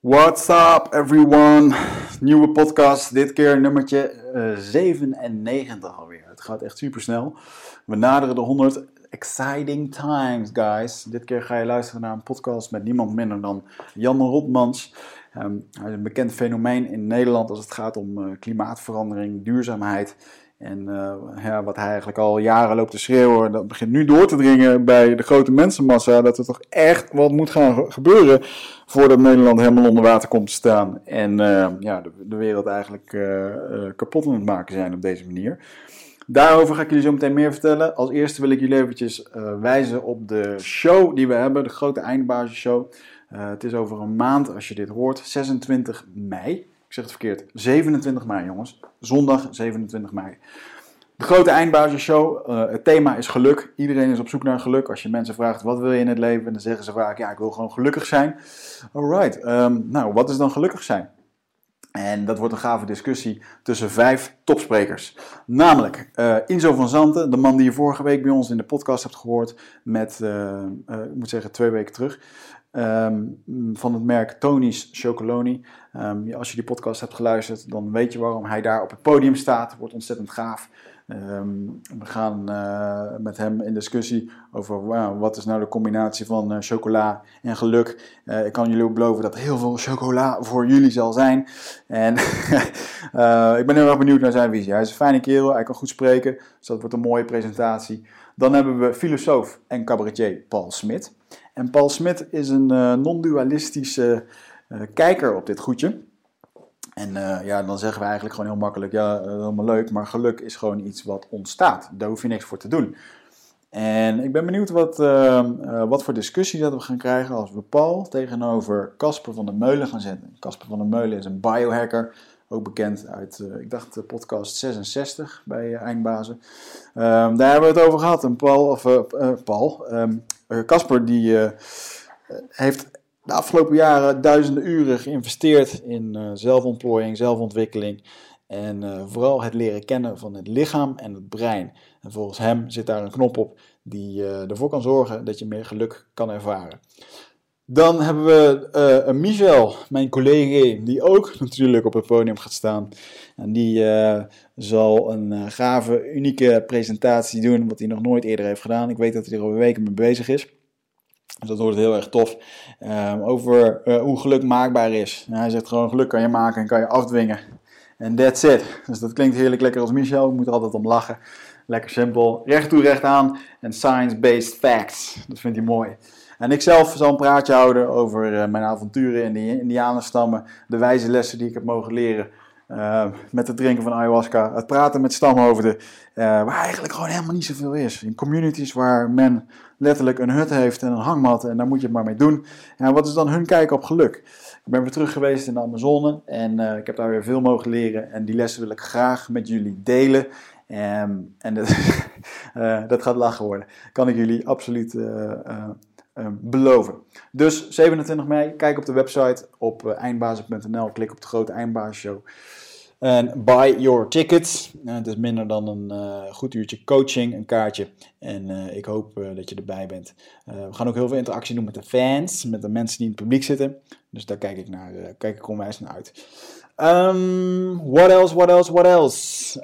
What's up everyone, nieuwe podcast, dit keer nummertje 97 alweer. Het gaat echt super snel. We naderen de 100. Exciting times, guys. Dit keer ga je luisteren naar een podcast met niemand minder dan Jan Rotmans. Hij is een bekend fenomeen in Nederland als het gaat om klimaatverandering, duurzaamheid. En wat hij eigenlijk al jaren loopt te schreeuwen, dat begint nu door te dringen bij de grote mensenmassa. Dat er toch echt wat moet gaan gebeuren voordat Nederland helemaal onder water komt te staan. En de wereld eigenlijk kapot aan het maken zijn op deze manier. Daarover ga ik jullie zo meteen meer vertellen. Als eerste wil ik jullie eventjes wijzen op de show die we hebben, de grote eindbaasjeshow. Het is over een maand als je dit hoort, 26 mei. Ik zeg het verkeerd, 27 mei jongens. Zondag 27 mei. De grote eindbaasjeshow. Het thema is geluk. Iedereen is op zoek naar geluk. Als je mensen vraagt, wat wil je in het leven? Dan zeggen ze vaak, ja, ik wil gewoon gelukkig zijn. Alright, wat is dan gelukkig zijn? En dat wordt een gave discussie tussen 5 topsprekers. Namelijk Inzo van Zanten, de man die je vorige week bij ons in de podcast hebt gehoord. Met, ik moet zeggen, 2 weken terug. Van het merk Tony's Chocoloni. Als je die podcast hebt geluisterd, dan weet je waarom hij daar op het podium staat. Wordt ontzettend gaaf. We gaan met hem in discussie over wat is nou de combinatie van chocola en geluk. Ik kan jullie ook beloven dat heel veel chocola voor jullie zal zijn. En ik ben heel erg benieuwd naar zijn visie. Hij is een fijne kerel, hij kan goed spreken, dus dat wordt een mooie presentatie. Dan hebben we filosoof en cabaretier Paul Smit. En Paul Smit is een non-dualistische kijker op dit goedje. En dan zeggen we eigenlijk gewoon heel makkelijk, ja, helemaal leuk, maar geluk is gewoon iets wat ontstaat. Daar hoef je niks voor te doen. En ik ben benieuwd wat voor discussie dat we gaan krijgen als we Paul tegenover Casper van der Meulen gaan zetten. Casper van der Meulen is een biohacker, ook bekend uit, ik dacht, podcast 66 bij Eindbazen. Daar hebben we het over gehad. En Casper die heeft de afgelopen jaren duizenden uren geïnvesteerd in zelfontplooiing, zelfontwikkeling en vooral het leren kennen van het lichaam en het brein. En volgens hem zit daar een knop op die ervoor kan zorgen dat je meer geluk kan ervaren. Dan hebben we Michel, mijn collega, die ook natuurlijk op het podium gaat staan. En die zal een gave, unieke presentatie doen, wat hij nog nooit eerder heeft gedaan. Ik weet dat hij er al weken mee bezig is. Dus dat wordt heel erg tof. Over hoe geluk maakbaar is. Nou, hij zegt gewoon, geluk kan je maken en kan je afdwingen. En that's it. Dus dat klinkt heerlijk lekker als Michel. Ik moet er altijd om lachen. Lekker simpel. Recht toe, recht aan. En science-based facts. Dat vindt hij mooi. En ik zelf zal een praatje houden over mijn avonturen in de indianenstammen. De wijze lessen die ik heb mogen leren. Met het drinken van ayahuasca. Het praten met stamhoofden. Waar eigenlijk gewoon helemaal niet zoveel is. In communities waar men letterlijk een hut heeft en een hangmat. En daar moet je het maar mee doen. En wat is dan hun kijk op geluk? Ik ben weer terug geweest in de Amazone. En ik heb daar weer veel mogen leren. En die lessen wil ik graag met jullie delen. Dat dat gaat lachen worden. Kan ik jullie absoluut beloven. Dus 27 mei, kijk op de website op eindbazen.nl, klik op de grote eindbazenshow en buy your tickets. Het is minder dan een goed uurtje coaching, een kaartje en ik hoop dat je erbij bent. We gaan ook heel veel interactie doen met de fans, met de mensen die in het publiek zitten. Dus daar kijk ik onwijs naar uit. What else?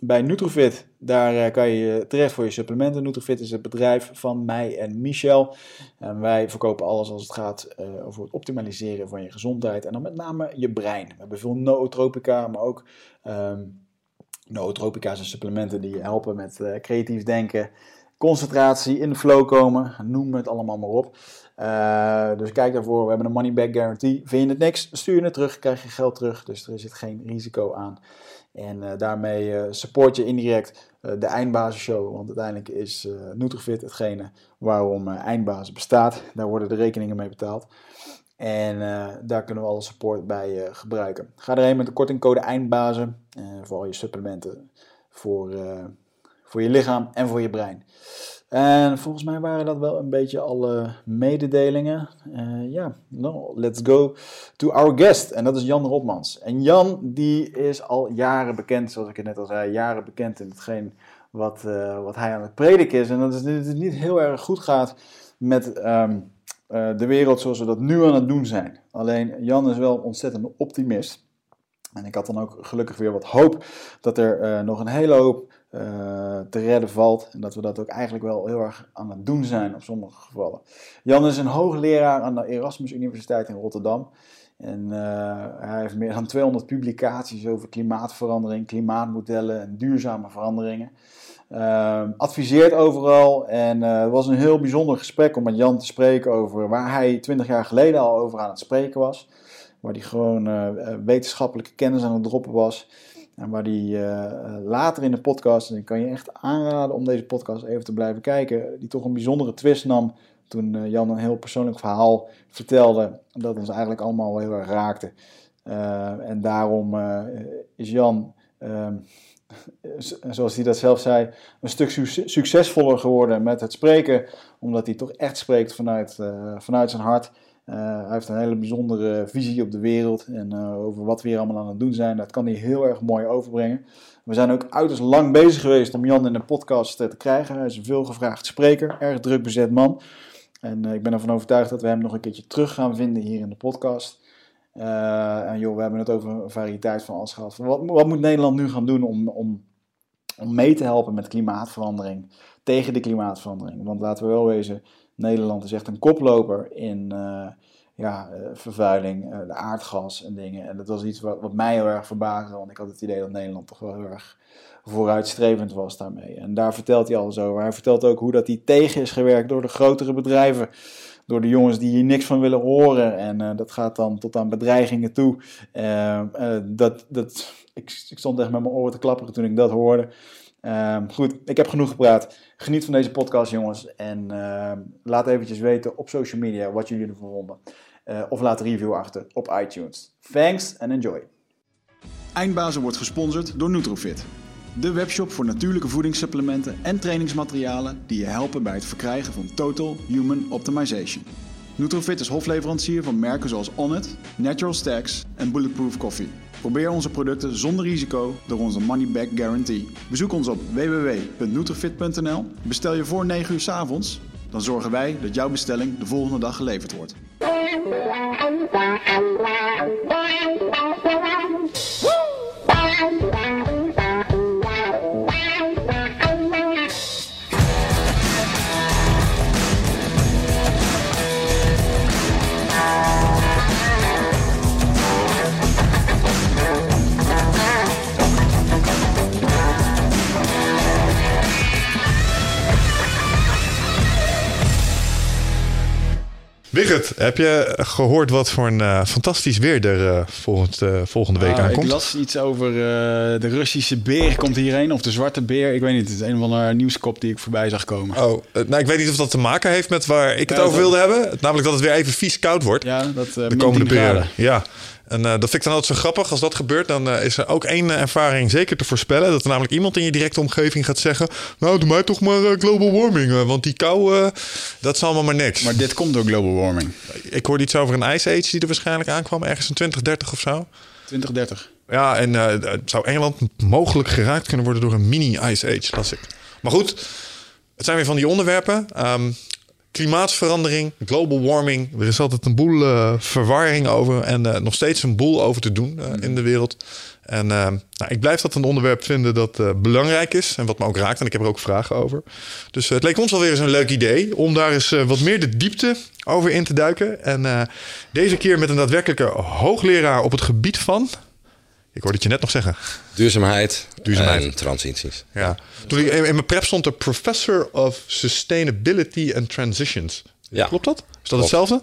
Bij Nutrofit, daar kan je terecht voor je supplementen. Nutrofit is het bedrijf van mij en Michel. En wij verkopen alles als het gaat over het optimaliseren van je gezondheid. En dan met name je brein. We hebben veel nootropica, maar ook nootropica zijn supplementen die je helpen met creatief denken, concentratie, in de flow komen, noem het allemaal maar op. Dus kijk daarvoor, we hebben een money back guarantee. Vind je het niks, stuur je het terug, krijg je geld terug. Dus er zit geen risico aan. En daarmee support je indirect de Eindbazenshow. Want uiteindelijk is Nutrofit hetgene waarom Eindbazen bestaat. Daar worden de rekeningen mee betaald. En daar kunnen we alle support bij gebruiken. Ga erheen met de kortingcode Eindbazen. Voor al je supplementen. Voor je lichaam en voor je brein. En volgens mij waren dat wel een beetje alle mededelingen. Let's go to our guest. En dat is Jan Rotmans. En Jan, die is al jaren bekend, zoals ik het net al zei, jaren bekend in hetgeen wat hij aan het prediken is. En dat het niet heel erg goed gaat met de wereld zoals we dat nu aan het doen zijn. Alleen Jan is wel ontzettend optimist. En ik had dan ook gelukkig weer wat hoop dat er nog een hele hoop te redden valt. En dat we dat ook eigenlijk wel heel erg aan het doen zijn op sommige gevallen. Jan is een hoogleraar aan de Erasmus Universiteit in Rotterdam. En hij heeft meer dan 200 publicaties over klimaatverandering, klimaatmodellen en duurzame veranderingen. Adviseert overal en het was een heel bijzonder gesprek om met Jan te spreken over waar hij 20 jaar geleden al over aan het spreken was. Waar hij gewoon wetenschappelijke kennis aan het droppen was. En waar hij later in de podcast, en ik kan je echt aanraden om deze podcast even te blijven kijken, die toch een bijzondere twist nam. Toen Jan een heel persoonlijk verhaal vertelde dat ons eigenlijk allemaal heel erg raakte. En daarom is Jan, zoals hij dat zelf zei, een stuk succesvoller geworden met het spreken. Omdat hij toch echt spreekt vanuit zijn hart. Hij heeft een hele bijzondere visie op de wereld en over wat we hier allemaal aan het doen zijn. Dat kan hij heel erg mooi overbrengen. We zijn ook uiterst lang bezig geweest om Jan in de podcast te krijgen. Hij is een veelgevraagd spreker, erg druk bezet man. En ik ben ervan overtuigd dat we hem nog een keertje terug gaan vinden hier in de podcast. En joh, we hebben het over een variëteit van alles gehad. Wat moet Nederland nu gaan doen om mee te helpen met klimaatverandering, tegen de klimaatverandering? Want laten we wel wezen, Nederland is echt een koploper in vervuiling, de aardgas en dingen. En dat was iets wat mij heel erg verbaasde, want ik had het idee dat Nederland toch wel heel erg vooruitstrevend was daarmee. En daar vertelt hij alles over. Hij vertelt ook hoe dat hij tegen is gewerkt door de grotere bedrijven. Door de jongens die hier niks van willen horen. En dat gaat dan tot aan bedreigingen toe. Ik stond echt met mijn oren te klapperen toen ik dat hoorde. Goed, ik heb genoeg gepraat. Geniet van deze podcast, jongens. En laat eventjes weten op social media wat jullie ervan vonden. Of laat een review achter op iTunes. Thanks and enjoy. Eindbazen wordt gesponsord door Nutrofit. De webshop voor natuurlijke voedingssupplementen en trainingsmaterialen die je helpen bij het verkrijgen van Total Human Optimization. Nutrofit is hofleverancier van merken zoals Onnit, Natural Stacks en Bulletproof Coffee. Probeer onze producten zonder risico door onze money back guarantee. Bezoek ons op www.nutrofit.nl. Bestel je voor 9 uur 's avonds, dan zorgen wij dat jouw bestelling de volgende dag geleverd wordt. Wigert, heb je gehoord wat voor een fantastisch weer er volgende week aankomt? Ik las iets over de Russische beer komt hierheen, of de zwarte beer. Ik weet niet, het is een van de nieuwskop die ik voorbij zag komen. Oh, ik weet niet of dat te maken heeft met waar ik het over wilde hebben. Namelijk dat het weer even vies koud wordt. Ja, dat de komende periode. Ja. En dat vind ik dan altijd zo grappig. Als dat gebeurt, dan is er ook één ervaring zeker te voorspellen. Dat er namelijk iemand in je directe omgeving gaat zeggen... nou, doe mij toch maar global warming. Want die kou, dat is allemaal maar niks. Maar dit komt door global warming. Ik hoorde iets over een ice age die er waarschijnlijk aankwam. Ergens in 2030 of zo. 2030. Ja, en zou Engeland mogelijk geraakt kunnen worden door een mini-ice age, las ik. Maar goed, het zijn weer van die onderwerpen... Klimaatverandering, global warming. Er is altijd een boel verwarring over en nog steeds een boel over te doen in de wereld. En ik blijf dat een onderwerp vinden dat belangrijk is en wat me ook raakt. En ik heb er ook vragen over. Dus het leek ons wel weer eens een leuk idee om daar eens wat meer de diepte over in te duiken. En deze keer met een daadwerkelijke hoogleraar op het gebied van... Ik hoorde het je net nog zeggen. Duurzaamheid en transities. Ja. Toen ik in mijn prep stond er Professor of Sustainability and Transitions. Ja. Klopt dat? Is dat hetzelfde?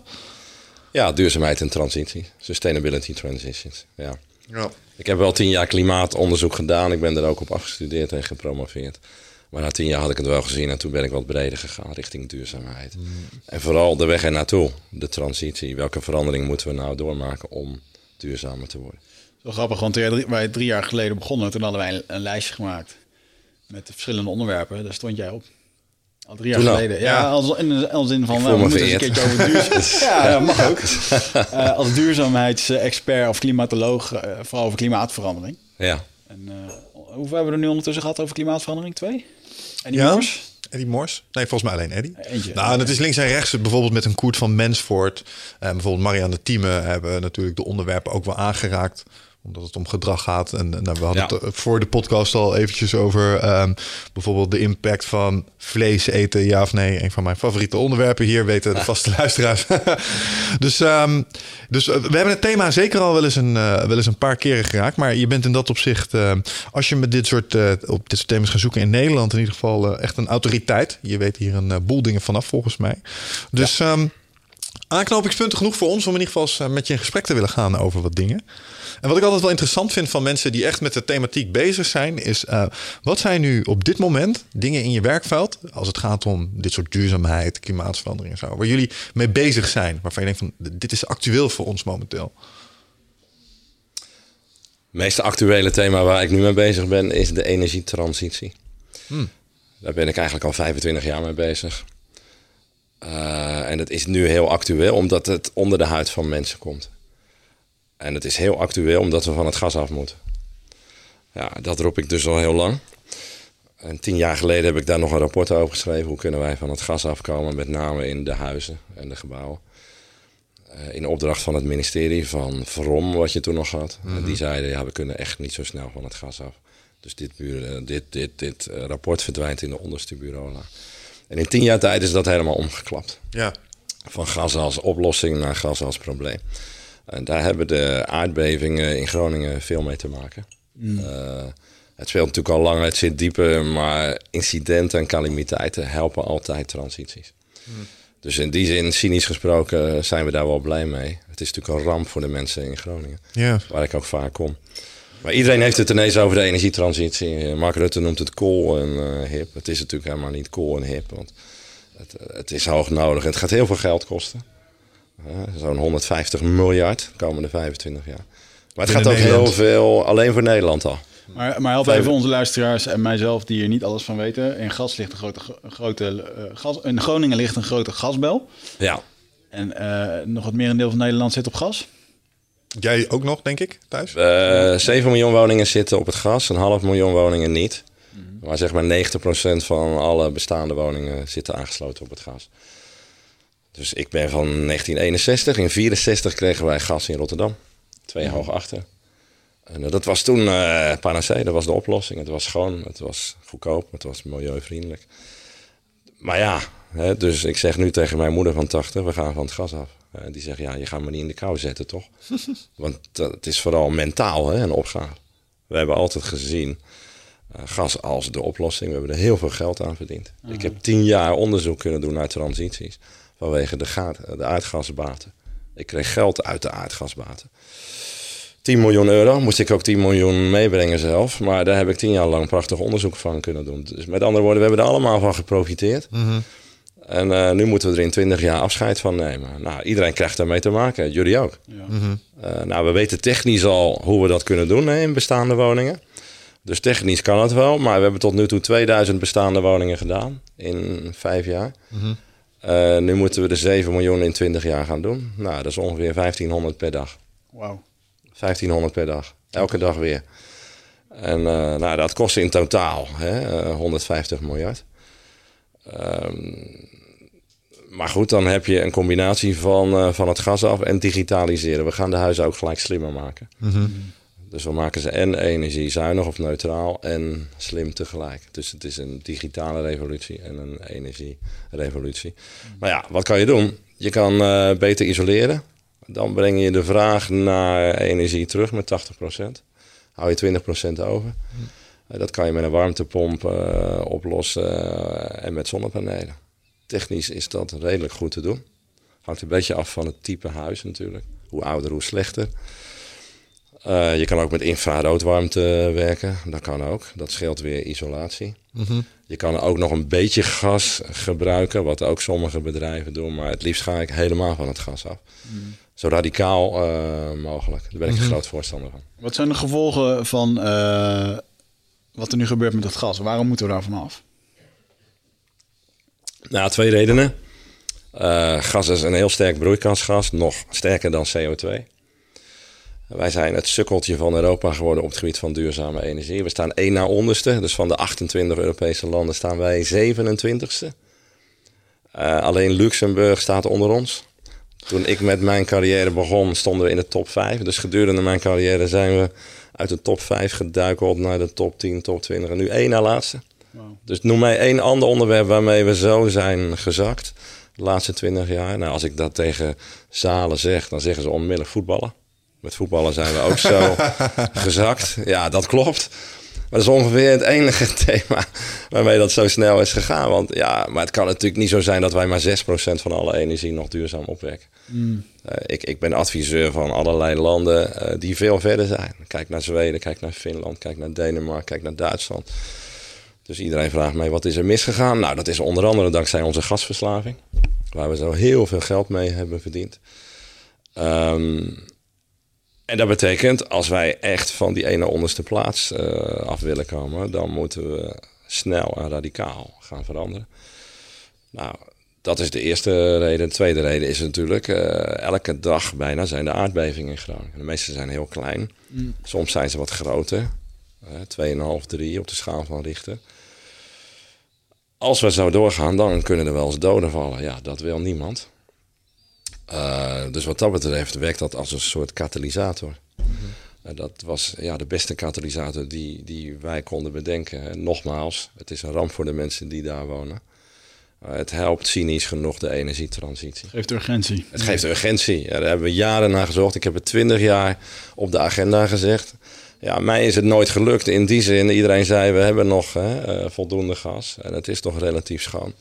Ja, duurzaamheid en transitie. Sustainability transitions. Ja. Ja. Ik heb wel 10 jaar klimaatonderzoek gedaan. Ik ben er ook op afgestudeerd en gepromoveerd. Maar na 10 jaar had ik het wel gezien en toen ben ik wat breder gegaan richting duurzaamheid. Mm. En vooral de weg ernaartoe, de transitie. Welke verandering moeten we nou doormaken om duurzamer te worden? Zo grappig, want wij 3 jaar geleden begonnen. Toen hadden wij een lijstje gemaakt met de verschillende onderwerpen. Daar stond jij op. Al 3 jaar geleden. Ja, als in van, we moeten eens een keertje over duurzaamheid. Ja, mag ook. Als duurzaamheidsexpert of klimatoloog, vooral over klimaatverandering. Ja. En hoeveel hebben we er nu ondertussen gehad over klimaatverandering? 2? En die nummers? Eddie Mors? Nee, volgens mij alleen Eddie. Eentje, nou, en het is links en rechts. Bijvoorbeeld met een Koert van Mensvoort. Bijvoorbeeld Marianne Thieme hebben natuurlijk de onderwerpen ook wel aangeraakt. Omdat het om gedrag gaat. En nou, we hadden het voor de podcast al eventjes over bijvoorbeeld de impact van vlees eten. Ja of nee? Een van mijn favoriete onderwerpen hier, weten de vaste luisteraars. Dus we hebben het thema zeker al wel eens een paar keren geraakt. Maar je bent in dat opzicht, als je met op dit soort thema's gaat zoeken in Nederland, in ieder geval echt een autoriteit. Je weet hier een boel dingen vanaf, volgens mij. Dus aanknopingspunten genoeg voor ons om in ieder geval eens met je in gesprek te willen gaan over wat dingen. En wat ik altijd wel interessant vind van mensen die echt met de thematiek bezig zijn, is wat zijn nu op dit moment dingen in je werkveld, als het gaat om dit soort duurzaamheid, klimaatverandering en zo, waar jullie mee bezig zijn, waarvan je denkt van dit is actueel voor ons momenteel? Het meest actuele thema waar ik nu mee bezig ben is de energietransitie. Daar ben ik eigenlijk al 25 jaar mee bezig. En dat is nu heel actueel omdat het onder de huid van mensen komt. En het is heel actueel omdat we van het gas af moeten. Ja, dat roep ik dus al heel lang. En 10 jaar geleden heb ik daar nog een rapport over geschreven. Hoe kunnen wij van het gas afkomen, met name in de huizen en de gebouwen. In opdracht van het ministerie van Vrom, wat je toen nog had. Mm-hmm. En die zeiden, ja, we kunnen echt niet zo snel van het gas af. Dus dit rapport verdwijnt in de onderste bureaula. En in 10 jaar tijd is dat helemaal omgeklapt. Ja. Van gas als oplossing naar gas als probleem. En daar hebben de aardbevingen in Groningen veel mee te maken. Het speelt natuurlijk al lang, het zit dieper, maar incidenten en calamiteiten helpen altijd transities. Dus in die zin, cynisch gesproken, zijn we daar wel blij mee. Het is natuurlijk een ramp voor de mensen in Groningen, waar ik ook vaak kom. Maar iedereen heeft het ineens over de energietransitie. Mark Rutte noemt het cool en hip. Het is natuurlijk helemaal niet cool en hip, want het is hoog nodig. En het gaat heel veel geld kosten. Zo'n 150 miljard komende 25 jaar. Maar het gaat ook heel veel, alleen voor Nederland al. Maar help even onze luisteraars en mijzelf die hier niet alles van weten. In Groningen ligt een grote gasbel. Ja. En nog het merendeel van Nederland zit op gas. Jij ook nog, denk ik, thuis? 7 miljoen woningen zitten op het gas, 1,5 miljoen woningen niet. Mm-hmm. Maar zeg maar 90% van alle bestaande woningen zitten aangesloten op het gas. Dus ik ben van 1961. In 1964 kregen wij gas in Rotterdam. 2 hoog achter. En dat was toen panacee. Dat was de oplossing. Het was schoon. Het was goedkoop. Het was milieuvriendelijk. Maar ja, hè, dus ik zeg nu tegen mijn moeder van 80... we gaan van het gas af. En die zegt, ja, je gaat me niet in de kou zetten, toch? Want het is vooral mentaal, hè, een opgave. We hebben altijd gezien gas als de oplossing. We hebben er heel veel geld aan verdiend. Uh-huh. Ik heb 10 jaar onderzoek kunnen doen naar transities. Vanwege de aardgasbaten. Ik kreeg geld uit de aardgasbaten. 10 miljoen euro. Moest ik ook 10 miljoen meebrengen zelf. Maar daar heb ik 10 jaar lang prachtig onderzoek van kunnen doen. Dus met andere woorden, we hebben er allemaal van geprofiteerd. Mm-hmm. En nu moeten we er in 20 jaar afscheid van nemen. Nou, iedereen krijgt daarmee te maken. Jullie ook. Ja. Mm-hmm. Nou, we weten technisch al hoe we dat kunnen doen, hè, in bestaande woningen. Dus technisch kan het wel. Maar we hebben tot nu toe 2000 bestaande woningen gedaan. In 5 jaar. Mm-hmm. Nu moeten we de 7 miljoen in 20 jaar gaan doen. Nou, dat is ongeveer 1500 per dag. Wauw. 1500 per dag. Elke dag weer. En nou, dat kost in totaal 150 miljard. Maar goed, dan heb je een combinatie van het gas af en digitaliseren. We gaan de huizen ook gelijk slimmer maken. Mm-hmm. Dus we maken ze en energiezuinig of neutraal en slim tegelijk. Dus het is een digitale revolutie en een energierevolutie. Maar ja, wat kan je doen? Je kan beter isoleren. Dan breng je de vraag naar energie terug met 80%. Hou je 20% over. Dat kan je met een warmtepomp oplossen en met zonnepanelen. Technisch is dat redelijk goed te doen. Hangt een beetje af van het type huis natuurlijk. Hoe ouder, hoe slechter. Je kan ook met infraroodwarmte werken. Dat kan ook. Dat scheelt weer isolatie. Mm-hmm. Je kan ook nog een beetje gas gebruiken, wat ook sommige bedrijven doen. Maar het liefst ga ik helemaal van het gas af. Mm. Zo radicaal mogelijk. Daar ben ik een groot voorstander van. Wat zijn de gevolgen van wat er nu gebeurt met het gas? Waarom moeten we daarvan af? Nou, 2 redenen. Gas is een heel sterk broeikasgas. Nog sterker dan CO2. Wij zijn het sukkeltje van Europa geworden op het gebied van duurzame energie. We staan 1 na onderste. Dus van de 28 Europese landen staan wij 27ste. Alleen Luxemburg staat onder ons. Toen ik met mijn carrière begon, stonden we in de top 5. Dus gedurende mijn carrière zijn we uit de top 5 geduikeld naar de top 10, top 20. En nu 1 na laatste. Wow. Dus noem mij 1 ander onderwerp waarmee we zo zijn gezakt. De laatste 20 jaar. Nou, als ik dat tegen zalen zeg, dan zeggen ze onmiddellijk voetballen. Met voetballen zijn we ook zo gezakt. Ja, dat klopt. Maar dat is ongeveer het enige thema waarmee dat zo snel is gegaan. Want ja, maar het kan natuurlijk niet zo zijn dat wij maar 6% van alle energie nog duurzaam opwekken. Mm. Ik ben adviseur van allerlei landen die veel verder zijn. Kijk naar Zweden, kijk naar Finland, kijk naar Denemarken, kijk naar Duitsland. Dus iedereen vraagt mij, wat is er misgegaan? Nou, dat is onder andere dankzij onze gasverslaving. Waar we zo heel veel geld mee hebben verdiend. En dat betekent, als wij echt van die ene onderste plaats af willen komen, dan moeten we snel en radicaal gaan veranderen. Nou, dat is de eerste reden. De tweede reden is natuurlijk, elke dag bijna zijn de aardbevingen in Groningen. De meeste zijn heel klein. Mm. Soms zijn ze wat groter. 2,5, 3 op de schaal van Richter. Als we zo doorgaan, dan kunnen er wel eens doden vallen. Ja, dat wil niemand. Dus wat dat betreft werkt dat als een soort katalysator. Mm-hmm. Dat was de beste katalysator die wij konden bedenken. En nogmaals, het is een ramp voor de mensen die daar wonen. Het helpt cynisch genoeg de energietransitie. Het geeft urgentie. Het geeft urgentie. Ja, daar hebben we jaren naar gezocht. Ik heb het 20 jaar op de agenda gezegd. Ja, mij is het nooit gelukt. In die zin, iedereen zei, we hebben nog voldoende gas. En het is toch relatief schoon.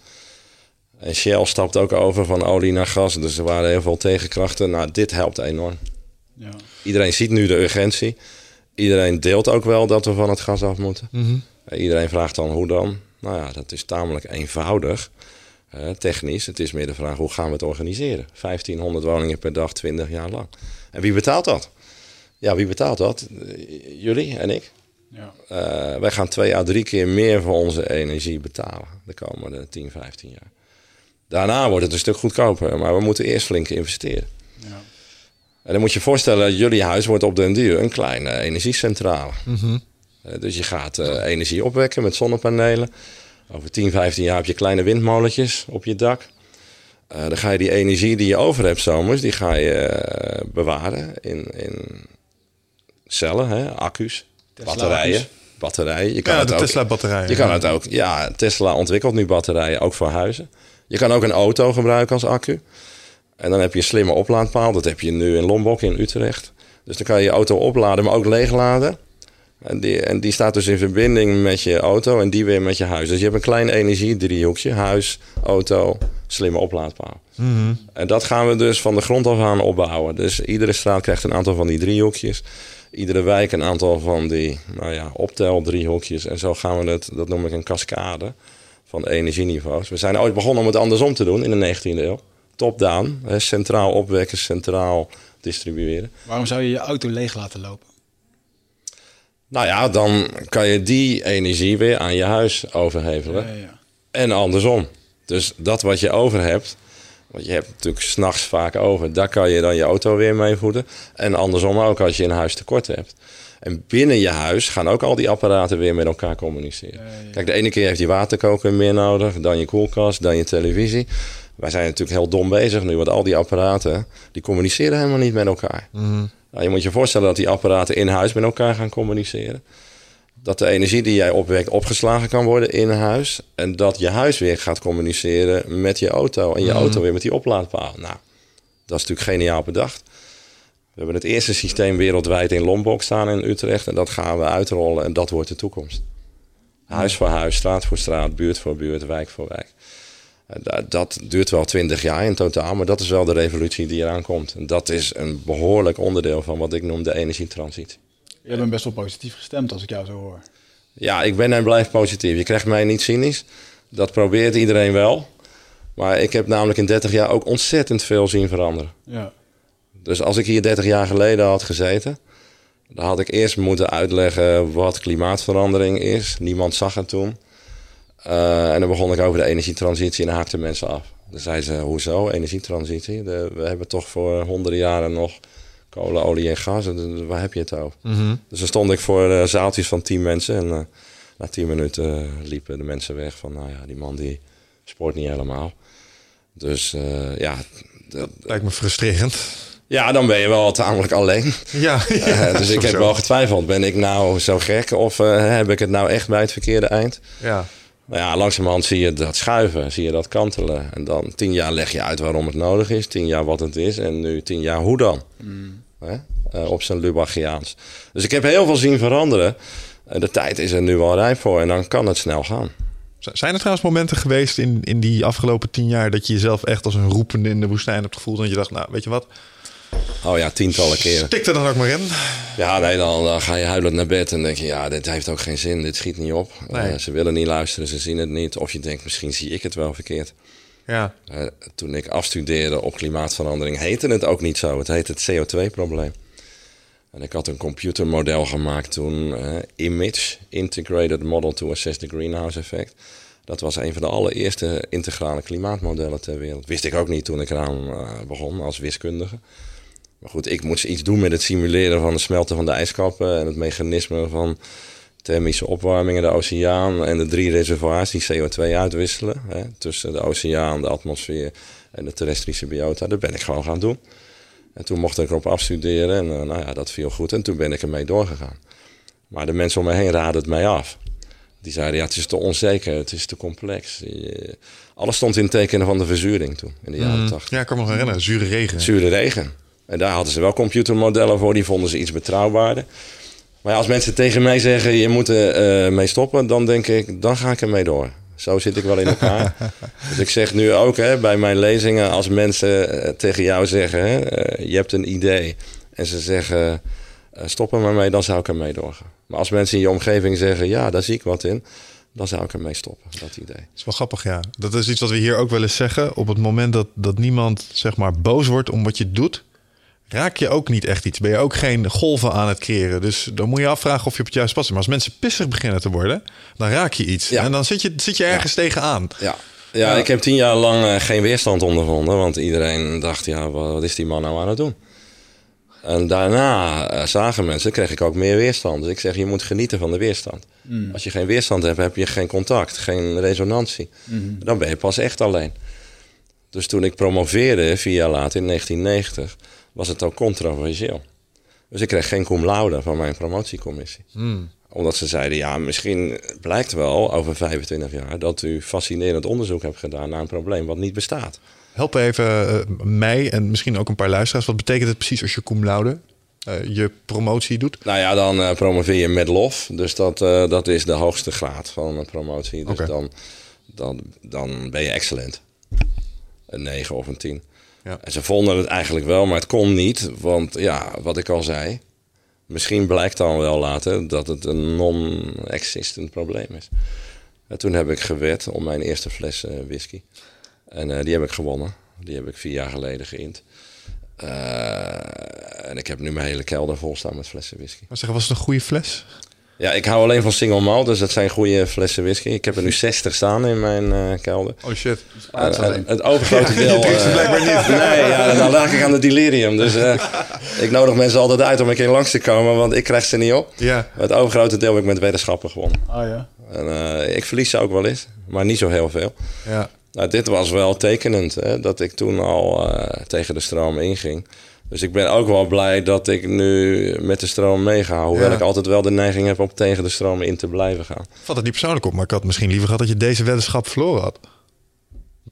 En Shell stapt ook over van olie naar gas. Dus er waren heel veel tegenkrachten. Nou, dit helpt enorm. Ja. Iedereen ziet nu de urgentie. Iedereen deelt ook wel dat we van het gas af moeten. Mm-hmm. Iedereen vraagt dan, hoe dan? Nou ja, dat is tamelijk eenvoudig. Technisch. Het is meer de vraag, hoe gaan we het organiseren? 1500 woningen per dag, 20 jaar lang. En wie betaalt dat? Ja, wie betaalt dat? Jullie en ik. Ja. Wij gaan 2 à 3 keer meer voor onze energie betalen de komende 10, 15 jaar. Daarna wordt het een stuk goedkoper, maar we moeten eerst flink investeren. Ja. En dan moet je voorstellen, jullie huis wordt op den duur een kleine energiecentrale. Mm-hmm. Dus je gaat energie opwekken met zonnepanelen. Over 10, 15 jaar heb je kleine windmolentjes op je dak. Dan ga je die energie die je over hebt zomers, die ga je bewaren in cellen, accu's, Tesla batterijen. Batterijen. Je kan het ook, Tesla batterijen. Je kan het ook. Ja, Tesla ontwikkelt nu batterijen, ook voor huizen. Je kan ook een auto gebruiken als accu. En dan heb je een slimme oplaadpaal. Dat heb je nu in Lombok, in Utrecht. Dus dan kan je je auto opladen, maar ook leegladen. En die staat dus in verbinding met je auto en die weer met je huis. Dus je hebt een klein energiedriehoekje. Huis, auto, slimme oplaadpaal. Mm-hmm. En dat gaan we dus van de grond af aan opbouwen. Dus iedere straat krijgt een aantal van die driehoekjes. Iedere wijk een aantal van die opteldriehoekjes. En zo gaan we het, dat noem ik een cascade van energieniveaus. We zijn ooit begonnen om het andersom te doen in de 19e eeuw. Top-down, centraal opwekken, centraal distribueren. Waarom zou je je auto leeg laten lopen? Nou ja, dan kan je die energie weer aan je huis overhevelen. Ja. En andersom. Dus dat wat je over hebt, want je hebt natuurlijk 's nachts vaak over, daar kan je dan je auto weer mee voeden. En andersom ook als je in huis tekort hebt. En binnen je huis gaan ook al die apparaten weer met elkaar communiceren. Ja. Kijk, de ene keer heeft die waterkoker meer nodig, dan je koelkast, dan je televisie. Wij zijn natuurlijk heel dom bezig nu, want al die apparaten, die communiceren helemaal niet met elkaar. Mm-hmm. Nou, je moet je voorstellen dat die apparaten in huis met elkaar gaan communiceren. Dat de energie die jij opwekt opgeslagen kan worden in huis. En dat je huis weer gaat communiceren met je auto. En je auto weer met die oplaadpaal. Nou, dat is natuurlijk geniaal bedacht. We hebben het eerste systeem wereldwijd in Lombok staan in Utrecht. En dat gaan we uitrollen en dat wordt de toekomst. Huis voor huis, straat voor straat, buurt voor buurt, wijk voor wijk. Dat duurt wel 20 jaar in totaal, maar dat is wel de revolutie die eraan komt. En dat is een behoorlijk onderdeel van wat ik noem de energietransitie. Je bent best wel positief gestemd als ik jou zo hoor. Ja, ik ben en blijf positief. Je krijgt mij niet cynisch. Dat probeert iedereen wel. Maar ik heb namelijk in 30 jaar ook ontzettend veel zien veranderen. Ja. Dus als ik hier 30 jaar geleden had gezeten, dan had ik eerst moeten uitleggen wat klimaatverandering is. Niemand zag het toen. En dan begon ik over de energietransitie en haakte mensen af. Dan zeiden ze, hoezo energietransitie? We hebben toch voor honderden jaren nog kolen, olie en gas. En, waar heb je het over? Mm-hmm. Dus dan stond ik voor zaaltjes van 10 mensen. En na 10 minuten liepen de mensen weg van... Nou ja, die man die sport niet helemaal. Dus ja... Dat lijkt me frustrerend. Ja, dan ben je wel tamelijk alleen. Ja, ja dus ik heb wel getwijfeld. Ben ik nou zo gek of heb ik het nou echt bij het verkeerde eind? Ja. Nou ja, langzamerhand zie je dat schuiven, zie je dat kantelen. En dan 10 jaar leg je uit waarom het nodig is, 10 jaar wat het is en nu 10 jaar hoe dan? Mm. Op zijn Lubachiaans. Dus ik heb heel veel zien veranderen. De tijd is er nu wel rijp voor en dan kan het snel gaan. Zijn er trouwens momenten geweest in die afgelopen 10 jaar... dat je jezelf echt als een roepende in de woestijn hebt gevoeld... en je dacht, nou, weet je wat... Oh ja, tientallen keren. Stik er dan ook maar in. Ja, nee, dan ga je huilend naar bed en denk je... ja, dit heeft ook geen zin, dit schiet niet op. Nee. Ze willen niet luisteren, ze zien het niet. Of je denkt, misschien zie ik het wel verkeerd. Ja. Toen ik afstudeerde op klimaatverandering heette het ook niet zo. Het heette het CO2-probleem. En ik had een computermodel gemaakt toen. Image, Integrated Model to Assess the Greenhouse Effect. Dat was een van de allereerste integrale klimaatmodellen ter wereld. Wist ik ook niet toen ik eraan begon als wiskundige. Maar goed, ik moest iets doen met het simuleren van het smelten van de ijskappen... en het mechanisme van thermische opwarming in de oceaan... en de 3 reservoirs die CO2 uitwisselen... Hè, tussen de oceaan, de atmosfeer en de terrestrische biota. Dat ben ik gewoon gaan doen. En toen mocht ik erop afstuderen en nou ja, dat viel goed. En toen ben ik ermee doorgegaan. Maar de mensen om me heen raden het mij af. Die zeiden, ja, het is te onzeker, het is te complex. Alles stond in het teken van de verzuring toen, in de jaren 80. Ja, ik kan me nog herinneren, zure regen. Zure regen. En daar hadden ze wel computermodellen voor, die vonden ze iets betrouwbaarder. Maar ja, als mensen tegen mij zeggen, je moet er mee stoppen... dan denk ik, dan ga ik ermee door. Zo zit ik wel in elkaar. Dus ik zeg nu ook hè, bij mijn lezingen, als mensen tegen jou zeggen... Hè, je hebt een idee en ze zeggen, stop er maar mee, dan zou ik ermee doorgaan. Maar als mensen in je omgeving zeggen, ja, daar zie ik wat in... dan zou ik ermee stoppen, dat idee. Dat is wel grappig, ja. Dat is iets wat we hier ook wel eens zeggen. Op het moment dat niemand zeg maar boos wordt om wat je doet... raak je ook niet echt iets. Ben je ook geen golven aan het creëren. Dus dan moet je afvragen of je op het juiste pad zit. Maar als mensen pissig beginnen te worden, dan raak je iets. Ja. En dan zit je ergens tegenaan. Ja. Ja, ik heb 10 jaar lang geen weerstand ondervonden. Want iedereen dacht, ja, wat is die man nou aan het doen? En daarna zagen mensen, kreeg ik ook meer weerstand. Dus ik zeg, je moet genieten van de weerstand. Mm. Als je geen weerstand hebt, heb je geen contact, geen resonantie. Mm. Dan ben je pas echt alleen. Dus toen ik promoveerde, 4 jaar later, in 1990... was het ook controversieel. Dus ik kreeg geen cum laude van mijn promotiecommissie. Hmm. Omdat ze zeiden, ja, misschien blijkt wel over 25 jaar... dat u fascinerend onderzoek hebt gedaan naar een probleem wat niet bestaat. Help even mij en misschien ook een paar luisteraars. Wat betekent het precies als je cum laude je promotie doet? Nou ja, dan promoveer je met lof. Dus dat is de hoogste graad van een promotie. Dus okay. dan ben je excellent. Een 9 of een 10. Ja. En ze vonden het eigenlijk wel, maar het kon niet. Want ja, wat ik al zei... misschien blijkt dan wel later dat het een non-existent probleem is. En toen heb ik gewed om mijn eerste fles whisky. En die heb ik gewonnen. Die heb ik 4 jaar geleden geïnd. En ik heb nu mijn hele kelder vol staan met flessen whisky. Maar zeg, was het een goede fles? Ja, ik hou alleen van single malt, dus dat zijn goede flessen whisky. Ik heb er nu 60 staan in mijn kelder. Oh shit. Het overgrote deel... Ja, je blijkbaar niet. Nee, ja, dan raak ik aan de delirium. Dus ik nodig mensen altijd uit om een keer langs te komen, want ik krijg ze niet op. Ja. Het overgrote deel heb ik met weddenschappen gewonnen. Oh, ja. En, ik verlies ze ook wel eens, maar niet zo heel veel. Ja. Nou, dit was wel tekenend, hè, dat ik toen al tegen de stroom inging. Dus ik ben ook wel blij dat ik nu met de stroom meega. Hoewel ik altijd wel de neiging heb om tegen de stroom in te blijven gaan. Ik vat het niet persoonlijk op, maar ik had misschien liever gehad dat je deze weddenschap verloren had.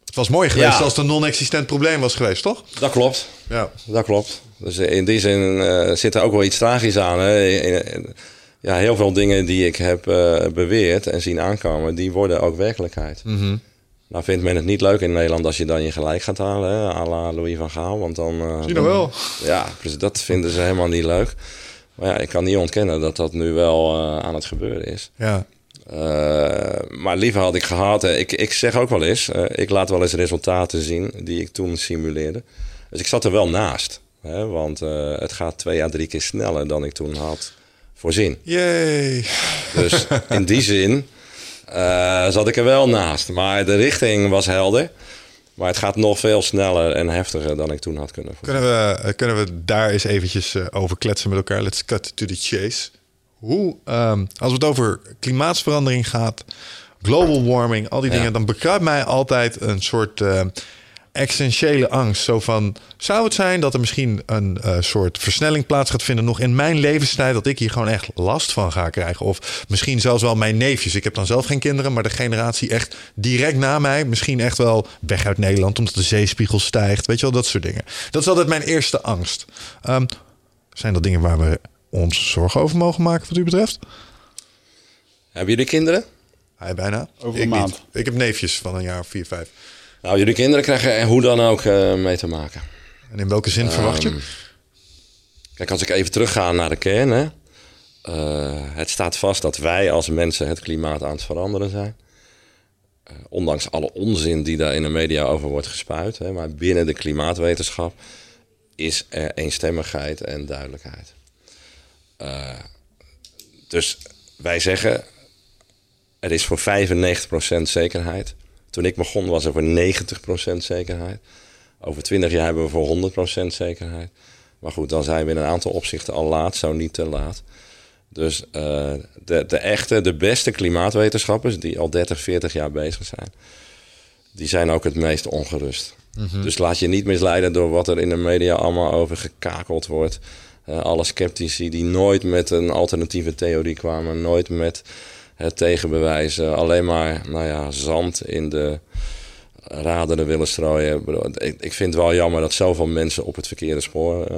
Het was mooi geweest als het een non-existent probleem was geweest, toch? Dat klopt. Ja. Dat klopt. Dus in die zin zit er ook wel iets tragisch aan. Hè? Ja, heel veel dingen die ik heb beweerd en zien aankomen, die worden ook werkelijkheid. Mm-hmm. Nou vindt men het niet leuk in Nederland als je dan je gelijk gaat halen, hè? À la Louis van Gaal. Want dan, zie je nou wel. Ja, dus dat vinden ze helemaal niet leuk. Maar ja, ik kan niet ontkennen dat dat nu wel aan het gebeuren is. Ja. Maar liever had ik gehad, ik zeg ook wel eens, ik laat wel eens resultaten zien die ik toen simuleerde. Dus ik zat er wel naast. Hè? Want het gaat 2 à 3 keer sneller dan ik toen had voorzien. Yay. Dus in die zin... zat ik er wel naast. Maar de richting was helder. Maar het gaat nog veel sneller en heftiger dan ik toen had kunnen voorzien. Kunnen we daar eens eventjes over kletsen met elkaar? Let's cut to the chase. Hoe, als het over klimaatsverandering gaat, global warming, al die dingen, dan bekruipt mij altijd een soort existentiële angst. Zo van, zou het zijn dat er misschien een soort versnelling plaats gaat vinden nog in mijn levenstijd, dat ik hier gewoon echt last van ga krijgen? Of misschien zelfs wel mijn neefjes. Ik heb dan zelf geen kinderen, maar de generatie echt direct na mij, misschien echt wel weg uit Nederland, omdat de zeespiegel stijgt. Weet je wel, dat soort dingen. Dat is altijd mijn eerste angst. Zijn dat dingen waar we ons zorgen over mogen maken wat u betreft? Hebben jullie kinderen? Hij bijna. Over een maand. Niet. Ik heb neefjes van een jaar of 4, 5. Nou, jullie kinderen krijgen hoe dan ook mee te maken. En in welke zin verwacht je? Kijk, als ik even terugga naar de kern. Hè, het staat vast dat wij als mensen het klimaat aan het veranderen zijn. Ondanks alle onzin die daar in de media over wordt gespuit. Hè, maar binnen de klimaatwetenschap is er eenstemmigheid en duidelijkheid. Dus wij zeggen, er is voor 95% zekerheid. Toen ik begon was er voor 90% zekerheid. Over 20 jaar hebben we voor 100% zekerheid. Maar goed, dan zijn we in een aantal opzichten al laat, zo niet te laat. Dus de beste klimaatwetenschappers die al 30, 40 jaar bezig zijn, die zijn ook het meest ongerust. Mm-hmm. Dus laat je niet misleiden door wat er in de media allemaal over gekakeld wordt. Alle sceptici die nooit met een alternatieve theorie kwamen, nooit met het tegenbewijs, alleen maar zand in de raderen willen strooien. Ik vind het wel jammer dat zoveel mensen op het verkeerde spoor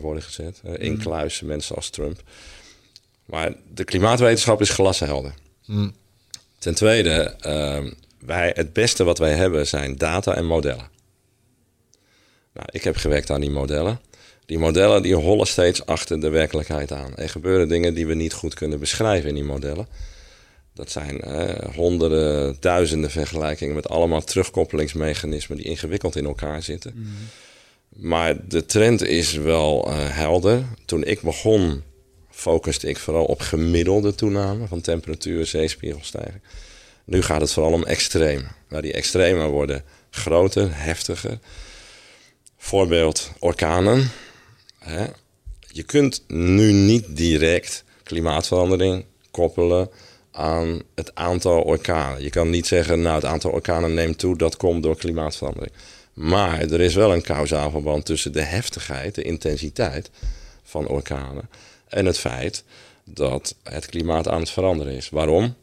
worden gezet. Inkluis mensen als Trump. Maar de klimaatwetenschap is glashelder. Mm. Ten tweede, het beste wat wij hebben zijn data en modellen. Nou, ik heb gewerkt aan die modellen. Die modellen die hollen steeds achter de werkelijkheid aan. Er gebeuren dingen die we niet goed kunnen beschrijven in die modellen. Dat zijn honderden, duizenden vergelijkingen met allemaal terugkoppelingsmechanismen die ingewikkeld in elkaar zitten. Mm. Maar de trend is wel helder. Toen ik begon, focuste ik vooral op gemiddelde toename van temperatuur, zeespiegelstijging. Nu gaat het vooral om extremen. Nou, die extremen worden groter, heftiger. Voorbeeld orkanen. Hè? Je kunt nu niet direct klimaatverandering koppelen aan het aantal orkanen. Je kan niet zeggen, nou, het aantal orkanen neemt toe, dat komt door klimaatverandering. Maar er is wel een kausaal verband tussen de heftigheid, de intensiteit van orkanen en het feit dat het klimaat aan het veranderen is. Waarom?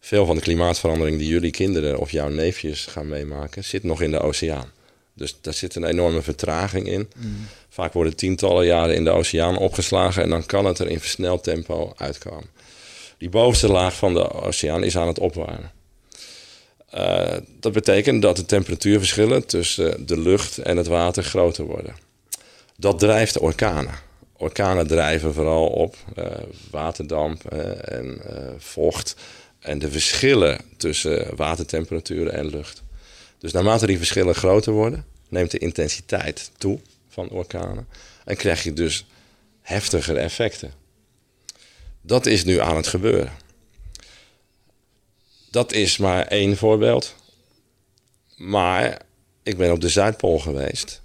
Veel van de klimaatverandering die jullie kinderen of jouw neefjes gaan meemaken zit nog in de oceaan. Dus daar zit een enorme vertraging in. Mm. Vaak worden tientallen jaren in de oceaan opgeslagen en dan kan het er in versneld tempo uitkomen. Die bovenste laag van de oceaan is aan het opwarmen. Dat betekent dat de temperatuurverschillen tussen de lucht en het water groter worden. Dat drijft orkanen. Orkanen drijven vooral op waterdamp en vocht en de verschillen tussen watertemperaturen en lucht. Dus naarmate die verschillen groter worden, neemt de intensiteit toe van orkanen en krijg je dus heftigere effecten. Dat is nu aan het gebeuren. Dat is maar één voorbeeld. Maar ik ben op de Zuidpool geweest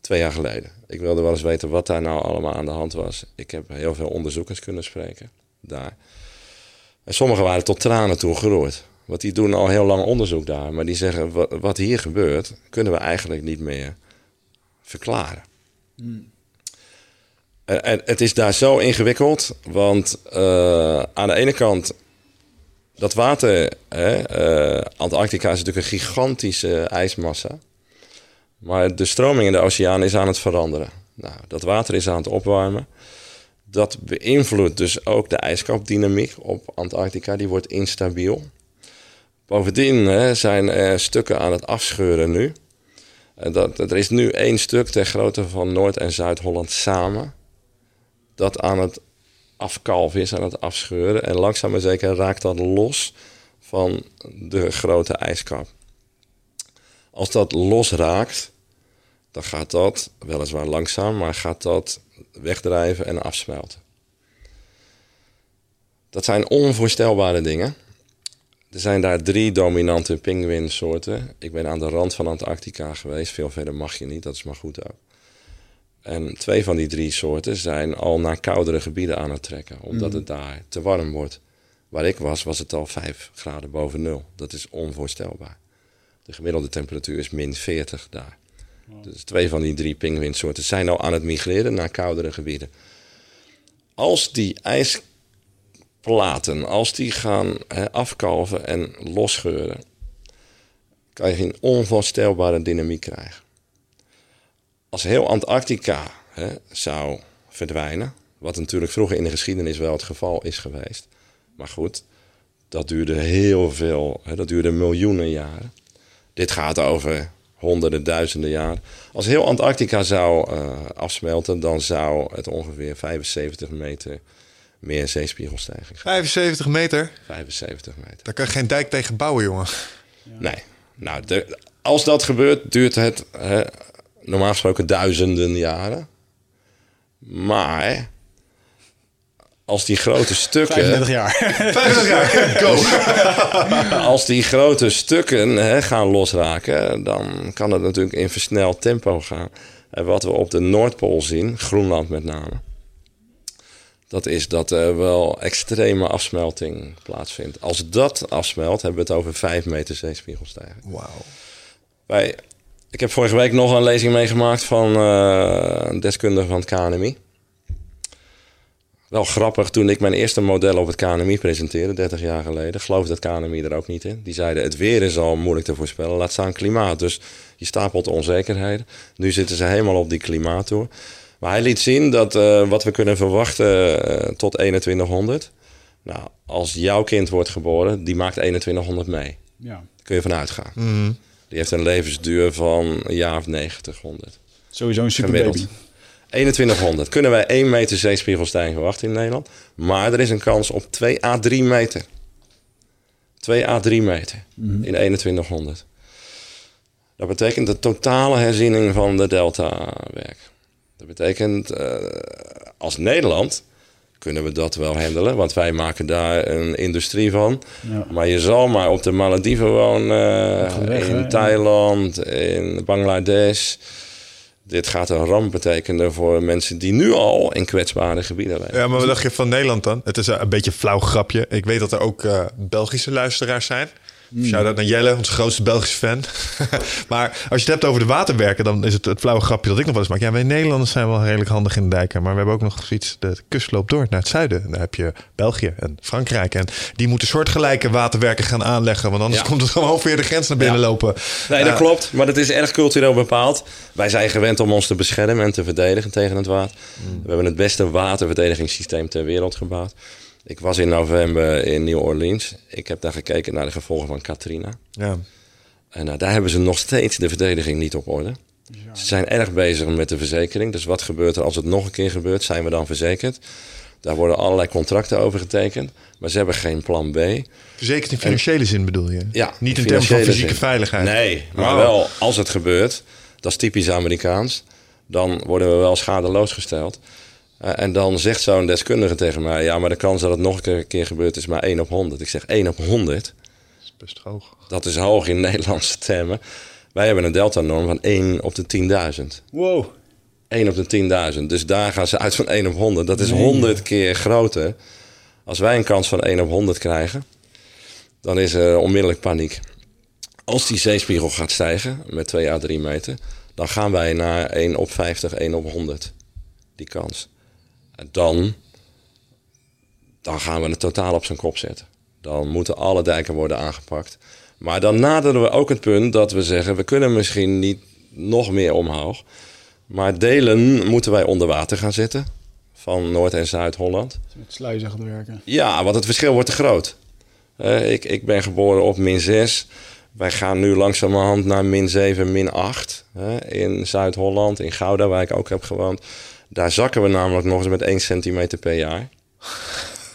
2 jaar geleden. Ik wilde wel eens weten wat daar nou allemaal aan de hand was. Ik heb heel veel onderzoekers kunnen spreken daar. En sommigen waren tot tranen toe geroerd. Want die doen al heel lang onderzoek daar. Maar die zeggen, wat hier gebeurt, kunnen we eigenlijk niet meer verklaren. Mm. En het is daar zo ingewikkeld. Want aan de ene kant, dat water, Antarctica is natuurlijk een gigantische ijsmassa. Maar de stroming in de oceaan is aan het veranderen. Nou, dat water is aan het opwarmen. Dat beïnvloedt dus ook de ijskapdynamiek op Antarctica. Die wordt instabiel. Bovendien zijn er stukken aan het afscheuren nu. Er is nu 1 stuk ter grootte van Noord- en Zuid-Holland samen. Dat aan het afkalven is, aan het afscheuren. En langzaam maar zeker raakt dat los van de grote ijskap. Als dat los raakt, dan gaat dat, weliswaar langzaam, maar gaat dat wegdrijven en afsmelten. Dat zijn onvoorstelbare dingen. Er zijn daar 3 dominante pinguïnsoorten. Ik ben aan de rand van Antarctica geweest. Veel verder mag je niet, dat is maar goed ook. En 2 van die 3 soorten zijn al naar koudere gebieden aan het trekken. Omdat het daar te warm wordt. Waar ik was, was het al 5 graden boven nul. Dat is onvoorstelbaar. De gemiddelde temperatuur is min 40 daar. Wow. Dus 2 van die 3 pinguïnsoorten zijn al aan het migreren naar koudere gebieden. Als die ijsplaten, als die gaan afkalven en losscheuren, kan je geen onvoorstelbare dynamiek krijgen. Als heel Antarctica zou verdwijnen, wat natuurlijk vroeger in de geschiedenis wel het geval is geweest. Maar goed, dat duurde heel veel, dat duurde miljoenen jaren. Dit gaat over honderden, duizenden jaren. Als heel Antarctica zou afsmelten, dan zou het ongeveer 75 meter meer zeespiegelstijging zijn. 75 meter? 75 meter. Daar kan je geen dijk tegen bouwen, jongen. Ja. Nee. Nou, als dat gebeurt, duurt het normaal gesproken duizenden jaren. Maar als die grote stukken... 35 jaar. 35 jaar, go! Als die grote stukken gaan losraken, dan kan het natuurlijk in versneld tempo gaan. En wat we op de Noordpool zien, Groenland met name, dat is dat er wel extreme afsmelting plaatsvindt. Als dat afsmelt, hebben we het over 5 meter zeespiegelstijging. Wauw. Ik heb vorige week nog een lezing meegemaakt van een deskundige van het KNMI. Wel grappig, toen ik mijn eerste model op het KNMI presenteerde, 30 jaar geleden, geloofde het KNMI er ook niet in. Die zeiden, het weer is al moeilijk te voorspellen, laat staan klimaat. Dus je stapelt onzekerheden. Nu zitten ze helemaal op die klimaattoer. Maar hij liet zien dat wat we kunnen verwachten tot 2100. Nou, als jouw kind wordt geboren, die maakt 2100 mee. Ja. Daar kun je van uitgaan. Mm-hmm. Die heeft een levensduur van een jaar of 900. Sowieso een superbaby. 2100. Kunnen wij 1 meter zeespiegelstijging verwachten in Nederland. Maar er is een kans op 2 à 3 meter. 2 à 3 meter in 2100. Dat betekent de totale herziening van de deltawerk. Dat betekent, als Nederland kunnen we dat wel handelen. Want wij maken daar een industrie van. Ja. Maar je zal maar op de Malediven wonen. In Thailand, in Bangladesh. Dit gaat een ramp betekenen voor mensen die nu al in kwetsbare gebieden leven. Ja, maar wat dacht je van Nederland dan? Het is een beetje een flauw grapje. Ik weet dat er ook Belgische luisteraars zijn. Shout-out naar Jelle, onze grootste Belgische fan. Maar als je het hebt over de waterwerken, dan is het flauwe grapje dat ik nog wel eens maak. Ja, wij Nederlanders zijn wel redelijk handig in de dijken. Maar we hebben ook nog zoiets, de kust loopt door naar het zuiden. Daar heb je België en Frankrijk. En die moeten soortgelijke waterwerken gaan aanleggen. Want anders komt het gewoon weer de grens naar binnen lopen. Nee, dat klopt. Maar dat is erg cultureel bepaald. Wij zijn gewend om ons te beschermen en te verdedigen tegen het water. We hebben het beste waterverdedigingssysteem ter wereld gebouwd. Ik was in november in New Orleans. Ik heb daar gekeken naar de gevolgen van Katrina. Ja. En daar hebben ze nog steeds de verdediging niet op orde. Ja. Ze zijn erg bezig met de verzekering. Dus wat gebeurt er als het nog een keer gebeurt? Zijn we dan verzekerd? Daar worden allerlei contracten over getekend. Maar ze hebben geen plan B. Verzekerd in financiële zin bedoel je? Ja. Niet in termen van fysieke veiligheid? Nee, maar wel als het gebeurt. Dat is typisch Amerikaans. Dan worden we wel schadeloos gesteld. En dan zegt zo'n deskundige tegen mij, ja, maar de kans dat het nog een keer gebeurt is maar 1 op 100. Ik zeg 1 op 100? Dat is best hoog. Dat is hoog in Nederlandse termen. Wij hebben een delta-norm van 1 op de 10.000. Wow. 1 op de 10.000. Dus daar gaan ze uit van 1 op 100. Dat is 100 keer groter. Als wij een kans van 1 op 100 krijgen, dan is er onmiddellijk paniek. Als die zeespiegel gaat stijgen met 2 à 3 meter, dan gaan wij naar 1 op 50, 1 op 100. Die kans. Dan gaan we het totaal op zijn kop zetten. Dan moeten alle dijken worden aangepakt. Maar dan naderen we ook het punt dat we zeggen, we kunnen misschien niet nog meer omhoog. Maar delen moeten wij onder water gaan zetten. Van Noord- en Zuid-Holland. Met sluizen gaan werken. Ja, want het verschil wordt te groot. Ik ben geboren op min 6. Wij gaan nu langzamerhand naar min 7, min 8. In Zuid-Holland, in Gouda, waar ik ook heb gewoond. Daar zakken we namelijk nog eens met 1 centimeter per jaar.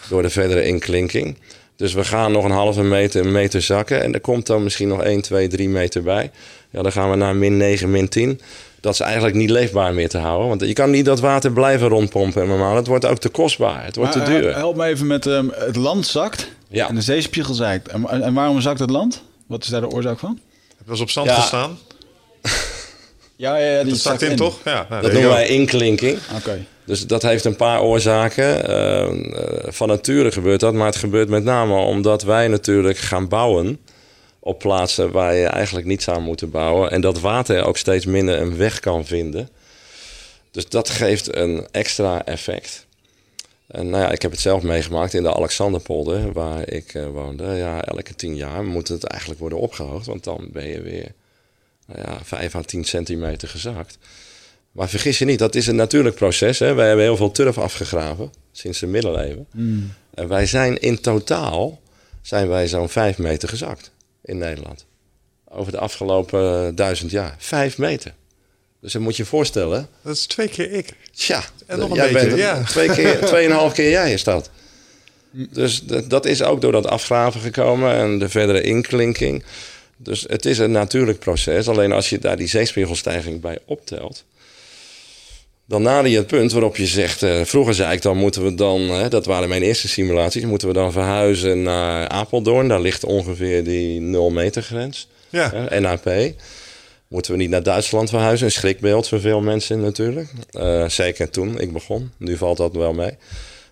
Door de verdere inklinking. Dus we gaan nog een halve meter, een meter zakken. En er komt dan misschien nog 1, 2, 3 meter bij. Ja, dan gaan we naar min 9, min 10. dat is eigenlijk niet leefbaar meer te houden. Want je kan niet dat water blijven rondpompen. Maar het wordt ook te kostbaar. Het wordt te duur. Help me even met het land zakt. Ja. En de zeespiegel zakt. En waarom zakt het land? Wat is daar de oorzaak van? Het was op zand gestaan. Ja, die zakt in, toch? Ja, nou, dat noemen wij inklinking. Okay. Dus dat heeft een paar oorzaken. Van nature gebeurt dat. Maar het gebeurt met name omdat wij natuurlijk gaan bouwen op plaatsen waar je eigenlijk niets aan moet bouwen. En dat water ook steeds minder een weg kan vinden. Dus dat geeft een extra effect. En nou ja, ik heb het zelf meegemaakt in de Alexanderpolder, waar ik woonde. Ja, elke 10 jaar moet het eigenlijk worden opgehoogd. Want dan ben je weer 5 à 10 centimeter gezakt. Maar vergis je niet, dat is een natuurlijk proces. Hè? Wij hebben heel veel turf afgegraven sinds de middeleeuwen. Mm. En wij zijn in totaal zo'n 5 meter gezakt in Nederland. Over de afgelopen 1000 jaar. 5 meter. Dus dan moet je voorstellen. Dat is 2 keer ik. Tja, en nog jij bent 2,5 keer jij is dat. Dus dat is ook door dat afgraven gekomen en de verdere inklinking. Dus het is een natuurlijk proces. Alleen als je daar die zeespiegelstijging bij optelt, dan nader je het punt waarop je zegt, vroeger zei ik dan moeten we dan, dat waren mijn eerste simulaties, moeten we dan verhuizen naar Apeldoorn. Daar ligt ongeveer die 0 meter grens. Ja. NAP. Moeten we niet naar Duitsland verhuizen? Een schrikbeeld voor veel mensen natuurlijk. Zeker toen ik begon. Nu valt dat wel mee.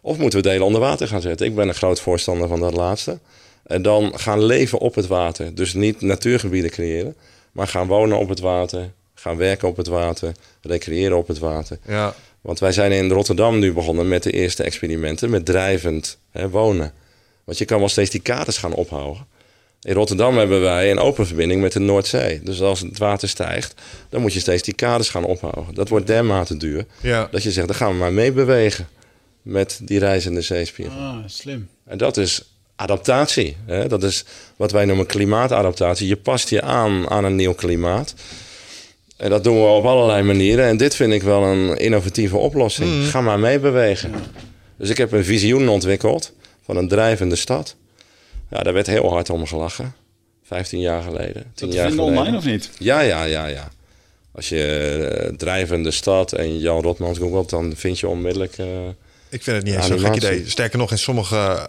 Of moeten we delen onder water gaan zetten? Ik ben een groot voorstander van dat laatste. En dan gaan leven op het water. Dus niet natuurgebieden creëren, maar gaan wonen op het water, gaan werken op het water, recreëren op het water. Ja. Want wij zijn in Rotterdam nu begonnen met de eerste experimenten met drijvend wonen. Want je kan wel steeds die kaders gaan ophouden. In Rotterdam hebben wij een open verbinding met de Noordzee. Dus als het water stijgt, dan moet je steeds die kaders gaan ophouden. Dat wordt dermate duur dat je zegt, dan gaan we maar mee bewegen met die reizende zeespiegel. Ah, slim. En dat is adaptatie. Hè? Dat is wat wij noemen klimaatadaptatie. Je past je aan een nieuw klimaat. En dat doen we op allerlei manieren. En dit vind ik wel een innovatieve oplossing. Mm. Ga maar mee bewegen. Ja. Dus ik heb een visioen ontwikkeld van een drijvende stad. Ja, daar werd heel hard om gelachen. 15 jaar geleden. 10 jaar geleden. Online of niet? Ja. Als je drijvende stad en Jan Rotmans googelt, dan vind je onmiddellijk ik vind het niet eens zo'n gek idee. Sterker nog, in sommige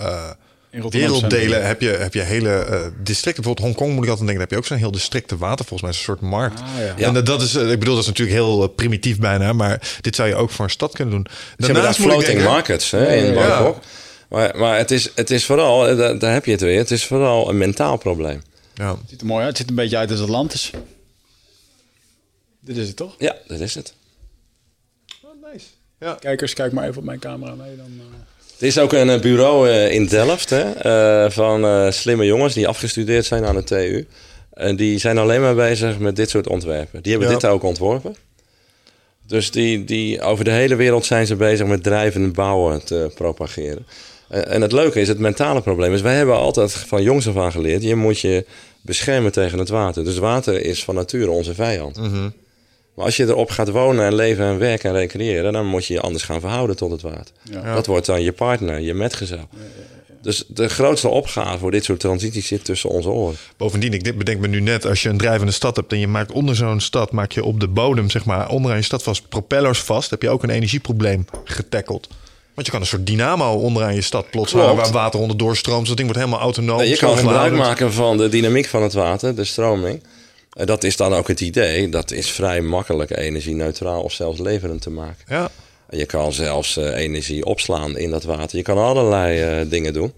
werelddelen heb je hele districten. Bijvoorbeeld Hongkong moet ik altijd denken, daar heb je ook zo'n heel districte water. Volgens mij is een soort markt. En dat is, ik bedoel, dat is natuurlijk heel primitief bijna. Maar dit zou je ook voor een stad kunnen doen. Dus daarnaast moet floating markets in Bangkok. Ja. Maar het is vooral, daar heb je het weer, het is vooral een mentaal probleem. Ja. Het ziet er mooi uit, het ziet een beetje uit als Atlantis. Dit is het toch? Ja, dit is het. Oh, nice. Ja. Kijkers, kijk maar even op mijn camera mee. Dan, Het is ook een bureau in Delft van slimme jongens die afgestudeerd zijn aan de TU. En die zijn alleen maar bezig met dit soort ontwerpen. Die hebben dit ook ontworpen. Dus die over de hele wereld zijn ze bezig met drijvend bouwen te propageren. En het leuke is, het mentale probleem is, wij hebben altijd van jongs af aan geleerd, je moet je beschermen tegen het water. Dus water is van nature onze vijand. Mm-hmm. Maar als je erop gaat wonen en leven en werken en recreëren, dan moet je je anders gaan verhouden tot het water. Ja. Dat wordt dan je partner, je metgezel. Ja. Dus de grootste opgave voor dit soort transities zit tussen onze oren. Bovendien, ik bedenk me nu net, als je een drijvende stad hebt en je maakt onder zo'n stad, maak je op de bodem, zeg maar, onderaan je stad vast, propellers vast, heb je ook een energieprobleem getackeld. Want je kan een soort dynamo onderaan je stad plots halen, waar water onder doorstroomt. Dus dat ding wordt helemaal autonoom. Nee, je kan gebruik maken van de dynamiek van het water, de stroming. En dat is dan ook het idee. Dat is vrij makkelijk energie-neutraal of zelfs leverend te maken. Ja. En je kan zelfs energie opslaan in dat water. Je kan allerlei dingen doen.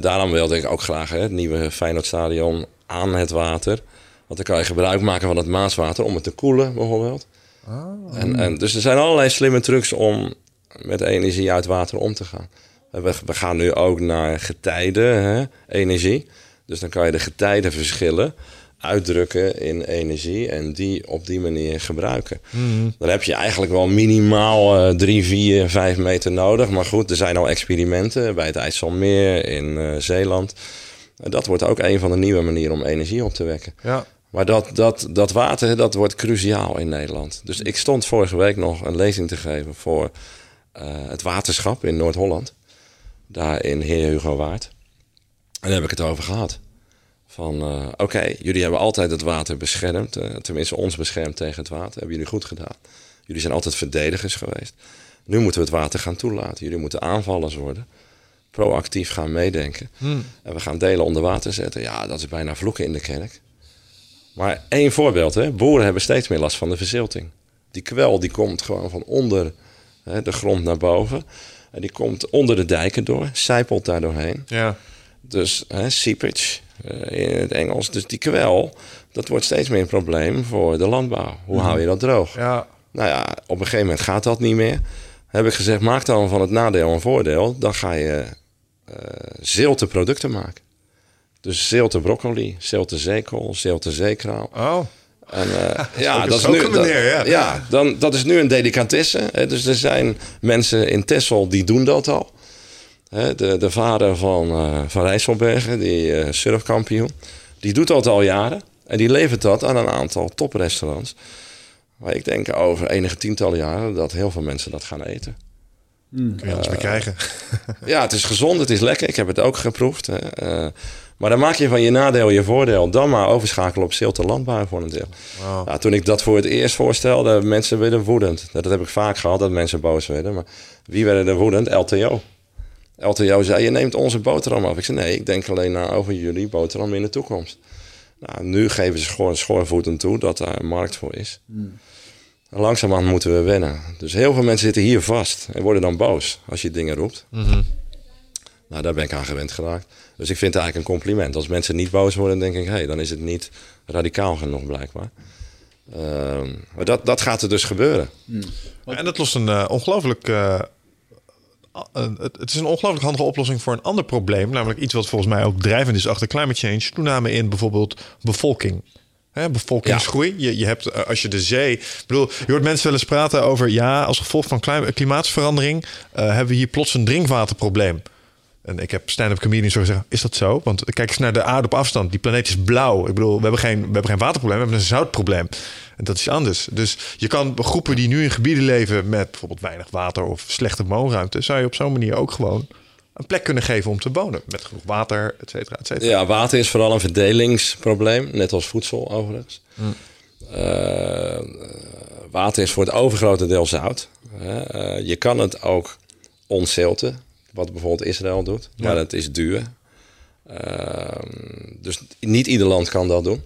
Daarom wilde ik ook graag het nieuwe Feyenoordstadion aan het water. Want dan kan je gebruik maken van het Maaswater om het te koelen bijvoorbeeld. Oh. En dus er zijn allerlei slimme trucs om met energie uit water om te gaan. We gaan nu ook naar getijden, energie. Dus dan kan je de getijdenverschillen uitdrukken in energie en die op die manier gebruiken. Mm. Dan heb je eigenlijk wel minimaal 3, 4, 5 meter nodig. Maar goed, er zijn al experimenten bij het IJsselmeer in Zeeland. Dat wordt ook een van de nieuwe manieren om energie op te wekken. Ja. Maar dat water, dat wordt cruciaal in Nederland. Dus ik stond vorige week nog een lezing te geven voor het waterschap in Noord-Holland. Daar in Heer Hugo Waard. En daar heb ik het over gehad. Van oké, jullie hebben altijd het water beschermd. Tenminste ons beschermd tegen het water. Hebben jullie goed gedaan. Jullie zijn altijd verdedigers geweest. Nu moeten we het water gaan toelaten. Jullie moeten aanvallers worden. Proactief gaan meedenken. En we gaan delen onder water zetten. Ja, dat is bijna vloeken in de kerk. Maar één voorbeeld. Hè? Boeren hebben steeds meer last van de verzilting. Die kwel die komt gewoon van onder de grond naar boven. En die komt onder de dijken door. Sijpelt daar doorheen. Ja. Dus seepage in het Engels. Dus die kwel, dat wordt steeds meer een probleem voor de landbouw. Hoe hou je dat droog? Ja. Nou ja, op een gegeven moment gaat dat niet meer. Heb ik gezegd, maak dan van het nadeel een voordeel. Dan ga je zilte producten maken. Dus zilte broccoli, zilte zeekool, zilte zeekraal. Oh. En, ja, dat is nu, dat is nu een delicatesse. Hè? Dus er zijn mensen in Texel die doen dat al. Hè? De vader van Rijsselbergen, die surfkampioen, die doet dat al jaren. En die levert dat aan een aantal toprestaurants. Maar ik denk over enige tientallen jaren dat heel veel mensen dat gaan eten. Kun je alles mee krijgen. Ja, het is gezond, het is lekker. Ik heb het ook geproefd. Hè. Maar dan maak je van je nadeel je voordeel. Dan maar overschakelen op zilte landbouw voor een deel. Wow. Nou, toen ik dat voor het eerst voorstelde, mensen werden woedend. Dat heb ik vaak gehad, dat mensen boos werden. Maar wie werden er woedend? LTO. LTO zei, je neemt onze boterham af. Ik zei, nee, ik denk alleen na over jullie boterham in de toekomst. Nou, nu geven ze gewoon schoorvoetend toe dat daar een markt voor is. Langzaamaan moeten we wennen. Dus heel veel mensen zitten hier vast en worden dan boos als je dingen roept. Nou, daar ben ik aan gewend geraakt. Dus ik vind het eigenlijk een compliment. Als mensen niet boos worden, denk ik, hé, dan is het niet radicaal genoeg blijkbaar. Maar dat gaat er dus gebeuren. En dat lost een ongelooflijk... Het is een ongelooflijk handige oplossing voor een ander probleem. Namelijk iets wat volgens mij ook drijvend is achter climate change. Toename in bijvoorbeeld bevolking. Bevolkingsgroei. Ja. Je hebt, als je de zee... Ik bedoel, je hoort mensen wel eens praten over... ja, als gevolg van klimaatverandering... hebben we hier plots een drinkwaterprobleem. En ik heb stand-up comedians zo gezegd... is dat zo? Want kijk eens naar de aarde op afstand. Die planeet is blauw. Ik bedoel, we hebben geen waterprobleem. We hebben een zoutprobleem. En dat is anders. Dus je kan groepen die nu in gebieden leven... met bijvoorbeeld weinig water of slechte woonruimte... zou je op zo'n manier ook gewoon... een plek kunnen geven om te wonen. Met genoeg water, et cetera, et cetera. Ja, water is vooral een verdelingsprobleem. Net als voedsel, overigens. Water is voor het overgrote deel zout. Je kan het ook ontzilten. Wat bijvoorbeeld Israël doet. Maar dat is duur. Dus niet ieder land kan dat doen.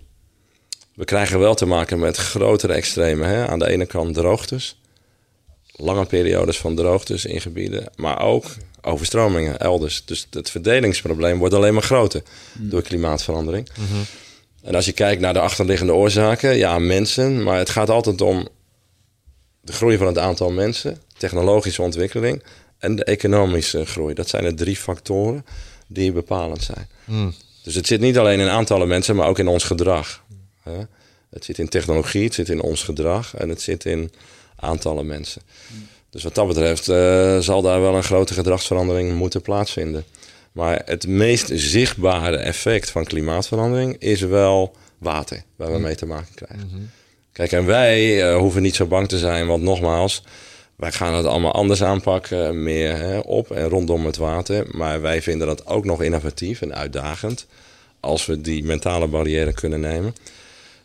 We krijgen wel te maken met grotere extremen. Hè? Aan de ene kant droogtes. Lange periodes van droogtes in gebieden. Maar ook... overstromingen elders. Dus het verdelingsprobleem wordt alleen maar groter door klimaatverandering. En als je kijkt naar de achterliggende oorzaken, ja, mensen. Maar het gaat altijd om de groei van het aantal mensen, technologische ontwikkeling en de economische groei. Dat zijn de drie factoren die bepalend zijn. Dus het zit niet alleen in aantallen mensen, maar ook in ons gedrag. Het zit in technologie, het zit in ons gedrag en het zit in aantallen mensen. Dus wat dat betreft zal daar wel een grote gedragsverandering moeten plaatsvinden. Maar het meest zichtbare effect van klimaatverandering is wel water, waar we mee te maken krijgen. Kijk, en wij hoeven niet zo bang te zijn, want nogmaals, wij gaan het allemaal anders aanpakken, meer op en rondom het water. Maar wij vinden dat ook nog innovatief en uitdagend, als we die mentale barrière kunnen nemen.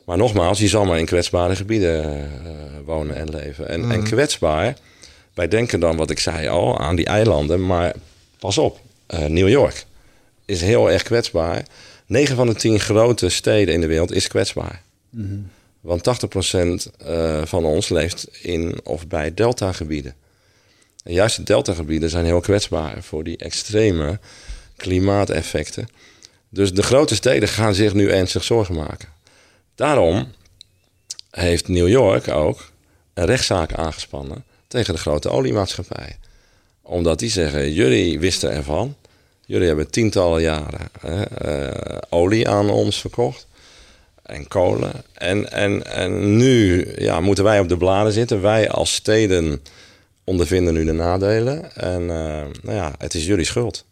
Maar nogmaals, je zal maar in kwetsbare gebieden wonen en leven. En kwetsbaar... Wij denken dan, wat ik zei al, aan die eilanden. Maar pas op, New York is heel erg kwetsbaar. 9 van de 10 grote steden in de wereld is kwetsbaar. Want 80% van ons leeft in of bij deltagebieden. En juist de deltagebieden zijn heel kwetsbaar voor die extreme klimaateffecten. Dus de grote steden gaan zich nu ernstig zorgen maken. Daarom heeft New York ook een rechtszaak aangespannen... tegen de grote oliemaatschappijen. Omdat die zeggen, jullie wisten ervan. Jullie hebben tientallen jaren olie aan ons verkocht. En kolen. En nu moeten wij op de bladen zitten. Wij als steden ondervinden nu de nadelen. En het is jullie schuld.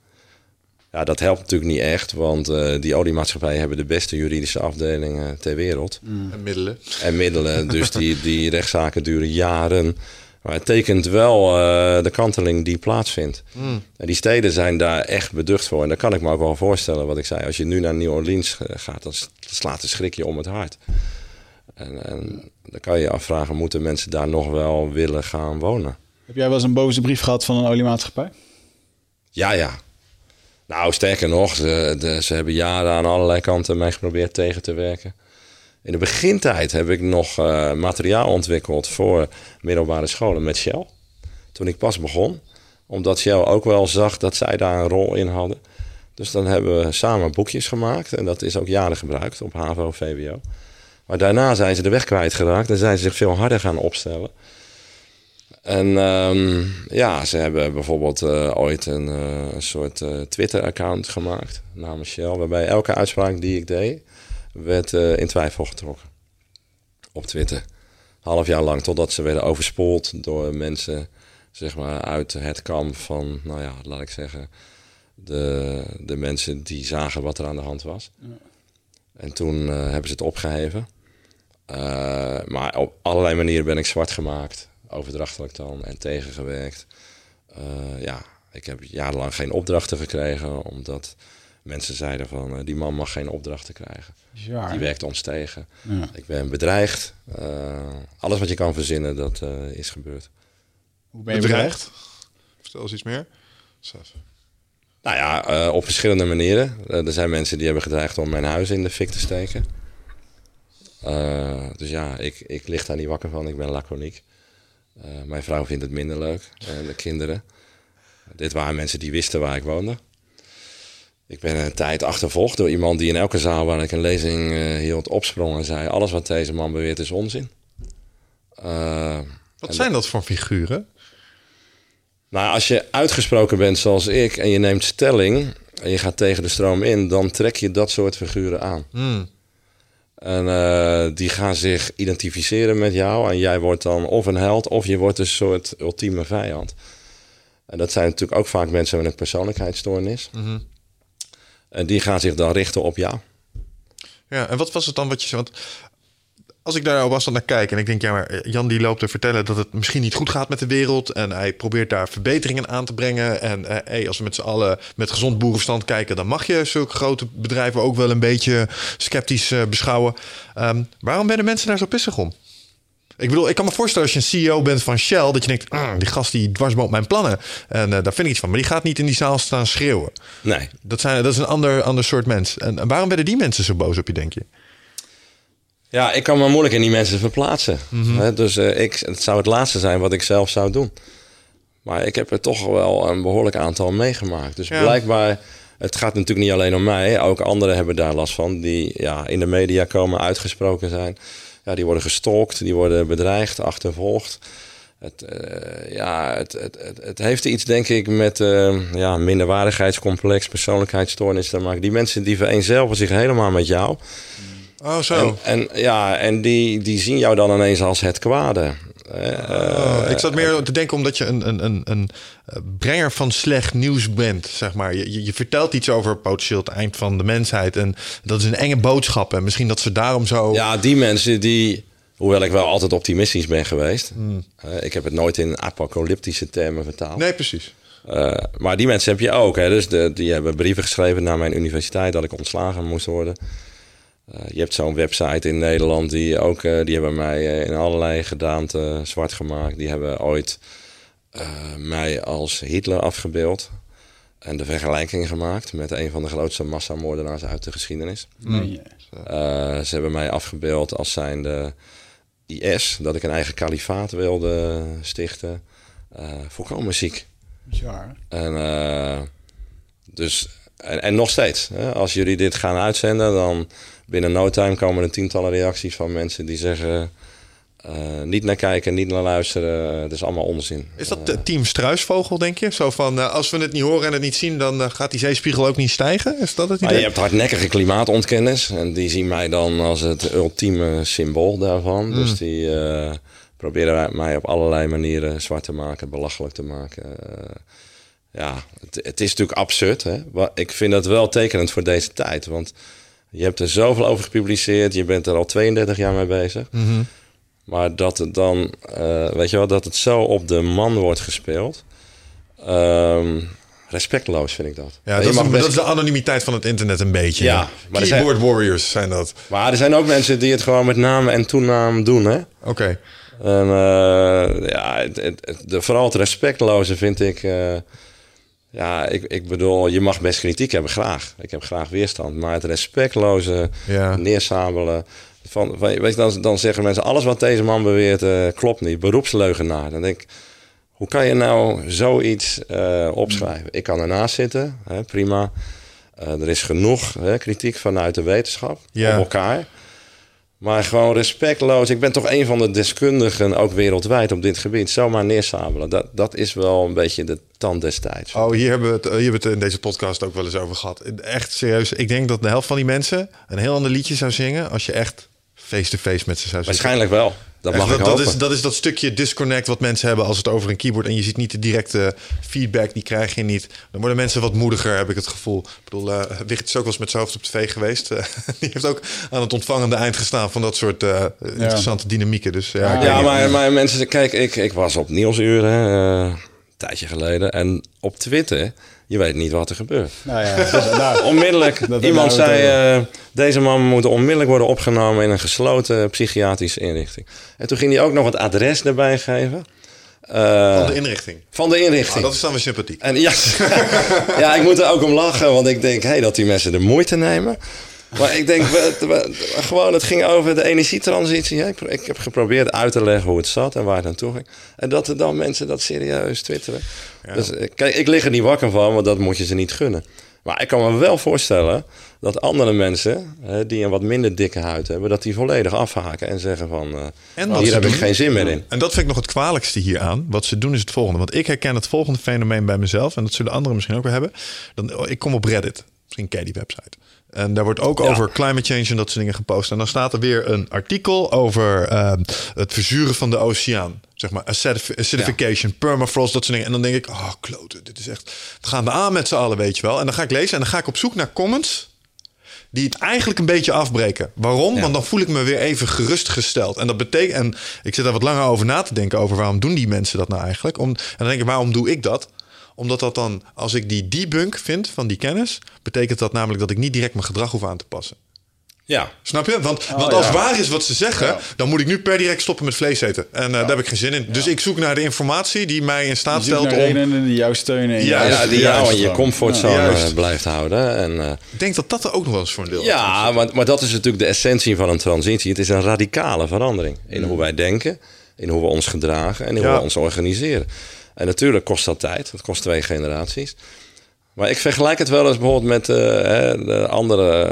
Ja, dat helpt natuurlijk niet echt. Want die oliemaatschappijen hebben de beste juridische afdelingen ter wereld. En middelen. Dus die rechtszaken duren jaren... Maar het tekent wel de kanteling die plaatsvindt. Mm. En die steden zijn daar echt beducht voor. En daar kan ik me ook wel voorstellen wat ik zei. Als je nu naar New Orleans gaat, dan slaat de schrik je om het hart. En dan kan je je afvragen, moeten mensen daar nog wel willen gaan wonen? Heb jij wel eens een boze brief gehad van een oliemaatschappij? Ja, ja. Nou, sterker nog, ze hebben jaren aan allerlei kanten mij geprobeerd tegen te werken. In de begintijd heb ik nog materiaal ontwikkeld voor middelbare scholen met Shell. Toen ik pas begon. Omdat Shell ook wel zag dat zij daar een rol in hadden. Dus dan hebben we samen boekjes gemaakt. En dat is ook jaren gebruikt op HAVO, VWO. Maar daarna zijn ze de weg kwijtgeraakt. En zijn ze zich veel harder gaan opstellen. En ja, ze hebben bijvoorbeeld ooit een soort Twitter-account gemaakt. Namens Shell. Waarbij elke uitspraak die ik deed werd in twijfel getrokken op Twitter. Half jaar lang, totdat ze werden overspoeld door mensen, zeg maar, uit het kamp van, nou ja, laat ik zeggen, de mensen die zagen wat er aan de hand was. Ja. En toen hebben ze het opgeheven. Maar op allerlei manieren ben ik zwart gemaakt, overdrachtelijk dan, en tegengewerkt. Ja, ik heb jarenlang geen opdrachten gekregen, omdat mensen zeiden van, die man mag geen opdrachten krijgen. Ja. Die werkt ons tegen. Ja. Ik ben bedreigd. Alles wat je kan verzinnen, dat is gebeurd. Hoe ben je bedreigd? Vertel eens iets meer. Zelf. Nou ja, op verschillende manieren. Er zijn mensen die hebben gedreigd om mijn huis in de fik te steken. Dus ja, ik lig daar niet wakker van. Ik ben laconiek. Mijn vrouw vindt het minder leuk. En de kinderen. Dit waren mensen die wisten waar ik woonde. Ik ben een tijd achtervolgd door iemand die in elke zaal waar ik een lezing hield opsprong en zei, alles wat deze man beweert is onzin. Wat zijn dat voor figuren? Nou, als je uitgesproken bent zoals ik en je neemt stelling en je gaat tegen de stroom in, dan trek je dat soort figuren aan. Mm. En die gaan zich identificeren met jou en jij wordt dan of een held of je wordt een soort ultieme vijand. En dat zijn natuurlijk ook vaak mensen met een persoonlijkheidsstoornis. Mm-hmm. En die gaan zich dan richten op jou. Ja, en wat was het dan wat je zei? Want als ik daar was dan naar kijk en ik denk, ja, maar Jan die loopt te vertellen dat het misschien niet goed gaat met de wereld. En hij probeert daar verbeteringen aan te brengen. En als we met z'n allen met gezond boerenverstand kijken, dan mag je zulke grote bedrijven ook wel een beetje sceptisch beschouwen. Waarom zijn de mensen daar zo pissig om? Ik bedoel, ik kan me voorstellen als je een CEO bent van Shell, dat je denkt, die gast die dwarsboomt mijn plannen. En daar vind ik iets van. Maar die gaat niet in die zaal staan schreeuwen. Nee. Dat is een ander soort mens. En waarom werden die mensen zo boos op je, denk je? Ja, ik kan me moeilijk in die mensen verplaatsen. Mm-hmm. Hè? Dus het zou het laatste zijn wat ik zelf zou doen. Maar ik heb er toch wel een behoorlijk aantal meegemaakt. Dus blijkbaar, het gaat natuurlijk niet alleen om mij. Ook anderen hebben daar last van die in de media komen, uitgesproken zijn. Ja, die worden gestalkt, die worden bedreigd, achtervolgd. Het heeft iets, denk ik, met minderwaardigheidscomplex, persoonlijkheidsstoornis te maken. Die mensen die vereenzelven zich helemaal met jou. Oh, zo. En die zien jou dan ineens als het kwade. Ik zat meer te denken omdat je een brenger van slecht nieuws bent, zeg maar. Je vertelt iets over potentieel het eind van de mensheid en dat is een enge boodschap. En misschien dat ze daarom zo... Ja, die mensen die, hoewel ik wel altijd optimistisch ben geweest. Mm. Ik heb het nooit in apocalyptische termen vertaald. Nee, precies. Maar die mensen heb je ook. Hè? Dus die hebben brieven geschreven naar mijn universiteit dat ik ontslagen moest worden. Je hebt zo'n website in Nederland die hebben mij in allerlei gedaanten zwart gemaakt. Die hebben ooit mij als Hitler afgebeeld en de vergelijking gemaakt met een van de grootste massamoordenaars uit de geschiedenis. Nee. Ze hebben mij afgebeeld als zijnde IS, dat ik een eigen kalifaat wilde stichten. Volkomen ziek. Ja. En nog steeds, hè? Als jullie dit gaan uitzenden, dan binnen no time komen er tientallen reacties van mensen die zeggen, niet naar kijken, niet naar luisteren. Het is allemaal onzin. Is dat team struisvogel, denk je? Zo van, als we het niet horen en het niet zien, dan gaat die zeespiegel ook niet stijgen? Is dat het idee? Je hebt hardnekkige klimaatontkennis. En die zien mij dan als het ultieme symbool daarvan. Mm. Dus die proberen mij op allerlei manieren zwart te maken, belachelijk te maken. Het is natuurlijk absurd. Hè? Ik vind dat wel tekenend voor deze tijd. Want je hebt er zoveel over gepubliceerd. Je bent er al 32 jaar mee bezig. Mm-hmm. Maar dat het dan, weet je wel, dat het zo op de man wordt gespeeld. Respectloos vind ik dat. Ja, dat is de anonimiteit van het internet een beetje. Ja, maar keyboard warriors zijn dat. Maar er zijn ook mensen die het gewoon met naam en toenaam doen, hè? Oké. En ja, vooral het respectloze vind ik... ja, ik bedoel, je mag best kritiek hebben, graag. Ik heb graag weerstand. Maar het respectloze, neersabelen... Weet je, dan zeggen mensen, alles wat deze man beweert klopt niet. Beroepsleugenaar. Dan denk ik, hoe kan je nou zoiets opschrijven? Ik kan ernaast zitten, hè, prima. Er is genoeg kritiek vanuit de wetenschap op elkaar. Maar gewoon respectloos. Ik ben toch een van de deskundigen, ook wereldwijd op dit gebied. Zomaar neersabelen. Dat is wel een beetje de tand destijds. Oh, hier hebben we het in deze podcast ook wel eens over gehad. Echt serieus. Ik denk dat de helft van die mensen een heel ander liedje zou zingen... als je echt face-to-face met ze zou zingen. Waarschijnlijk wel. Dat is dat stukje disconnect wat mensen hebben als het over een keyboard... en je ziet niet de directe feedback, die krijg je niet. Dan worden mensen wat moediger, heb ik het gevoel. Ik bedoel, Wicht is ook wel eens met zijn hoofd op tv geweest. Die heeft ook aan het ontvangende eind gestaan van dat soort interessante dynamieken. Dus, maar mensen, kijk, ik was op Nieuwsuur een tijdje geleden en op Twitter... Je weet niet wat er gebeurt. Nou ja, onmiddellijk. Iemand zei, deze man moet onmiddellijk worden opgenomen... in een gesloten psychiatrische inrichting. En toen ging hij ook nog het adres erbij geven. Van de inrichting? Van de inrichting. Oh, dat is dan weer sympathiek. En, ja, ik moet er ook om lachen, want ik denk... dat die mensen de moeite nemen. Maar ik denk, gewoon, het ging over de energietransitie. Hè? Ik heb geprobeerd uit te leggen hoe het zat en waar het naartoe ging. En dat er dan mensen dat serieus twitteren. Ja. Dus kijk, ik lig er niet wakker van, want dat moet je ze niet gunnen. Maar ik kan me wel voorstellen dat andere mensen... die een wat minder dikke huid hebben... dat die volledig afhaken en zeggen van... hier heb ik geen zin meer in. En dat vind ik nog het kwalijkste hieraan. Wat ze doen is het volgende. Want ik herken het volgende fenomeen bij mezelf... en dat zullen anderen misschien ook weer hebben. Ik kom op Reddit. Misschien ken je die website. En daar wordt ook over climate change en dat soort dingen gepost. En dan staat er weer een artikel over het verzuren van de oceaan. Zeg maar acidification, permafrost, dat soort dingen. En dan denk ik, kloten, dit is echt... We gaan we aan met z'n allen, weet je wel. En dan ga ik lezen en dan ga ik op zoek naar comments... die het eigenlijk een beetje afbreken. Waarom? Ja. Want dan voel ik me weer even gerustgesteld. En dat betekent... En ik zit daar wat langer over na te denken over... waarom doen die mensen dat nou eigenlijk? En dan denk ik, waarom doe ik dat? Omdat dat dan, als ik die debunk vind van die kennis... betekent dat namelijk dat ik niet direct mijn gedrag hoef aan te passen. Ja. Snap je? Want als waar is wat ze zeggen... dan moet ik nu per direct stoppen met vlees eten. En daar heb ik geen zin in. Ja. Dus ik zoek naar de informatie die mij in staat stelt om... die jou steunen. En die jou in je comfortzone blijft houden. En, ik denk dat dat er ook nog wel eens voor een deel is. Ja, maar dat is natuurlijk de essentie van een transitie. Het is een radicale verandering in hoe wij denken... in hoe we ons gedragen en in hoe we ons organiseren. En natuurlijk kost dat tijd. Dat kost 2 generaties. Maar ik vergelijk het wel eens bijvoorbeeld met de andere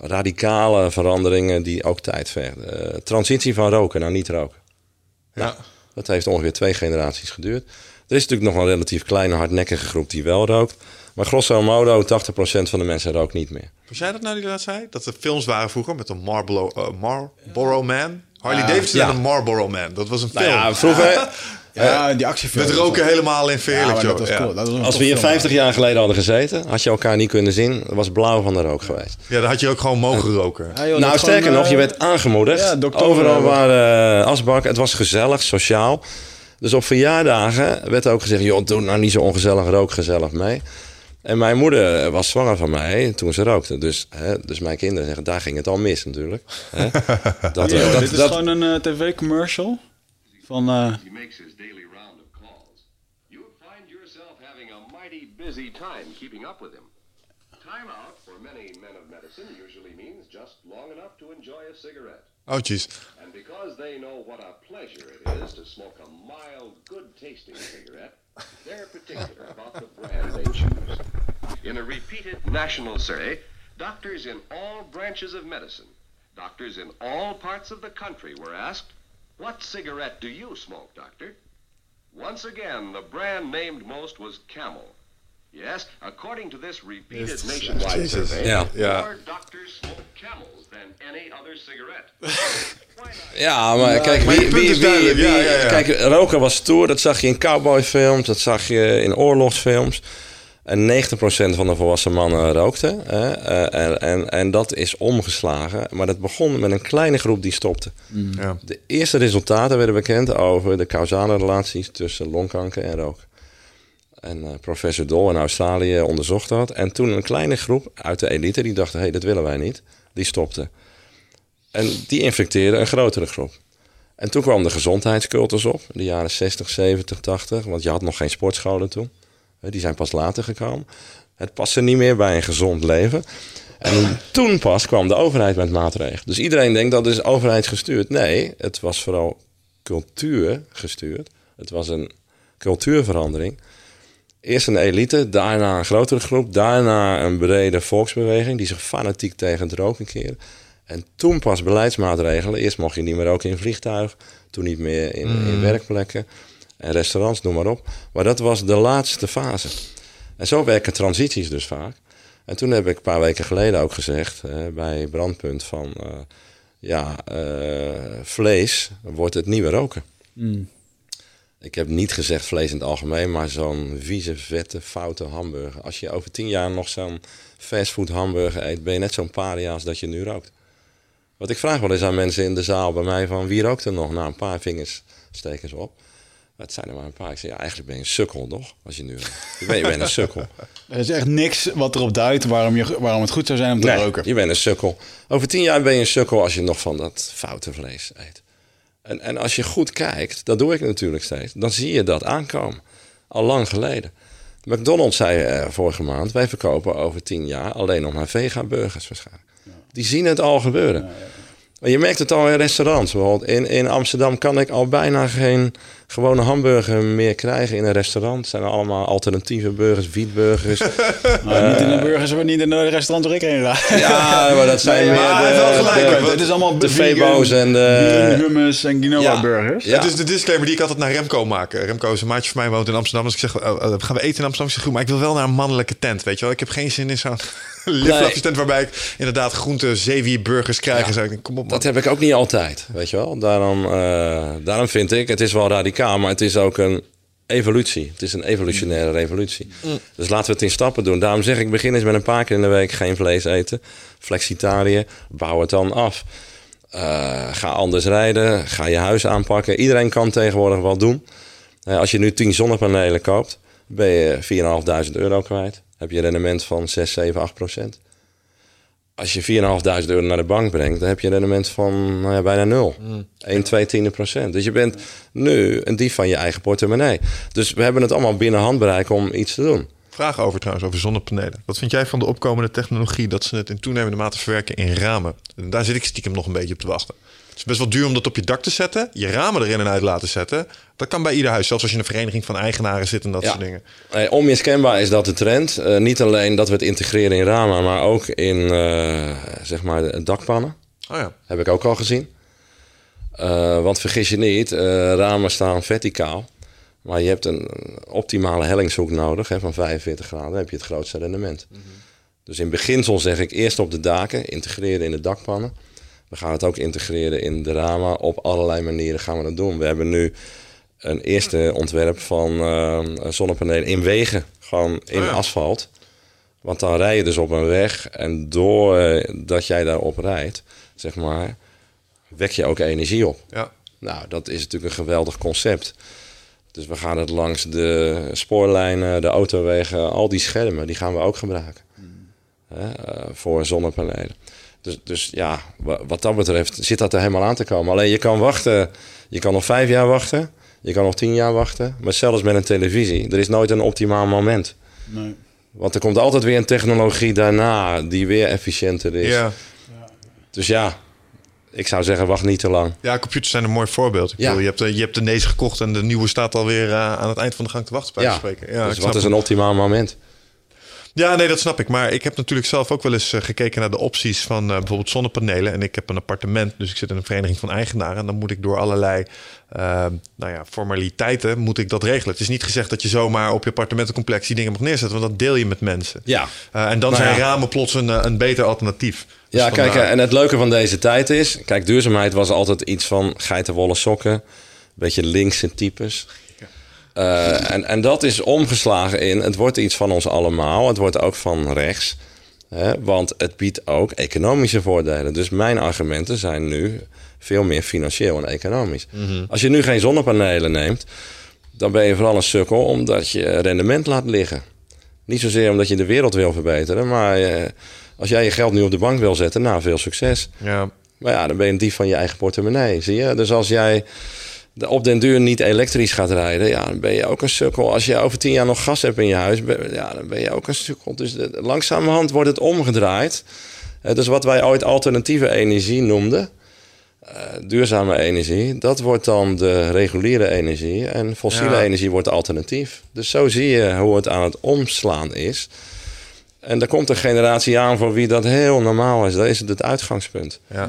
radicale veranderingen die ook tijd vergen. Transitie van roken naar niet roken. Ja. Nou, dat heeft ongeveer 2 generaties geduurd. Er is natuurlijk nog een relatief kleine hardnekkige groep die wel rookt. Maar grosso modo 80% van de mensen rookt niet meer. Was jij dat nou die dat zei? Dat er films waren vroeger met een Marlboro Man. Harley Davidson en een Marlboro Man. Dat was een film. Nou ja, vroeger... Ja, die actiefilm. Met roken helemaal in verheerlijk, joh. Cool. Als we hier 50 jaar geleden hadden gezeten... had je elkaar niet kunnen zien. Dat was blauw van de rook geweest. Ja, dan had je ook gewoon mogen roken. Ja, joh, nou, sterker nog, je werd aangemoedigd. Ja, overal waren asbakken. Het was gezellig, sociaal. Dus op verjaardagen werd ook gezegd... joh, doe nou niet zo ongezellig, rook gezellig mee. En mijn moeder was zwanger van mij toen ze rookte. Dus mijn kinderen zeggen, daar ging het al mis natuurlijk. Dit is gewoon een tv-commercial... Van, He makes his daily round of calls. You'll find yourself having a mighty busy time keeping up with him. Time out for many men of medicine usually means just long enough to enjoy a cigarette. Oh, jeez. And because they know what a pleasure it is to smoke a mild, good-tasting cigarette, they're particular about the brand they choose. In a repeated national survey, doctors in all branches of medicine, doctors in all parts of the country were asked, what cigarette do you smoke, doctor? Once again, the brand named most was Camel. Yes, according to this repeated nationwide survey, more doctors smoke Camels than any other cigarette. Ja, maar kijk, kijk, roken was stoer. Dat zag je in cowboyfilms, dat zag je in oorlogsfilms. En 90% van de volwassen mannen rookte. En dat is omgeslagen. Maar dat begon met een kleine groep die stopte. Mm. Ja. De eerste resultaten werden bekend over de causale relaties tussen longkanker en rook. En professor Dole in Australië onderzocht dat. En toen een kleine groep uit de elite die dacht, hey, dat willen wij niet. Die stopte. En die infecteerde een grotere groep. En toen kwam de gezondheidscultus op. In de jaren 60, 70, 80. Want je had nog geen sportscholen toen. Die zijn pas later gekomen. Het paste niet meer bij een gezond leven. En toen pas kwam de overheid met maatregelen. Dus iedereen denkt dat is overheid gestuurd. Nee, het was vooral cultuur gestuurd. Het was een cultuurverandering. Eerst een elite, daarna een grotere groep. Daarna een brede volksbeweging die zich fanatiek tegen het roken keerde. En toen pas beleidsmaatregelen. Eerst mocht je niet meer roken in vliegtuig. Toen niet meer in werkplekken. En restaurants, noem maar op. Maar dat was de laatste fase. En zo werken transities dus vaak. En toen heb ik een paar weken geleden ook gezegd... bij Brandpunt van... vlees wordt het nieuwe roken. Mm. Ik heb niet gezegd vlees in het algemeen... maar zo'n vieze, vette, foute hamburger. Als je over 10 jaar nog zo'n fastfood hamburger eet... ben je net zo'n paria als dat je nu rookt. Wat ik vraag wel eens aan mensen in de zaal bij mij... van wie rookt er nog? Nou, een paar vingers steken ze op... Het zijn er maar een paar. Ik zei, ja, eigenlijk ben je een sukkel, toch? Als je nu... Je bent een sukkel. Er is echt niks wat erop duidt waarom het goed zou zijn om te roken. Je bent een sukkel. Over 10 jaar ben je een sukkel als je nog van dat foute vlees eet. En als je goed kijkt, dat doe ik natuurlijk steeds... dan zie je dat aankomen. Al lang geleden. McDonald's zei vorige maand... wij verkopen over 10 jaar alleen nog maar vegan burgers waarschijnlijk. Ja. Die zien het al gebeuren. Ja, ja. Je merkt het al in restaurants. Bijvoorbeeld in Amsterdam kan ik al bijna geen gewone hamburger meer krijgen in een restaurant. Het zijn allemaal alternatieve burgers, wietburgers. Niet in de burgers, maar niet in de restaurant waar ik heen ga. Ja, maar dat zijn het is allemaal de Febo's en de hummus en quinoa burgers. Ja. Ja. Het is de disclaimer die ik altijd naar Remco maak. Remco is een maatje van mij, woont in Amsterdam. Dus ik zeg, gaan we eten in Amsterdam? Ik zeg, goed, maar ik wil wel naar een mannelijke tent, weet je wel. Ik heb geen zin in zo'n... liplapjestent waarbij ik inderdaad groente, zeewier, burgers krijg. Ja, en kom op, dat heb ik ook niet altijd, weet je wel. Daarom vind ik, het is wel radicaal, maar het is ook een evolutie. Het is een evolutionaire revolutie. Mm. Dus laten we het in stappen doen. Daarom zeg ik, begin eens met een paar keer in de week geen vlees eten. Flexitariër, bouw het dan af. Ga anders rijden, ga je huis aanpakken. Iedereen kan tegenwoordig wat doen. Als je nu 10 zonnepanelen koopt, ben je €4.500 kwijt. Heb je een rendement van 6, 7, 8%. Als je €4.500 naar de bank brengt... dan heb je een rendement van bijna 0. 1, 2 tiende procent. Dus je bent nu een dief van je eigen portemonnee. Dus we hebben het allemaal binnen handbereik om iets te doen. Vraag over zonnepanelen. Wat vind jij van de opkomende technologie... dat ze het in toenemende mate verwerken in ramen? En daar zit ik stiekem nog een beetje op te wachten. Het is best wel duur om dat op je dak te zetten. Je ramen erin en uit laten zetten. Dat kan bij ieder huis. Zelfs als je in een vereniging van eigenaren zit en dat soort dingen. Onmiskenbaar is dat de trend. Niet alleen dat we het integreren in ramen, maar ook in zeg maar dakpannen. Oh ja. Heb ik ook al gezien. Want vergis je niet, ramen staan verticaal. Maar je hebt een optimale hellingshoek nodig van 45 graden. Dan heb je het grootste rendement. Mm-hmm. Dus in beginsel zeg ik eerst op de daken, integreren in de dakpannen. We gaan het ook integreren in de ramen. Op allerlei manieren gaan we dat doen. We hebben nu een eerste ontwerp van zonnepanelen in wegen. Gewoon in asfalt. Want dan rij je dus op een weg. En doordat jij daarop rijdt, zeg maar, wek je ook energie op. Ja. Nou, dat is natuurlijk een geweldig concept. Dus we gaan het langs de spoorlijnen, de autowegen, al die schermen, die gaan we ook gebruiken. Voor zonnepanelen. Dus ja, wat dat betreft zit dat er helemaal aan te komen. Alleen je kan wachten. Je kan nog 5 jaar wachten. Je kan nog 10 jaar wachten. Maar zelfs met een televisie. Er is nooit een optimaal moment. Nee. Want er komt altijd weer een technologie daarna die weer efficiënter is. Ja. Dus ja, ik zou zeggen wacht niet te lang. Ja, computers zijn een mooi voorbeeld. Ik bedoel, je hebt de nees gekocht en de nieuwe staat alweer aan het eind van de gang te wachten. Bij te spreken. Ja, dus wat is een optimaal moment? Ja, nee, dat snap ik. Maar ik heb natuurlijk zelf ook wel eens gekeken naar de opties van bijvoorbeeld zonnepanelen. En ik heb een appartement, dus ik zit in een vereniging van eigenaren. En dan moet ik door allerlei formaliteiten moet ik dat regelen. Het is niet gezegd dat je zomaar op je appartementencomplex die dingen mag neerzetten. Want dat deel je met mensen. Ja. En dan zijn ramen plots een beter alternatief. Dus ja, kijk, en het leuke van deze tijd is... Kijk, duurzaamheid was altijd iets van geitenwolle sokken. Beetje linkse types. En dat is omgeslagen in, het wordt iets van ons allemaal. Het wordt ook van rechts. Hè, want het biedt ook economische voordelen. Dus mijn argumenten zijn nu veel meer financieel en economisch. Mm-hmm. Als je nu geen zonnepanelen neemt, dan ben je vooral een sukkel omdat je rendement laat liggen. Niet zozeer omdat je de wereld wil verbeteren, maar als jij je geld nu op de bank wil zetten, nou, veel succes. Ja. Maar ja, dan ben je een dief van je eigen portemonnee, zie je? Dus als jij op den duur niet elektrisch gaat rijden, ja, dan ben je ook een sukkel. Als je over 10 jaar nog gas hebt in je huis, ja, dan ben je ook een sukkel. Dus langzamerhand wordt het omgedraaid. Dus wat wij ooit alternatieve energie noemden, duurzame energie, dat wordt dan de reguliere energie. En fossiele energie wordt alternatief. Dus zo zie je hoe het aan het omslaan is. En daar komt een generatie aan voor wie dat heel normaal is. Dat is het uitgangspunt. Ja.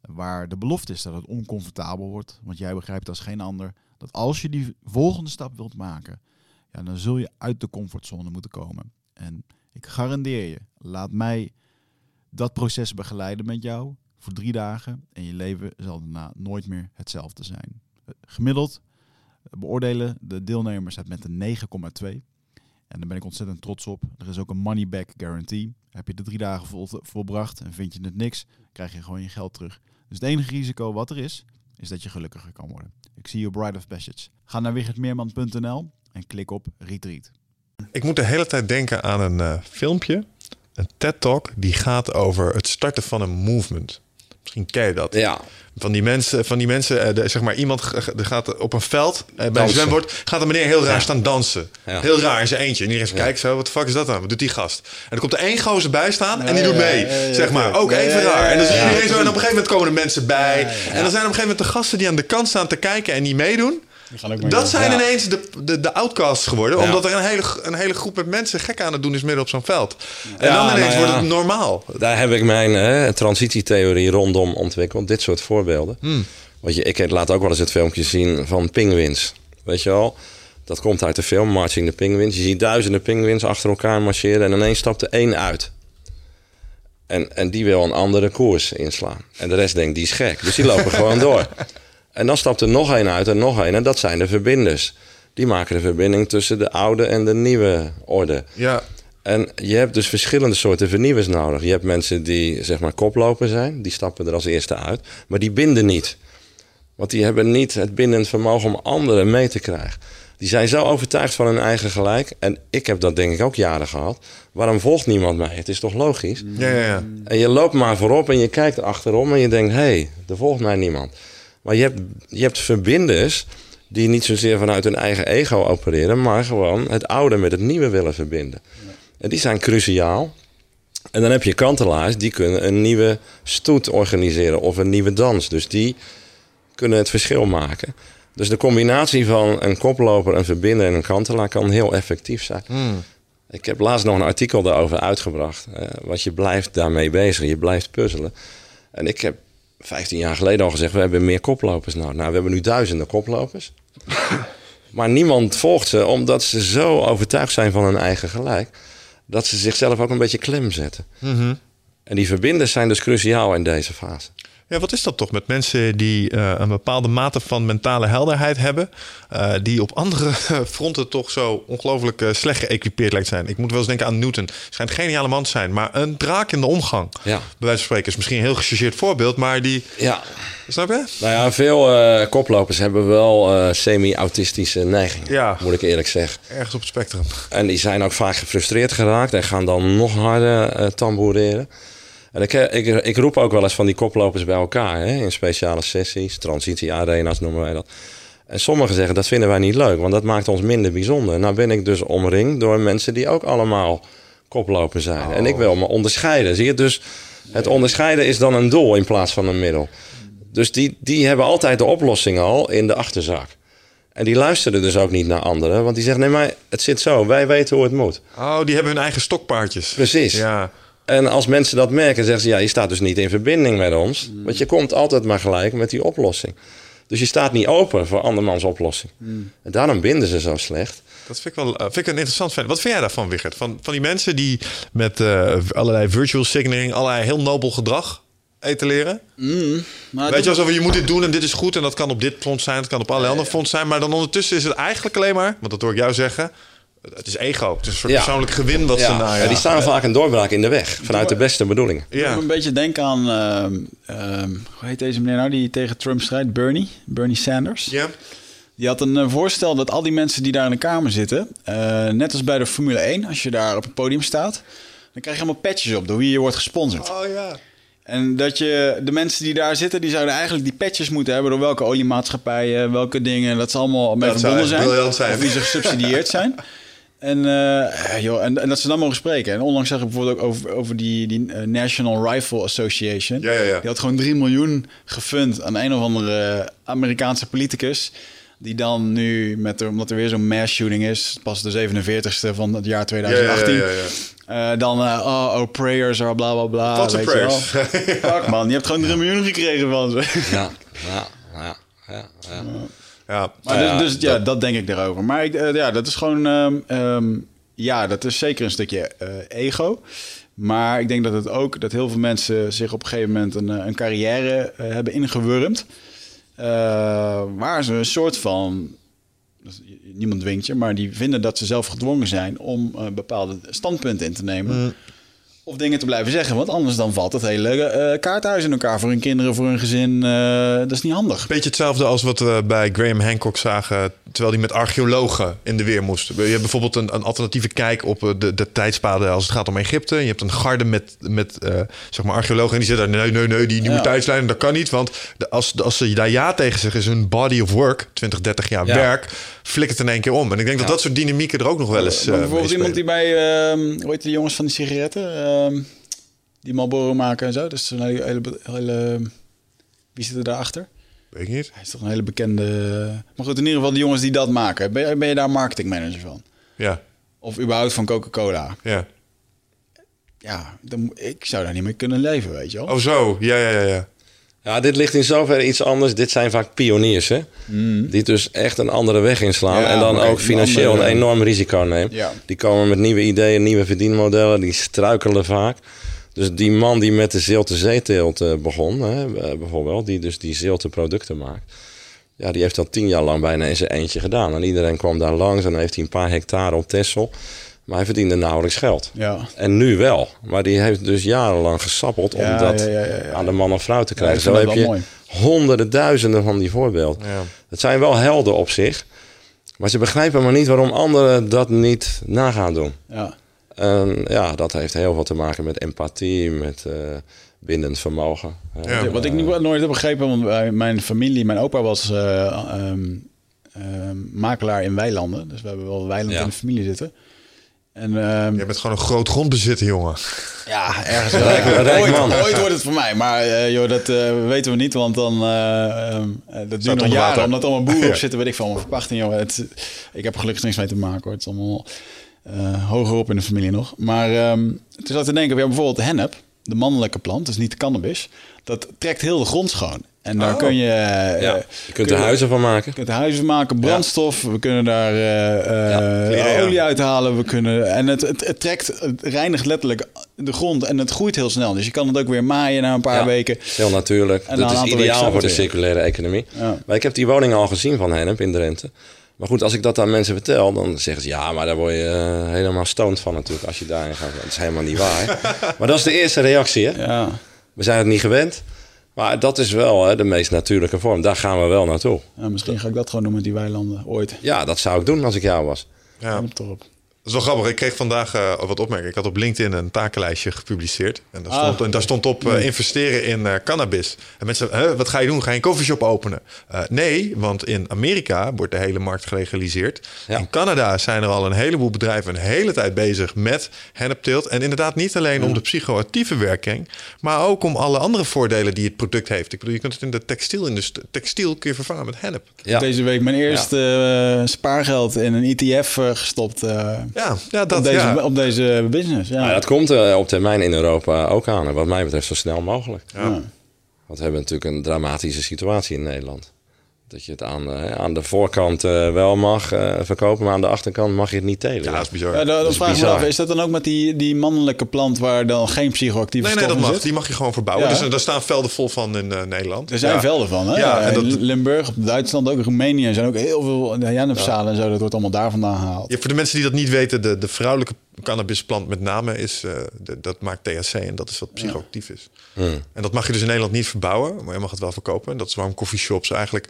Waar de belofte is dat het oncomfortabel wordt. Want jij begrijpt als geen ander dat als je die volgende stap wilt maken, ja, dan zul je uit de comfortzone moeten komen. En ik garandeer je, laat mij dat proces begeleiden met jou voor 3 dagen. En je leven zal daarna nooit meer hetzelfde zijn. Gemiddeld beoordelen de deelnemers het met een 9,2. En daar ben ik ontzettend trots op. Er is ook een money back guarantee. Heb je de 3 dagen volbracht en vind je het niks, krijg je gewoon je geld terug. Dus het enige risico wat er is dat je gelukkiger kan worden. Ik zie je op Rite of Passage. Ga naar wichertmeerman.nl en klik op retreat. Ik moet de hele tijd denken aan een filmpje. Een TED-talk die gaat over het starten van een movement. Misschien ken je dat. Ja. Van die mensen zeg maar, iemand gaat op een veld bij een zwembord, gaat een meneer heel raar staan dansen. Ja. Heel raar in zijn eentje. En iedereen kijkt zo, wat de fuck is dat dan? Wat doet die gast? En er komt er één gozer bij staan en die doet mee. Zeg maar, ook even raar. En dan zie je iedereen zo en op een gegeven moment komen er mensen bij. En dan zijn op een gegeven moment de gasten die aan de kant staan te kijken en niet meedoen. Dat zijn ineens de outcasts geworden. Ja. Omdat er een hele groep met mensen gek aan het doen is midden op zo'n veld. En dan ineens wordt het normaal. Daar heb ik mijn transitietheorie rondom ontwikkeld. Dit soort voorbeelden. Want ik laat ook wel eens het filmpje zien van pinguïns. Weet je wel? Dat komt uit de film Marching the Penguins. Je ziet duizenden pinguïns achter elkaar marcheren. En ineens stapt er één uit. En die wil een andere koers inslaan. En de rest denkt, die is gek. Dus die lopen gewoon door. En dan stapt er nog één uit en nog één. En dat zijn de verbinders. Die maken de verbinding tussen de oude en de nieuwe orde. Ja. En je hebt dus verschillende soorten vernieuwers nodig. Je hebt mensen die zeg maar koploper zijn. Die stappen er als eerste uit. Maar die binden niet. Want die hebben niet het bindend vermogen om anderen mee te krijgen. Die zijn zo overtuigd van hun eigen gelijk. En ik heb dat denk ik ook jaren gehad. Waarom volgt niemand mij? Het is toch logisch? Ja. En je loopt maar voorop en je kijkt achterom. En je denkt, hé, er volgt mij niemand. Maar je hebt verbinders die niet zozeer vanuit hun eigen ego opereren, maar gewoon het oude met het nieuwe willen verbinden. Ja. En die zijn cruciaal. En dan heb je kantelaars, die kunnen een nieuwe stoet organiseren of een nieuwe dans. Dus die kunnen het verschil maken. Dus de combinatie van een koploper, een verbinder en een kantelaar kan heel effectief zijn. Ik heb laatst nog een artikel daarover uitgebracht. Want je blijft daarmee bezig, je blijft puzzelen. En ik heb 15 jaar geleden al gezegd, we hebben meer koplopers nodig. Nou, we hebben nu duizenden koplopers. Maar niemand volgt ze omdat ze zo overtuigd zijn van hun eigen gelijk, dat ze zichzelf ook een beetje klem zetten. Mm-hmm. En die verbinders zijn dus cruciaal in deze fase. Ja, wat is dat toch met mensen die een bepaalde mate van mentale helderheid hebben, die op andere fronten toch zo ongelooflijk slecht geëquipeerd lijkt zijn. Ik moet wel eens denken aan Newton. Schijnt een geniale man te zijn, maar een draak in de omgang. Ja. Bij wijze van spreken is misschien een heel gechargeerd voorbeeld, maar die... Ja. Snap je? Nou ja, veel koplopers hebben wel semi-autistische neigingen, ja, moet ik eerlijk zeggen. Ergens op het spectrum. En die zijn ook vaak gefrustreerd geraakt en gaan dan nog harder tamboureren. En ik roep ook wel eens van die koplopers bij elkaar, hè, in speciale sessies, transitiearena's noemen wij dat. En sommigen zeggen, dat vinden wij niet leuk, want dat maakt ons minder bijzonder. Nou ben ik dus omringd door mensen die ook allemaal koploper zijn. Oh. En ik wil me onderscheiden, zie je? Dus het onderscheiden is dan een doel in plaats van een middel. Dus die hebben altijd de oplossing al in de achterzak. En die luisteren dus ook niet naar anderen, want die zeggen, nee, maar het zit zo, wij weten hoe het moet. Oh, die hebben hun eigen stokpaardjes. Precies. Ja. En als mensen dat merken, zeggen ze, ja, je staat dus niet in verbinding met ons. Mm. Want je komt altijd maar gelijk met die oplossing. Dus je staat niet open voor andermans oplossing. Mm. En daarom binden ze zo slecht. Dat vind ik wel een interessant feit. Wat vind jij daarvan, Wichert? Van die mensen die met allerlei virtual signaling, allerlei heel nobel gedrag etaleren. Maar weet je, alsof je moet dit doen en dit is goed en dat kan op dit front zijn, dat kan op alle andere fronts zijn. Maar dan ondertussen is het eigenlijk alleen maar, want dat hoor ik jou zeggen, het is ego. Het is een soort persoonlijk gewin wat ze naaien. Ja, die staan vaak een doorbraak in de weg. Vanuit de beste bedoelingen. Ja. Ik moet een beetje denken aan... hoe heet deze meneer nou die tegen Trump strijdt? Bernie Sanders. Ja. Die had een voorstel dat al die mensen die daar in de kamer zitten... net als bij de Formule 1, als je daar op het podium staat... dan krijg je allemaal patches op door wie je wordt gesponsord. Oh ja. En dat je de mensen die daar zitten, die zouden eigenlijk die patches moeten hebben... door welke oliemaatschappijen, welke dingen... dat ze allemaal mee verbonden zijn. Of wie ze gesubsidieerd zijn. En dat ze dan mogen spreken. En onlangs zag ik bijvoorbeeld ook over die National Rifle Association. Ja, ja, ja. Die had gewoon 3 miljoen gefund aan een of andere Amerikaanse politicus. Die dan nu, omdat er weer zo'n mass shooting is... pas de 47e van het jaar 2018... Ja, ja, ja, ja. Prayers are bla bla bla. Wat een prayers. Fuck man, je hebt gewoon 3 miljoen gekregen van ze. Ja. Ja, maar dat denk ik daarover. Maar dat is gewoon... dat is zeker een stukje ego. Maar ik denk dat het ook... dat heel veel mensen zich op een gegeven moment... een carrière hebben ingewurmd. Waar ze een soort van... niemand dwingt je... maar die vinden dat ze zelf gedwongen zijn... om bepaalde standpunten in te nemen... Of dingen te blijven zeggen. Want anders dan valt het hele kaarthuis in elkaar... voor hun kinderen, voor hun gezin. Dat is niet handig. Beetje hetzelfde als wat we bij Graham Hancock zagen... terwijl hij met archeologen in de weer moest. Je hebt bijvoorbeeld een alternatieve kijk op de tijdspaden... als het gaat om Egypte. Je hebt een garde met zeg maar archeologen... en die zeggen, nee, die nieuwe tijdslijnen, dat kan niet. Want als ze daar ja tegen zeggen... is hun body of work, 20, 30 jaar werk... flikkert in één keer om. En ik denk dat dat soort dynamieken er ook nog wel eens... bijvoorbeeld iemand die bij... hoe heet die jongens van die sigaretten... die Marlboro maken en zo. Dus een hele... Wie zit er daarachter? Weet ik niet. Hij is toch een hele bekende... Maar goed, in ieder geval de jongens die dat maken. Ben je daar marketingmanager van? Ja. Of überhaupt van Coca-Cola? Ja. Ja, ik zou daar niet mee kunnen leven, weet je wel. Oh zo, ja. Ja, dit ligt in zoverre iets anders. Dit zijn vaak pioniers, hè? Die dus echt een andere weg inslaan... en dan ook financieel een enorm risico nemen. Ja. Die komen met nieuwe ideeën, nieuwe verdienmodellen... die struikelen vaak. Dus die man die met de zilte zeeteelt begon... Hè, bijvoorbeeld, die dus die zilte producten maakt... ja, die heeft dat 10 jaar lang bijna in zijn eentje gedaan. En iedereen kwam daar langs en heeft hij een paar hectare op Texel... Maar hij verdiende nauwelijks geld. Ja. En nu wel. Maar die heeft dus jarenlang gesappeld om dat aan de man of vrouw te krijgen. Zo heb je honderden, duizenden van die voorbeelden. Ja. Het zijn wel helden op zich. Maar ze begrijpen maar niet waarom anderen dat niet na gaan doen. Ja. En dat heeft heel veel te maken met empathie, met bindend vermogen. Ja. Wat ik nooit heb begrepen, want mijn familie, mijn opa was makelaar in weilanden. Dus we hebben wel weilanden in de familie zitten. Je bent gewoon een groot grondbezitter, jongen. Ja, ergens wel. Ooit wordt het voor mij. Maar dat weten we niet, want dan... dat duurt nog jaren, omdat allemaal boeren op zitten. Weet ik van, mijn verpachting, jongen. Ik heb gelukkig niks mee te maken, hoor. Het is allemaal hoger op in de familie nog. Maar toen zat ik te denken, bijvoorbeeld hennep, de mannelijke plant, dus niet de cannabis... dat trekt heel de grond schoon. En daar kun je... je kunt er huizen van maken. Je kunt er huizen maken, brandstof. Ja. We kunnen daar olie uithalen. We kunnen, en het trekt, het reinigt letterlijk de grond en het groeit heel snel. Dus je kan het ook weer maaien na een paar weken. Heel natuurlijk. En dat is ideaal voor de circulaire economie. Ja. Maar ik heb die woningen al gezien van Hennep in Drenthe. Maar goed, als ik dat aan mensen vertel, dan zeggen ze... ja, maar daar word je helemaal stoned van natuurlijk als je daarin gaat. Dat is helemaal niet waar. Maar dat is de eerste reactie, hè? Ja. We zijn het niet gewend. Maar dat is wel de meest natuurlijke vorm. Daar gaan we wel naartoe. Ja, misschien ga ik dat gewoon doen met die weilanden ooit. Ja, dat zou ik doen als ik jou was. Ja, top. Dat is wel grappig. Ik kreeg vandaag wat opmerkingen. Ik had op LinkedIn een takenlijstje gepubliceerd. En daar stond, op investeren in cannabis. En mensen wat ga je doen? Ga je een coffeeshop openen? Nee, want in Amerika wordt de hele markt gelegaliseerd. Ja. In Canada zijn er al een heleboel bedrijven een hele tijd bezig met hennepteelt. En inderdaad niet alleen om de psychoactieve werking, maar ook om alle andere voordelen die het product heeft. Ik bedoel, je kunt het in de textiel kun je vervangen met hennep. Ja. Deze week mijn eerste spaargeld in een ETF gestopt. Op deze business. Ja. Ja, dat komt op termijn in Europa ook aan. Wat mij betreft zo snel mogelijk. Ja. Ja. Want we hebben natuurlijk een dramatische situatie in Nederland. Dat je het aan de voorkant wel mag verkopen, maar aan de achterkant mag je het niet telen. Ja, dat is bizar. Ja, dat is vraag bizar. Me af, is dat dan ook met die mannelijke plant waar dan geen psychoactieve stoffen zit? Nee, dat mag. Die mag je gewoon verbouwen. Ja. Dus daar staan velden vol van in Nederland. Er zijn velden van, hè? Ja, en Limburg, Duitsland, ook Roemenië. Zijn ook heel veel Janepzalen en zo. Dat wordt allemaal daar vandaan gehaald. Ja, voor de mensen die dat niet weten, de vrouwelijke cannabisplant met name is, dat maakt THC en dat is wat psychoactief is. Mm. En dat mag je dus in Nederland niet verbouwen, maar je mag het wel verkopen. En dat is waarom coffeeshops eigenlijk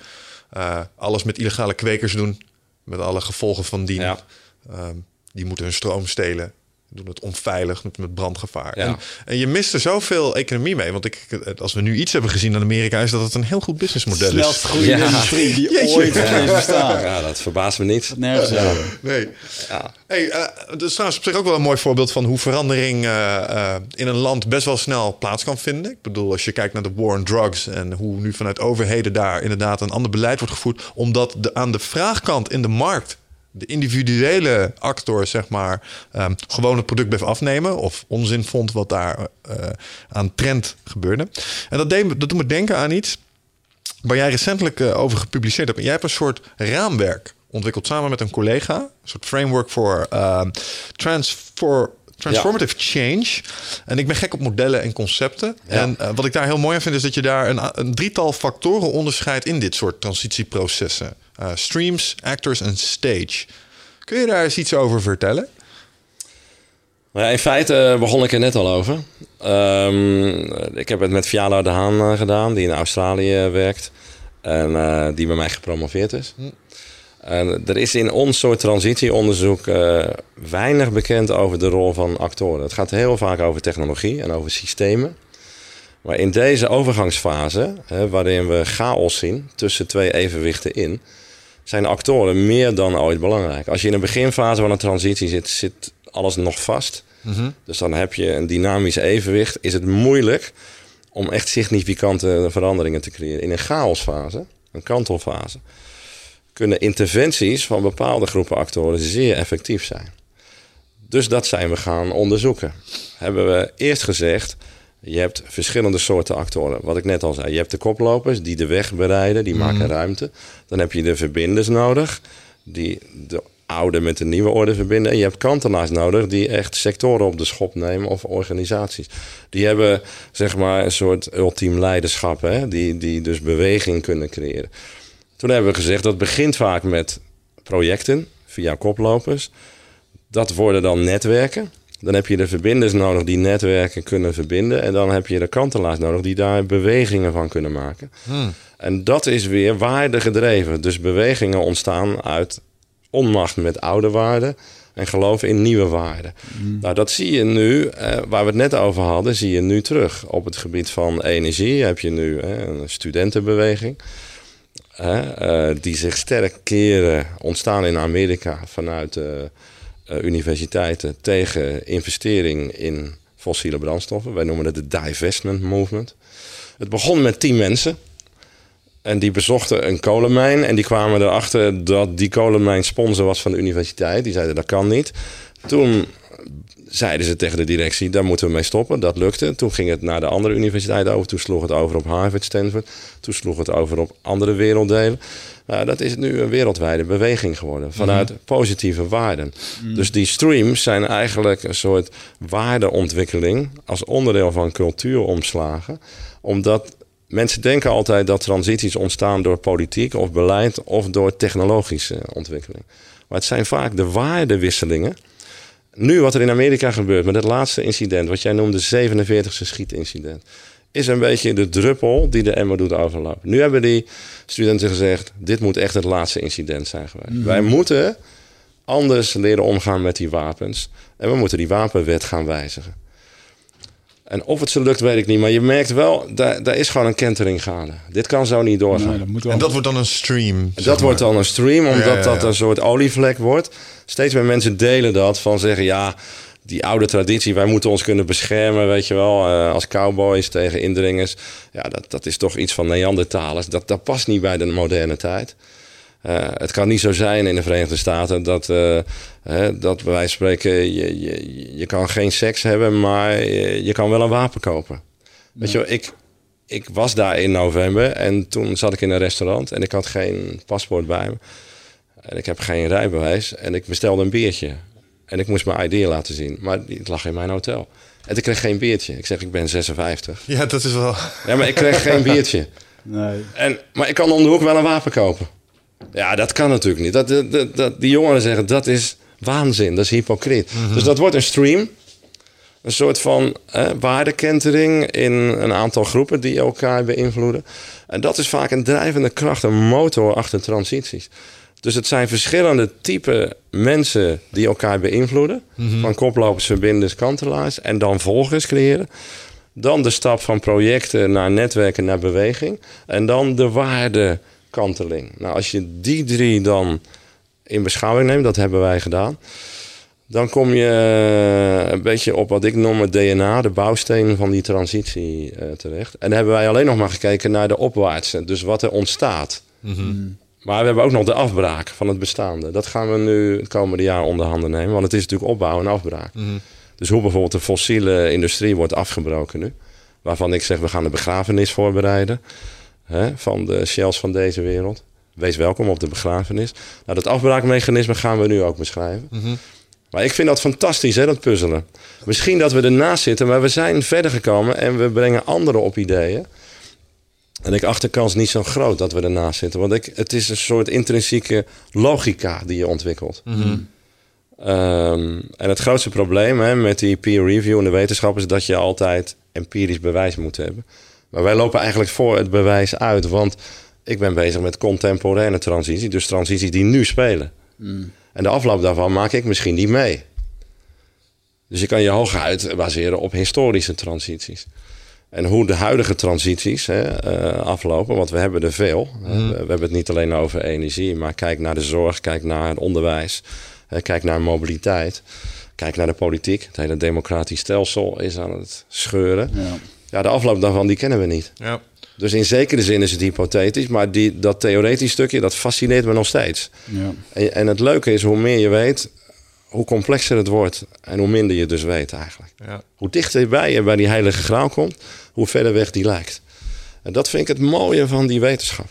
alles met illegale kwekers doen, met alle gevolgen van dien. Ja. Die moeten hun stroom stelen, doen het onveilig, met brandgevaar. Ja. En je mist er zoveel economie mee. Want als we nu iets hebben gezien in Amerika, is dat het een heel goed businessmodel is. Snelst groeiende industrie die ooit heeft bestaan. Ja, dat verbaast me niet. Nergens. Nee. Ja. Hey, dat is trouwens op zich ook wel een mooi voorbeeld van hoe verandering in een land best wel snel plaats kan vinden. Ik bedoel, als je kijkt naar de war on drugs en hoe nu vanuit overheden daar inderdaad een ander beleid wordt gevoerd, omdat aan de vraagkant in de markt de individuele actor, zeg maar, gewoon het product bleef afnemen of onzin vond wat daar aan trend gebeurde. En dat doet me denken aan iets waar jij recentelijk over gepubliceerd hebt. En jij hebt een soort raamwerk ontwikkeld samen met een collega, een soort framework voor transformative change. En ik ben gek op modellen en concepten. Ja. En wat ik daar heel mooi aan vind, is dat je daar een drietal factoren onderscheidt in dit soort transitieprocessen. Streams, actors en stage. Kun je daar eens iets over vertellen? Nou ja, in feite begon ik er net al over. Ik heb het met Fiala de Haan gedaan, die in Australië werkt. En die bij mij gepromoveerd is. En er is in ons soort transitieonderzoek weinig bekend over de rol van actoren. Het gaat heel vaak over technologie en over systemen. Maar in deze overgangsfase, waarin we chaos zien tussen twee evenwichten in, zijn actoren meer dan ooit belangrijk. Als je in een beginfase van een transitie zit, zit alles nog vast. Mm-hmm. Dus dan heb je een dynamisch evenwicht. Is het moeilijk om echt significante veranderingen te creëren. In een chaosfase, een kantelfase, kunnen interventies van bepaalde groepen actoren zeer effectief zijn. Dus dat zijn we gaan onderzoeken. Hebben we eerst gezegd, je hebt verschillende soorten actoren. Wat ik net al zei, je hebt de koplopers die de weg bereiden, die maken ruimte. Dan heb je de verbinders nodig, die de oude met de nieuwe orde verbinden. En je hebt kantelaars nodig die echt sectoren op de schop nemen of organisaties. Die hebben zeg maar een soort ultiem leiderschap, hè? Die dus beweging kunnen creëren. Toen hebben we gezegd, dat begint vaak met projecten via koplopers. Dat worden dan netwerken. Dan heb je de verbinders nodig die netwerken kunnen verbinden. En dan heb je de kantelaars nodig die daar bewegingen van kunnen maken. En dat is weer waarde gedreven. Dus bewegingen ontstaan uit onmacht met oude waarden en geloof in nieuwe waarden. Nou, dat zie je nu, waar we het net over hadden, zie je nu terug. Op het gebied van energie heb je nu een studentenbeweging. Die zich sterk keren, ontstaan in Amerika vanuit universiteiten tegen investering in fossiele brandstoffen. Wij noemen het de divestment movement. Het begon met 10 mensen. En die bezochten een kolenmijn. En die kwamen erachter dat die kolenmijn sponsor was van de universiteit. Die zeiden dat kan niet. Toen zeiden ze tegen de directie, daar moeten we mee stoppen. Dat lukte. Toen ging het naar de andere universiteiten over. Toen sloeg het over op Harvard, Stanford. Toen sloeg het over op andere werelddelen. Dat is nu een wereldwijde beweging geworden. Vanuit positieve waarden. Dus die streams zijn eigenlijk een soort waardeontwikkeling. Als onderdeel van cultuuromslagen. Omdat mensen denken altijd dat transities ontstaan door politiek of beleid. Of door technologische ontwikkeling. Maar het zijn vaak de waardewisselingen. Nu wat er in Amerika gebeurt met het laatste incident, wat jij noemde 47e schietincident, is een beetje de druppel die de emmer doet overlopen. Nu hebben die studenten gezegd, dit moet echt het laatste incident zijn geweest. Mm-hmm. Wij moeten anders leren omgaan met die wapens. En we moeten die wapenwet gaan wijzigen. En of het ze lukt, weet ik niet. Maar je merkt wel, daar is gewoon een kentering gaande. Dit kan zo niet doorgaan. Nee, dat en dat wordt dan een stream. Dat wordt dan een stream, omdat dat een soort olievlek wordt. Steeds meer mensen delen dat. Van zeggen, ja, die oude traditie. Wij moeten ons kunnen beschermen, weet je wel. Als cowboys tegen indringers. Ja, dat is toch iets van Neandertalers. Dat past niet bij de moderne tijd. Het kan niet zo zijn in de Verenigde Staten dat bij wijze van spreken je kan geen seks hebben, maar je kan wel een wapen kopen. Ja. Weet je wel, ik was daar in november en toen zat ik in een restaurant en ik had geen paspoort bij me. En ik heb geen rijbewijs en ik bestelde een biertje. En ik moest mijn ID laten zien, maar het lag in mijn hotel. En ik kreeg geen biertje. Ik zeg, ik ben 56. Ja, dat is wel... Ja, maar ik kreeg geen biertje. Nee. Maar ik kan om de hoek wel een wapen kopen. Ja, dat kan natuurlijk niet. Die jongeren zeggen, dat is waanzin, dat is hypocriet. Mm-hmm. Dus dat wordt een stream. Een soort van waardekentering in een aantal groepen die elkaar beïnvloeden. En dat is vaak een drijvende kracht, een motor achter transities. Dus het zijn verschillende typen mensen die elkaar beïnvloeden. Mm-hmm. Van koplopers, verbinders, kantelaars. En dan volgers creëren. Dan de stap van projecten naar netwerken, naar beweging. En dan de waarde kanteling. Nou, als je die drie dan in beschouwing neemt, dat hebben wij gedaan, dan kom je een beetje op wat ik noem het DNA, de bouwsteen van die transitie terecht. En dan hebben wij alleen nog maar gekeken naar de opwaartse, dus wat er ontstaat. Mm-hmm. Maar we hebben ook nog de afbraak van het bestaande. Dat gaan we nu het komende jaar onder handen nemen, want het is natuurlijk opbouw en afbraak. Mm-hmm. Dus hoe bijvoorbeeld de fossiele industrie wordt afgebroken nu, waarvan ik zeg, we gaan de begrafenis voorbereiden. Van de Shells van deze wereld. Wees welkom op de begrafenis. Nou, dat afbraakmechanisme gaan we nu ook beschrijven. Mm-hmm. Maar ik vind dat fantastisch, hè, dat puzzelen. Misschien dat we ernaast zitten, maar we zijn verder gekomen en we brengen anderen op ideeën. En ik acht de kans niet zo groot dat we ernaast zitten. Want het is een soort intrinsieke logica die je ontwikkelt. Mm-hmm. En het grootste probleem met die peer review in de wetenschap is dat je altijd empirisch bewijs moet hebben. Maar wij lopen eigenlijk voor het bewijs uit. Want ik ben bezig met contemporaine transitie. Dus transities die nu spelen. Mm. En de afloop daarvan maak ik misschien niet mee. Dus je kan je hooguit baseren op historische transities. En hoe de huidige transities aflopen. Want we hebben er veel. We hebben het niet alleen over energie. Maar kijk naar de zorg. Kijk naar het onderwijs. Kijk naar mobiliteit. Kijk naar de politiek. Het hele democratisch stelsel is aan het scheuren. Ja. Ja, de afloop daarvan, die kennen we niet. Ja. Dus in zekere zin is het hypothetisch. Maar dat theoretisch stukje, dat fascineert me nog steeds. Ja. En het leuke is, hoe meer je weet, hoe complexer het wordt. En hoe minder je dus weet eigenlijk. Ja. Hoe dichterbij je bij die heilige graal komt, hoe verder weg die lijkt. En dat vind ik het mooie van die wetenschap.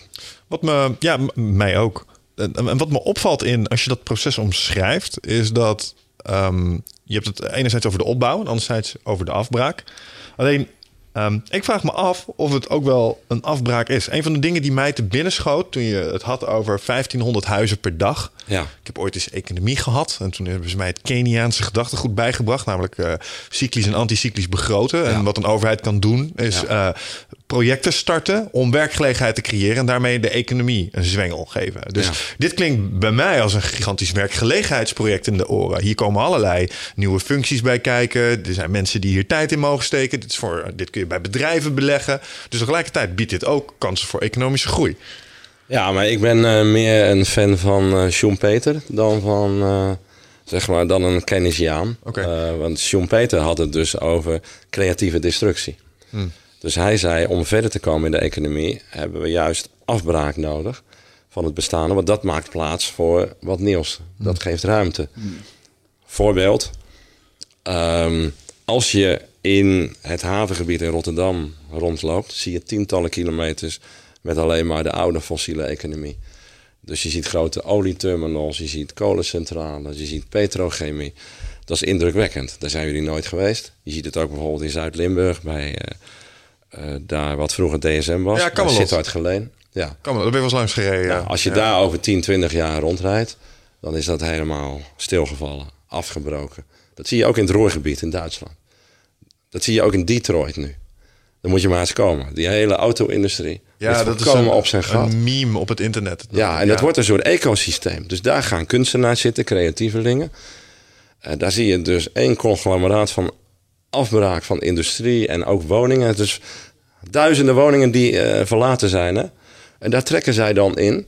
Wat me, mij ook. En wat me opvalt in, als je dat proces omschrijft, is dat je hebt het enerzijds over de opbouw en anderzijds over de afbraak. Alleen... ik vraag me af of het ook wel een afbraak is. Een van de dingen die mij te binnen schoot toen je het had over 1500 huizen per dag. Ja. Ik heb ooit eens economie gehad. En toen hebben ze mij het Keniaanse gedachtegoed bijgebracht. Namelijk cyclisch en anticyclisch begroten. Ja. En wat een overheid kan doen is projecten starten om werkgelegenheid te creëren. En daarmee de economie een zwengel geven. Dus dit klinkt bij mij als een gigantisch werkgelegenheidsproject in de oren. Hier komen allerlei nieuwe functies bij kijken. Er zijn mensen die hier tijd in mogen steken. Dit kun je bij bedrijven beleggen. Dus tegelijkertijd biedt dit ook kansen voor economische groei. Ja, maar ik ben meer een fan van Schumpeter dan van dan een Keynesiaan. Okay. Want Schumpeter had het dus over creatieve destructie. Dus hij zei, om verder te komen in de economie hebben we juist afbraak nodig van het bestaande. Want dat maakt plaats voor wat nieuws. Dat geeft ruimte. Voorbeeld. Als je in het havengebied in Rotterdam rondloopt, zie je tientallen kilometers met alleen maar de oude fossiele economie. Dus je ziet grote olieterminals, je ziet kolencentrales, je ziet petrochemie. Dat is indrukwekkend. Daar zijn jullie nooit geweest. Je ziet het ook bijvoorbeeld in Zuid-Limburg bij daar wat vroeger DSM was. Ja, Kammerland. Sittard Geleen. Ja, Kammerland. Daar ben je wel eens langs gereden. Nou, als je daar over 10, 20 jaar rondrijdt, dan is dat helemaal stilgevallen, afgebroken. Dat zie je ook in het Ruhrgebied in Duitsland. Dat zie je ook in Detroit nu. Dan moet je maar eens komen. Die hele auto-industrie dat is op zijn gat. Een meme op het internet. Dat wordt een soort ecosysteem. Dus daar gaan kunstenaars zitten, creatievelingen. Daar zie je dus één conglomeraat van afbraak van industrie en ook woningen. Dus duizenden woningen die verlaten zijn. Hè? En daar trekken zij dan in.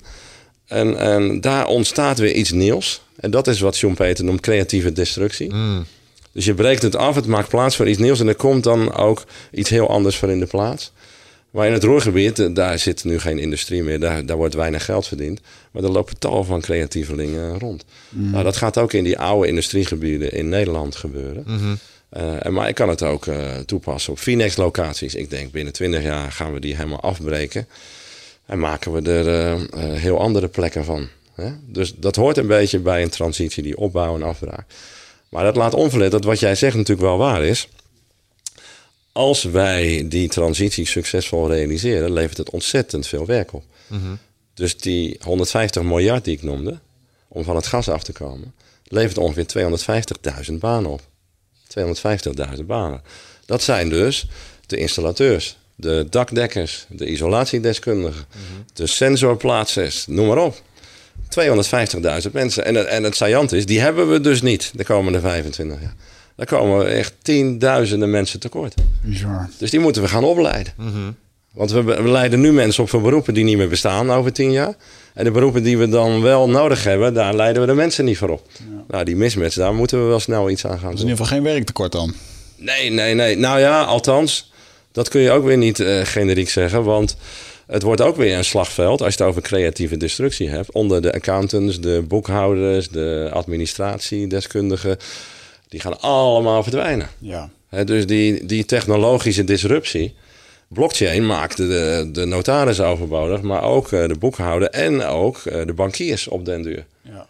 En daar ontstaat weer iets nieuws. En dat is wat Schumpeter noemt creatieve destructie. Mm. Dus je breekt het af, het maakt plaats voor iets nieuws. En er komt dan ook iets heel anders voor in de plaats. Maar in het Ruhrgebied, daar zit nu geen industrie meer. Daar wordt weinig geld verdiend. Maar er lopen tal van creatievelingen rond. Mm. Nou, dat gaat ook in die oude industriegebieden in Nederland gebeuren. Mm-hmm. Maar ik kan het ook toepassen op Finex-locaties. Ik denk binnen 20 jaar gaan we die helemaal afbreken. En maken we er heel andere plekken van. Hè? Dus dat hoort een beetje bij een transitie, die opbouw en afbraak. Maar dat laat onverlet dat wat jij zegt natuurlijk wel waar is. Als wij die transitie succesvol realiseren, levert het ontzettend veel werk op. Mm-hmm. Dus die 150 miljard die ik noemde, om van het gas af te komen, levert ongeveer 250.000 banen op. 250.000 banen. Dat zijn dus de installateurs, de dakdekkers, de isolatiedeskundigen, mm-hmm. de sensorplaatsers, noem maar op. 250.000 mensen. En het saillant is, die hebben we dus niet de komende 25 jaar. Daar komen we echt tienduizenden mensen tekort. Bizar. Dus die moeten we gaan opleiden. Mm-hmm. Want we leiden nu mensen op voor beroepen die niet meer bestaan over 10 jaar. En de beroepen die we dan wel nodig hebben, daar leiden we de mensen niet voor op. Ja. Nou, die mismatch, daar moeten we wel snel iets aan gaan doen. Dat is in ieder geval geen werktekort dan? Nee. Nou ja, althans, dat kun je ook weer niet generiek zeggen, want het wordt ook weer een slagveld als je het over creatieve destructie hebt. Onder de accountants, de boekhouders, de administratiedeskundigen. Die gaan allemaal verdwijnen. Ja. He, dus die technologische disruptie. Blockchain maakt de notaris overbodig, maar ook de boekhouder en ook de bankiers op den duur. Ja.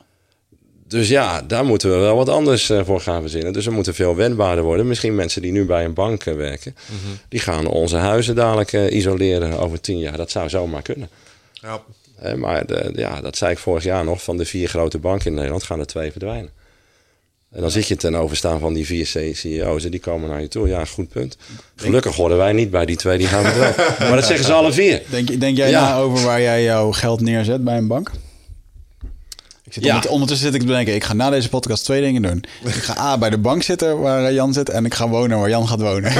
Dus ja, daar moeten we wel wat anders voor gaan verzinnen. Dus we moeten veel wendbaarder worden. Misschien mensen die nu bij een bank werken, mm-hmm. die gaan onze huizen dadelijk isoleren over 10 jaar. Dat zou zomaar kunnen. Ja. Maar dat zei ik vorig jaar nog, van de 4 grote banken in Nederland gaan er 2 verdwijnen. En dan zit je ten overstaan van die 4 CEO's en die komen naar je toe. Ja, goed punt. Gelukkig horen wij niet bij die 2, die gaan we wel. Maar dat zeggen ze alle 4. Denk jij nou over waar jij jouw geld neerzet bij een bank? Ondertussen zit ik te denken, ik ga na deze podcast 2 dingen doen. Ik ga A, bij de bank zitten waar Jan zit en ik ga wonen waar Jan gaat wonen.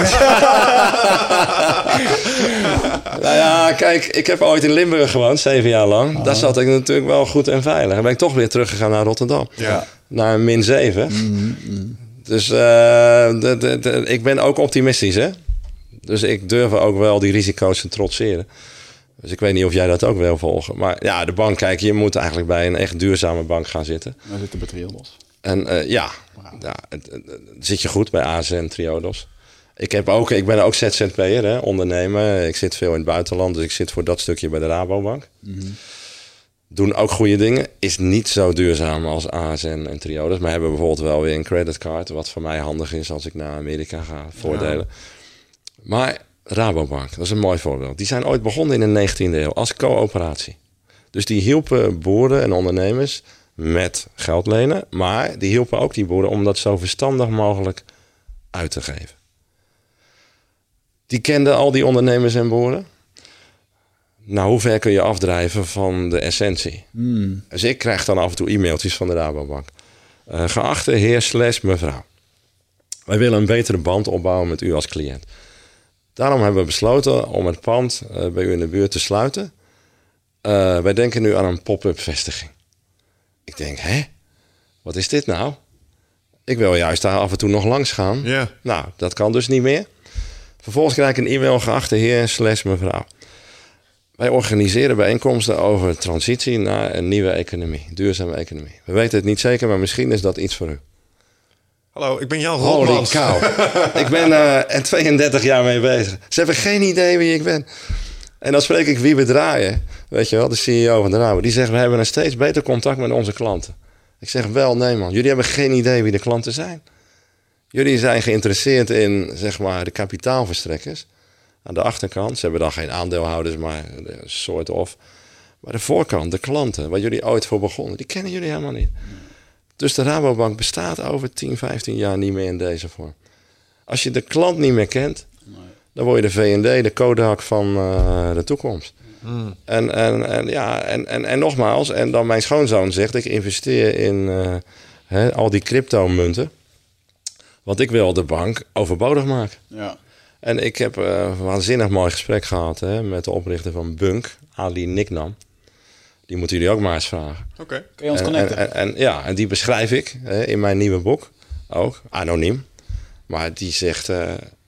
Nou ja, kijk, ik heb ooit in Limburg gewoond, 7 jaar lang. Oh. Daar zat ik natuurlijk wel goed en veilig. Dan ben ik toch weer teruggegaan naar Rotterdam. Ja. Naar -7. Mm-hmm. Dus ik ben ook optimistisch, hè. Dus ik durf ook wel die risico's te trotseren. Dus ik weet niet of jij dat ook wil volgen. Maar ja, de bank, kijk, je moet eigenlijk bij een echt duurzame bank gaan zitten. Daar zitten bij Triodos. En zit je goed bij ASN, Triodos. Ik ben ook ZZP'er, hè, ondernemer. Ik zit veel in het buitenland, dus ik zit voor dat stukje bij de Rabobank. Mm-hmm. Doen ook goede dingen. Is niet zo duurzaam als ASN en Triodos. Maar hebben bijvoorbeeld wel weer een creditcard, wat voor mij handig is als ik naar Amerika ga. Voordelen. Ja. Maar Rabobank, dat is een mooi voorbeeld. Die zijn ooit begonnen in de 19e eeuw als coöperatie. Dus die hielpen boeren en ondernemers met geld lenen. Maar die hielpen ook die boeren om dat zo verstandig mogelijk uit te geven. Die kenden al die ondernemers en boeren. Nou, hoe ver kun je afdrijven van de essentie? Mm. Dus ik krijg dan af en toe e-mailtjes van de Rabobank. Geachte heer / mevrouw. Wij willen een betere band opbouwen met u als cliënt. Daarom hebben we besloten om het pand bij u in de buurt te sluiten. Wij denken nu aan een pop-up vestiging. Ik denk, wat is dit nou? Ik wil juist daar af en toe nog langs gaan. Yeah. Nou, dat kan dus niet meer. Vervolgens krijg ik een e-mail, geachte heer / mevrouw. Wij organiseren bijeenkomsten over transitie naar een nieuwe economie. Duurzame economie. We weten het niet zeker, maar misschien is dat iets voor u. Hallo, ik ben Jan Rotmans. Ik ben er 32 jaar mee bezig. Ze hebben geen idee wie ik ben. En dan spreek ik Wiebe Draaien, weet je wel, de CEO van de Rabo. Die zegt, we hebben een steeds beter contact met onze klanten. Ik zeg, wel, nee man, jullie hebben geen idee wie de klanten zijn. Jullie zijn geïnteresseerd in, zeg maar, de kapitaalverstrekkers. Aan de achterkant, ze hebben dan geen aandeelhouders, maar soort of. Maar de voorkant, de klanten, waar jullie ooit voor begonnen, die kennen jullie helemaal niet. Dus de Rabobank bestaat over 10, 15 jaar niet meer in deze vorm. Als je de klant niet meer kent, dan word je de V&D, de Kodak van de toekomst. Mm. En nogmaals, en dan mijn schoonzoon zegt, ik investeer in al die cryptomunten. Want ik wil de bank overbodig maken. Ja. En ik heb een waanzinnig mooi gesprek gehad met de oprichter van Bunk, Ali Niknam. Die moeten jullie ook maar eens vragen. Oké. Kun je ons connecten? En die beschrijf ik in mijn nieuwe boek. Ook, anoniem. Maar die zegt,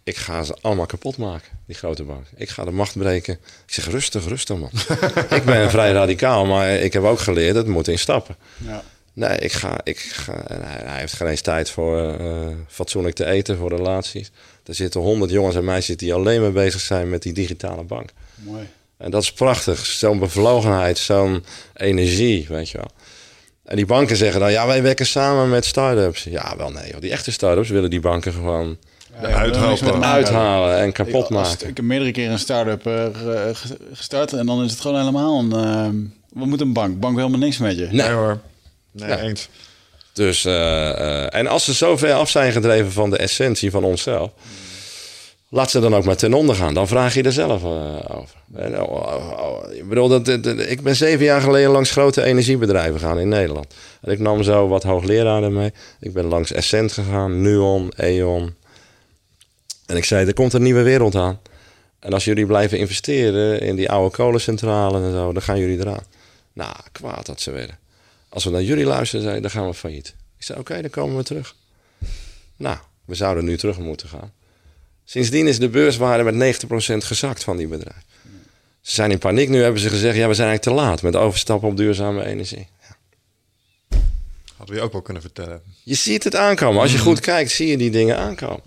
ik ga ze allemaal kapot maken, die grote bank. Ik ga de macht breken. Ik zeg, rustig man. Ik ben vrij radicaal, maar ik heb ook geleerd, het moet in stappen. Ja. Nee, ik ga. Hij heeft geen eens tijd voor fatsoenlijk te eten, voor relaties. Er zitten 100 jongens en meisjes die alleen maar bezig zijn met die digitale bank. Mooi. En dat is prachtig. Zo'n bevlogenheid, zo'n energie, weet je wel. En die banken zeggen dan, ja, wij werken samen met start-ups. Ja, wel nee. Joh. Die echte start-ups willen die banken gewoon uithalen en kapot maken. Ik heb meerdere keren een start-up gestart en dan is het gewoon helemaal wat moet een bank? Bank wil helemaal niks met je. Nee hoor. Nee, ja. Eens. Dus, en als ze zo ver af zijn gedreven van de essentie van onszelf, laat ze dan ook maar ten onder gaan. Dan vraag je er zelf over. Ik bedoel, ik ben 7 jaar geleden langs grote energiebedrijven gegaan in Nederland. En ik nam zo wat hoogleraren mee. Ik ben langs Essent gegaan, Nuon, E.ON. En ik zei, er komt een nieuwe wereld aan. En als jullie blijven investeren in die oude kolencentrales en zo, dan gaan jullie eraan. Nou, kwaad dat ze werden. Als we naar jullie luisteren, zei, dan gaan we failliet. Ik zei, oké, dan komen we terug. Nou, we zouden nu terug moeten gaan. Sindsdien is de beurswaarde met 90% gezakt van die bedrijven. Ze zijn in paniek. Nu hebben ze gezegd, ja, we zijn eigenlijk te laat met overstappen op duurzame energie. Ja. Hadden we je ook wel kunnen vertellen. Je ziet het aankomen. Als je goed kijkt, zie je die dingen aankomen.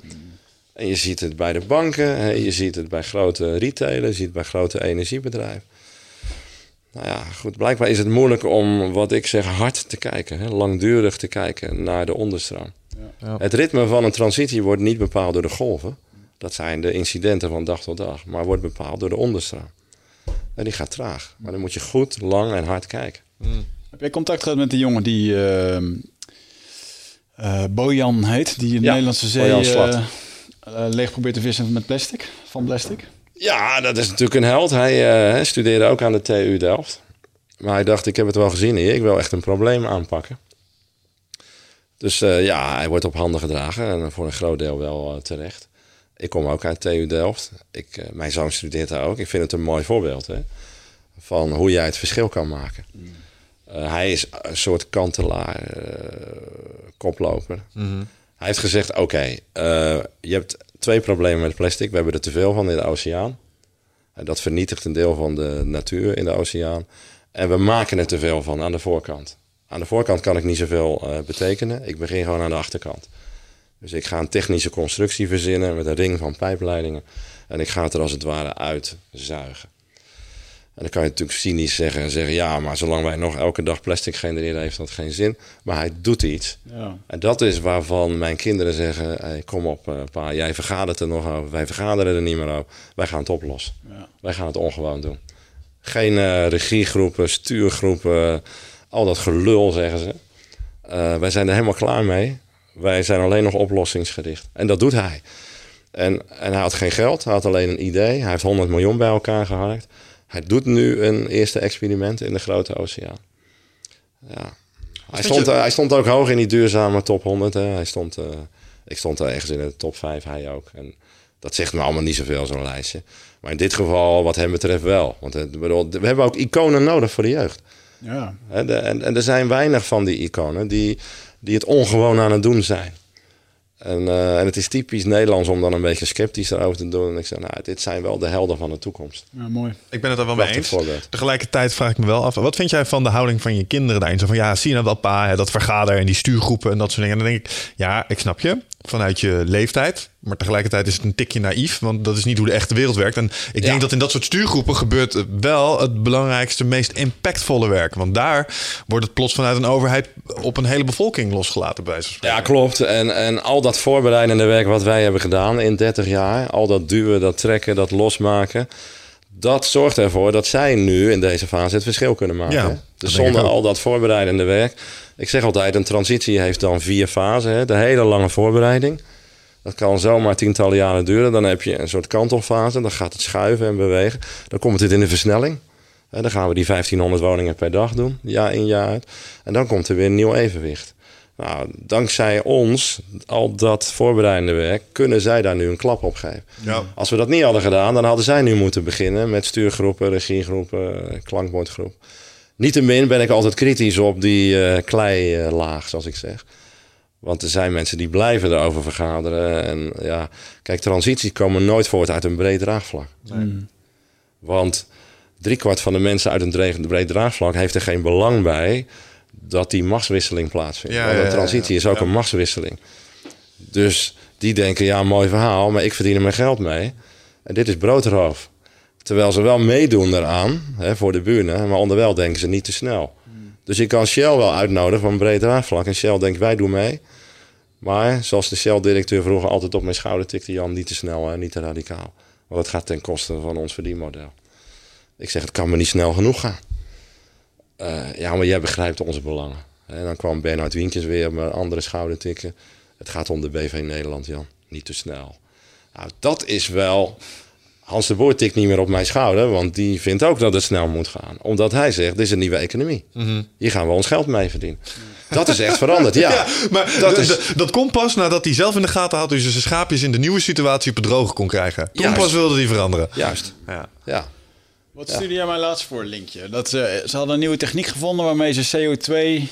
En je ziet het bij de banken. Je ziet het bij grote retailers. Je ziet het bij grote energiebedrijven. Nou ja, goed, blijkbaar is het moeilijk om, wat ik zeg, hard te kijken. Hè? Langdurig te kijken naar de onderstroom. Ja. Ja. Het ritme van een transitie wordt niet bepaald door de golven. Dat zijn de incidenten van dag tot dag. Maar wordt bepaald door de onderstroom. En die gaat traag. Maar dan moet je goed, lang en hard kijken. Mm. Heb jij contact gehad met de jongen die Bojan heet? Die in de Nederlandse zee leeg probeert te vissen met plastic? Van plastic? Ja, dat is natuurlijk een held. Hij studeerde ook aan de TU Delft. Maar hij dacht, ik heb het wel gezien hier. Ik wil echt een probleem aanpakken. Dus hij wordt op handen gedragen. En voor een groot deel wel terecht. Ik kom ook uit TU Delft. Mijn zoon studeert daar ook. Ik vind het een mooi voorbeeld van hoe jij het verschil kan maken. Mm. Hij is een soort kantelaar, koploper. Mm-hmm. Hij heeft gezegd, je hebt 2 problemen met plastic. We hebben er te veel van in de oceaan. En dat vernietigt een deel van de natuur in de oceaan. En we maken er te veel van aan de voorkant. Aan de voorkant kan ik niet zoveel betekenen. Ik begin gewoon aan de achterkant. Dus ik ga een technische constructie verzinnen met een ring van pijpleidingen. En ik ga het er als het ware uitzuigen. En dan kan je natuurlijk cynisch zeggen, ja, maar zolang wij nog elke dag plastic genereren, heeft dat geen zin. Maar hij doet iets. Ja. En dat is waarvan mijn kinderen zeggen, hey, kom op pa, jij vergadert er nog over. Wij vergaderen er niet meer over. Wij gaan het oplossen. Ja. Wij gaan het ongewoon doen. Geen regiegroepen, stuurgroepen, al dat gelul, zeggen ze. Wij zijn er helemaal klaar mee. Wij zijn alleen nog oplossingsgericht. En dat doet hij. En hij had geen geld, hij had alleen een idee. Hij heeft 100 miljoen bij elkaar geharkt. Hij doet nu een eerste experiment in de grote oceaan. Ja. Hij stond ook hoog in die duurzame top 100. Hè. Ik stond ergens in de top 5, hij ook. En dat zegt me allemaal niet zoveel, zo'n lijstje. Maar in dit geval, wat hem betreft wel. Want we hebben ook iconen nodig voor de jeugd. Ja. En er zijn weinig van die iconen die het ongewoon aan het doen zijn. En het is typisch Nederlands om dan een beetje sceptisch erover te doen. En ik zeg, nou, dit zijn wel de helden van de toekomst. Ja, mooi. Ik ben het er wel mee eens. Tegelijkertijd vraag ik me wel af, wat vind jij van de houding van je kinderen daarin? Zo van, ja, zie je nou dat pa, hè, dat vergaderen en die stuurgroepen en dat soort dingen. En dan denk ik, ja, ik snap je, vanuit je leeftijd. Maar tegelijkertijd is het een tikje naïef, want dat is niet hoe de echte wereld werkt. En ik denk dat in dat soort stuurgroepen gebeurt wel het belangrijkste, meest impactvolle werk. Want daar wordt het plots vanuit een overheid op een hele bevolking losgelaten bij zo'n spreken. Ja, klopt. En al dat voorbereidende werk wat wij hebben gedaan in 30 jaar, al dat duwen, dat trekken, dat losmaken, dat zorgt ervoor dat zij nu in deze fase het verschil kunnen maken. Ja, dus zonder al dat voorbereidende werk. Ik zeg altijd, een transitie heeft dan 4 fasen. Hè? De hele lange voorbereiding. Dat kan zomaar tientallen jaren duren. Dan heb je een soort kantelfase. Dan gaat het schuiven en bewegen. Dan komt het in de versnelling. En dan gaan we die 1500 woningen per dag doen. Jaar in, jaar uit. En dan komt er weer een nieuw evenwicht. Nou, dankzij ons, al dat voorbereidende werk, kunnen zij daar nu een klap op geven. Ja. Als we dat niet hadden gedaan, dan hadden zij nu moeten beginnen met stuurgroepen, regiegroepen, klankbordgroep. Niettemin ben ik altijd kritisch op die kleilaag, zoals ik zeg. Want er zijn mensen die blijven erover vergaderen. En ja, kijk, transities komen nooit voort uit een breed draagvlak. Nee. Want 3/4 van de mensen uit een breed draagvlak heeft er geen belang bij dat die machtswisseling plaatsvindt. Ja, want een transitie is ook een machtswisseling. Dus die denken, ja, mooi verhaal, maar ik verdien er mijn geld mee. En dit is broodroof. Terwijl ze wel meedoen eraan, hè, voor de buren, maar onderwijl denken ze niet te snel. Dus je kan Shell wel uitnodigen van een breed draagvlak. En Shell denkt, wij doen mee. Maar zoals de Shell-directeur vroeger altijd op mijn schouder tikte, Jan, niet te snel en niet te radicaal. Want het gaat ten koste van ons verdienmodel. Ik zeg, het kan me niet snel genoeg gaan. Maar jij begrijpt onze belangen. En dan kwam Bernhard Wientjes weer met andere schouder tikken. Het gaat om de BV Nederland, Jan. Niet te snel. Nou, dat is wel... Hans de Boer tikt niet meer op mijn schouder, want die vindt ook dat het snel moet gaan. Omdat hij zegt, dit is een nieuwe economie. Mm-hmm. Hier gaan we ons geld mee verdienen. Dat is echt veranderd, ja. Maar dat komt pas nadat hij zelf in de gaten had, dus zijn schaapjes in de nieuwe situatie op het droge kon krijgen. Toen pas wilde hij veranderen. Juist, ja. Wat stuurde jij mij laatst voor, linkje? Dat ze hadden een nieuwe techniek gevonden waarmee ze CO2,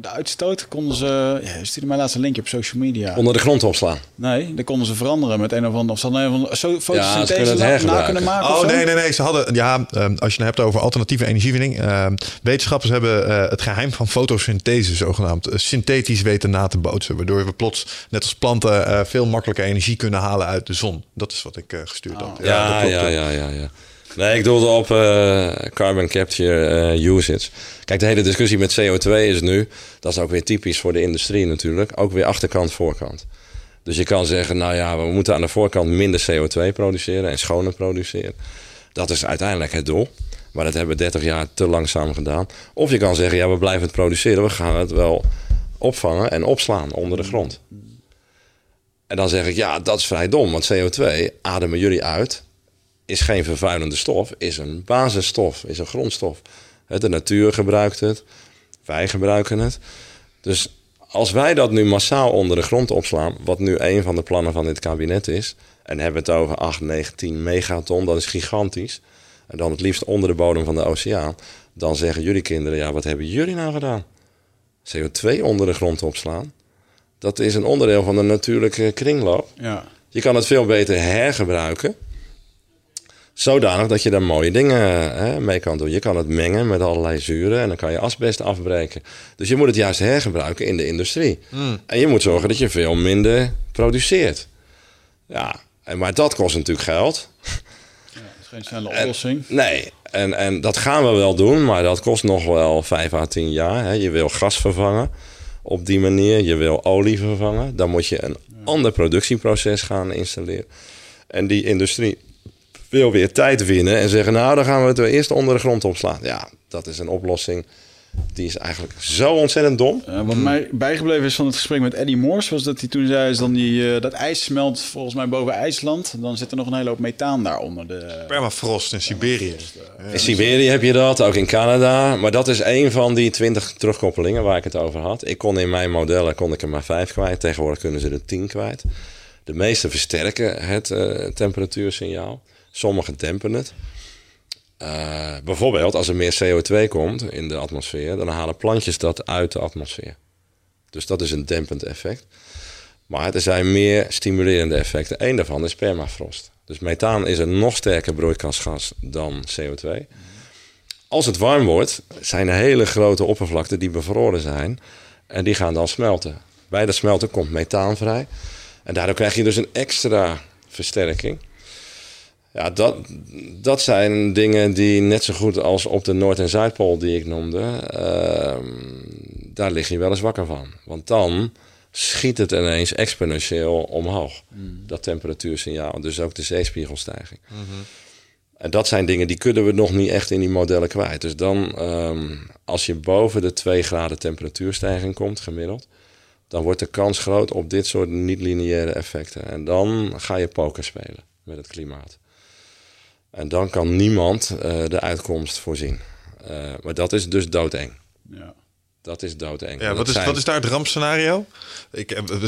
de uitstoot, konden ze... Ja, stuurde mij laatst een linkje op social media. Onder de grond opslaan? Nee, dan konden ze veranderen met een of ander. Of ze hadden een of andere fotosynthese na kunnen maken. Oh, nee. Ze hadden, als je het hebt over alternatieve energiewinning. Wetenschappers hebben het geheim van fotosynthese zogenaamd synthetisch weten na te bootsen. Waardoor we plots, net als planten, veel makkelijker energie kunnen halen uit de zon. Dat is wat ik gestuurd had. Ja. Nee, ik doelde op carbon capture usage. Kijk, de hele discussie met CO2 is nu... dat is ook weer typisch voor de industrie natuurlijk... ook weer achterkant, voorkant. Dus je kan zeggen, nou ja, we moeten aan de voorkant... minder CO2 produceren en schoner produceren. Dat is uiteindelijk het doel. Maar dat hebben we 30 jaar te langzaam gedaan. Of je kan zeggen, ja, we blijven het produceren... we gaan het wel opvangen en opslaan onder de grond. En dan zeg ik, ja, dat is vrij dom... want CO2 ademen jullie uit... is geen vervuilende stof, is een basisstof, is een grondstof. De natuur gebruikt het, wij gebruiken het. Dus als wij dat nu massaal onder de grond opslaan... wat nu een van de plannen van dit kabinet is... en hebben het over 8, 9, 10 megaton, dat is gigantisch... en dan het liefst onder de bodem van de oceaan... dan zeggen jullie kinderen, ja, wat hebben jullie nou gedaan? CO2 onder de grond opslaan, dat is een onderdeel van de natuurlijke kringloop. Ja. Je kan het veel beter hergebruiken... zodanig dat je daar mooie dingen mee kan doen. Je kan het mengen met allerlei zuren en dan kan je asbest afbreken. Dus je moet het juist hergebruiken in de industrie. Mm. En je moet zorgen dat je veel minder produceert. Ja, maar dat kost natuurlijk geld. Ja, dat is geen snelle oplossing. En dat gaan we wel doen, maar dat kost nog wel 5 à 10 jaar. Hè. Je wil gas vervangen op die manier. Je wil olie vervangen. Dan moet je een ander productieproces gaan installeren. En die industrie... wil weer tijd winnen en zeggen... nou, dan gaan we het weer eerst onder de grond opslaan. Ja, dat is een oplossing. Die is eigenlijk zo ontzettend dom. Wat mij bijgebleven is van het gesprek met Eddie Moors... was dat hij toen zei... is dan dat ijs smelt volgens mij boven IJsland... dan zit er nog een hele hoop methaan daaronder. Permafrost in Siberië. In Siberië heb je dat, ook in Canada. Maar dat is een van die 20 terugkoppelingen waar ik het over had. Ik kon in mijn modellen er maar 5 kwijt. Tegenwoordig kunnen ze er 10 kwijt. De meeste versterken het temperatuursignaal. Sommigen dempen het. Bijvoorbeeld als er meer CO2 komt in de atmosfeer... dan halen plantjes dat uit de atmosfeer. Dus dat is een dempend effect. Maar er zijn meer stimulerende effecten. Eén daarvan is permafrost. Dus methaan is een nog sterker broeikasgas dan CO2. Als het warm wordt, zijn er hele grote oppervlakten die bevroren zijn. En die gaan dan smelten. Bij dat smelten komt methaan vrij. En daardoor krijg je dus een extra versterking. Ja, dat zijn dingen die net zo goed als op de Noord- en Zuidpool die ik noemde. Daar lig je wel eens wakker van. Want dan schiet het ineens exponentieel omhoog. Dat temperatuursignaal, dus ook de zeespiegelstijging. En dat zijn dingen die kunnen we nog niet echt in die modellen kwijt. Dus dan, als je boven de 2 graden temperatuurstijging komt, gemiddeld, dan wordt de kans groot op dit soort niet-lineaire effecten. En dan ga je poker spelen met het klimaat. En dan kan niemand de uitkomst voorzien. Maar dat is dus doodeng. Ja. Dat is doodeng. Ja, wat is daar het rampscenario?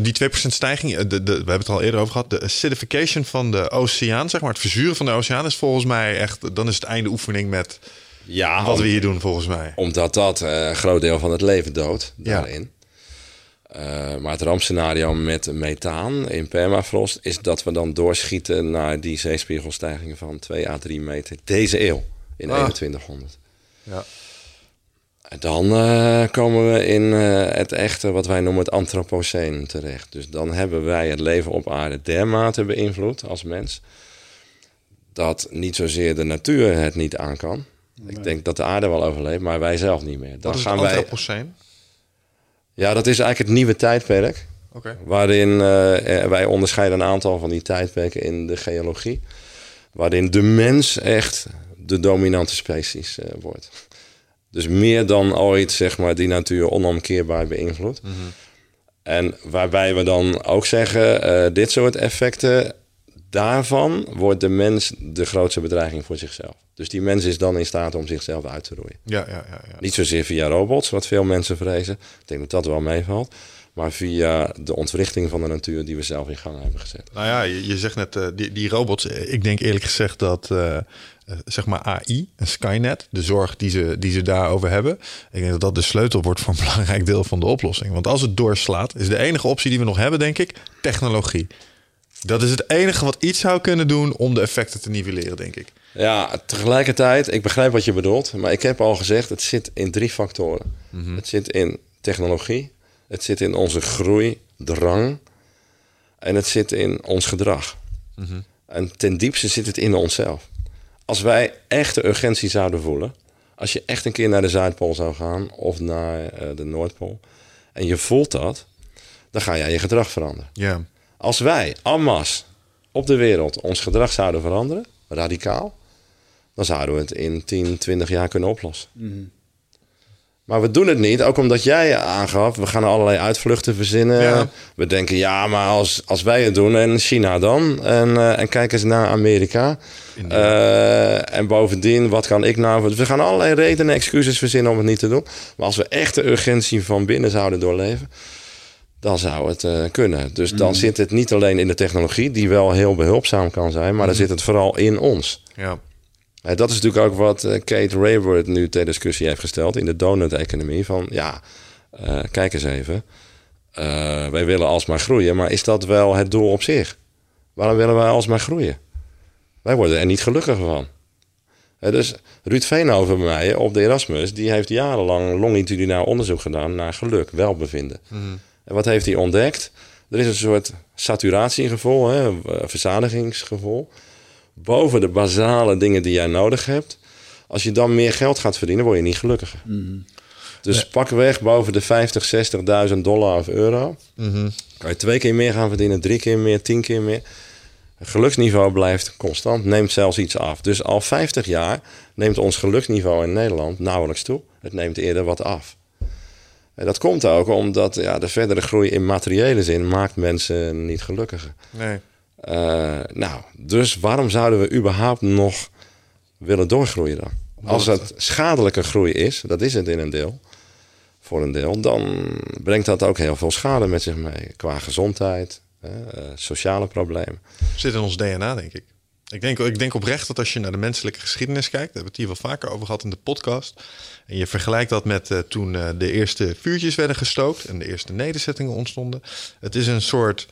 Die 2% stijging, we hebben het al eerder over gehad. De acidification van de oceaan, zeg maar. Het verzuren van de oceaan is volgens mij echt... Dan is het einde oefening met wat we hier doen, volgens mij. Omdat dat een groot deel van het leven doodt daarin. Ja. Maar het rampscenario met methaan in permafrost... is dat we dan doorschieten naar die zeespiegelstijgingen van 2 à 3 meter. Deze eeuw, in 2100. Ja. Dan komen we in het echte, wat wij noemen het antropoceen terecht. Dus dan hebben wij het leven op aarde dermate beïnvloed als mens... dat niet zozeer de natuur het niet aan kan. Nee. Ik denk dat de aarde wel overleeft, maar wij zelf niet meer. Dan gaan het antropoceen? Ja, dat is eigenlijk het nieuwe tijdperk. Okay. Waarin wij onderscheiden een aantal van die tijdperken in de geologie. Waarin de mens echt de dominante species wordt. Dus meer dan ooit, zeg maar, die natuur onomkeerbaar beïnvloedt. Mm-hmm. En waarbij we dan ook zeggen, dit soort effecten, daarvan wordt de mens de grootste bedreiging voor zichzelf. Dus die mens is dan in staat om zichzelf uit te roeien. Ja. Niet zozeer via robots, wat veel mensen vrezen. Ik denk dat dat wel meevalt. Maar via de ontwrichting van de natuur die we zelf in gang hebben gezet. Nou ja, je zegt net die robots. Ik denk eerlijk gezegd dat zeg maar AI en Skynet, de zorg die ze daarover hebben. Ik denk dat dat de sleutel wordt voor een belangrijk deel van de oplossing. Want als het doorslaat, is de enige optie die we nog hebben, denk ik, technologie. Dat is het enige wat iets zou kunnen doen om de effecten te nivelleren, denk ik. Ja, tegelijkertijd, ik begrijp wat je bedoelt. Maar ik heb al gezegd, het zit in 3 factoren. Mm-hmm. Het zit in technologie. Het zit in onze groeidrang en het zit in ons gedrag. Mm-hmm. En ten diepste zit het in onszelf. Als wij echt de urgentie zouden voelen... als je echt een keer naar de Zuidpool zou gaan of naar de Noordpool... en je voelt dat, dan ga jij je gedrag veranderen. Yeah. Als wij en masse op de wereld ons gedrag zouden veranderen, radicaal... dan zouden we het in 10, 20 jaar kunnen oplossen. Mm-hmm. Maar we doen het niet, ook omdat jij aangaf... we gaan allerlei uitvluchten verzinnen. Ja. We denken, maar als wij het doen en China dan... en kijk eens naar Amerika. En bovendien, wat kan ik nou... We gaan allerlei redenen, excuses verzinnen om het niet te doen. Maar als we echt de urgentie van binnen zouden doorleven... dan zou het kunnen. Dus dan zit het niet alleen in de technologie... die wel heel behulpzaam kan zijn... maar dan zit het vooral in ons. Ja. Dat is natuurlijk ook wat Kate Raworth nu ter discussie heeft gesteld... in de donut-economie. Van kijk eens even. Wij willen alsmaar groeien, maar is dat wel het doel op zich? Waarom willen wij alsmaar groeien? Wij worden er niet gelukkiger van. Dus Ruud Veenhoven bij mij op de Erasmus... die heeft jarenlang longitudinaal onderzoek gedaan naar geluk, welbevinden. Mm-hmm. En wat heeft hij ontdekt? Er is een soort saturatiegevoel, verzadigingsgevoel... boven de basale dingen die jij nodig hebt. Als je dan meer geld gaat verdienen, word je niet gelukkiger. Mm-hmm. Dus pak weg boven de $50.000, $60.000 of euro. Mm-hmm. Kan je 2 keer meer gaan verdienen, 3 keer meer, 10 keer meer. Het geluksniveau blijft constant, neemt zelfs iets af. Dus al 50 jaar neemt ons geluksniveau in Nederland nauwelijks toe. Het neemt eerder wat af. En dat komt ook omdat de verdere groei in materiële zin... maakt mensen niet gelukkiger. Nee. Dus waarom zouden we überhaupt nog willen doorgroeien dan? Als het schadelijke groei is, dat is het voor een deel... dan brengt dat ook heel veel schade met zich mee. Qua gezondheid, sociale problemen. Zit in ons DNA, denk ik. Ik denk oprecht dat als je naar de menselijke geschiedenis kijkt, daar hebben we het hier wel vaker over gehad in de podcast, en je vergelijkt dat met toen de eerste vuurtjes werden gestookt en de eerste nederzettingen ontstonden. Het is een soort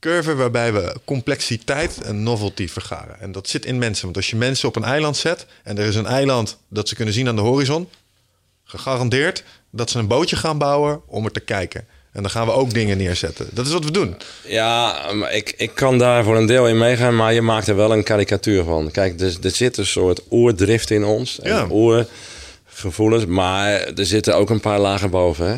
curve waarbij we complexiteit en novelty vergaren. En dat zit in mensen. Want als je mensen op een eiland zet en er is een eiland dat ze kunnen zien aan de horizon, gegarandeerd dat ze een bootje gaan bouwen om er te kijken. En dan gaan we ook dingen neerzetten. Dat is wat we doen. Ja, maar ik kan daar voor een deel in meegaan, maar je maakt er wel een karikatuur van. Kijk, er zit een soort oerdrift in ons. En ja. Oergevoelens. Maar er zitten ook een paar lagen boven, hè?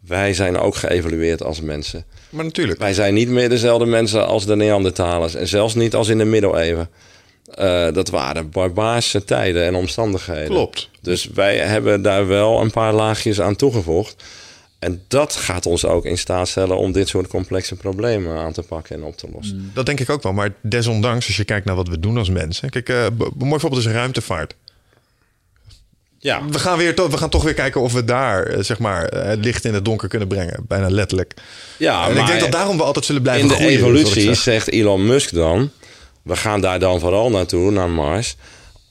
Wij zijn ook geëvalueerd als mensen. Maar natuurlijk. Wij zijn niet meer dezelfde mensen als de Neandertalers. En zelfs niet als in de middeleeuwen. Dat waren barbaarse tijden en omstandigheden. Klopt. Dus wij hebben daar wel een paar laagjes aan toegevoegd. En dat gaat ons ook in staat stellen om dit soort complexe problemen aan te pakken en op te lossen. Mm. Dat denk ik ook wel. Maar desondanks, als je kijkt naar wat we doen als mensen. Kijk, een mooi voorbeeld is ruimtevaart. Ja. We gaan toch weer kijken of we daar, zeg maar, het licht in het donker kunnen brengen. Bijna letterlijk. Ja, en ik denk dat daarom we altijd zullen blijven in de groeien, evolutie, zegt Elon Musk dan. We gaan daar dan vooral naartoe, naar Mars,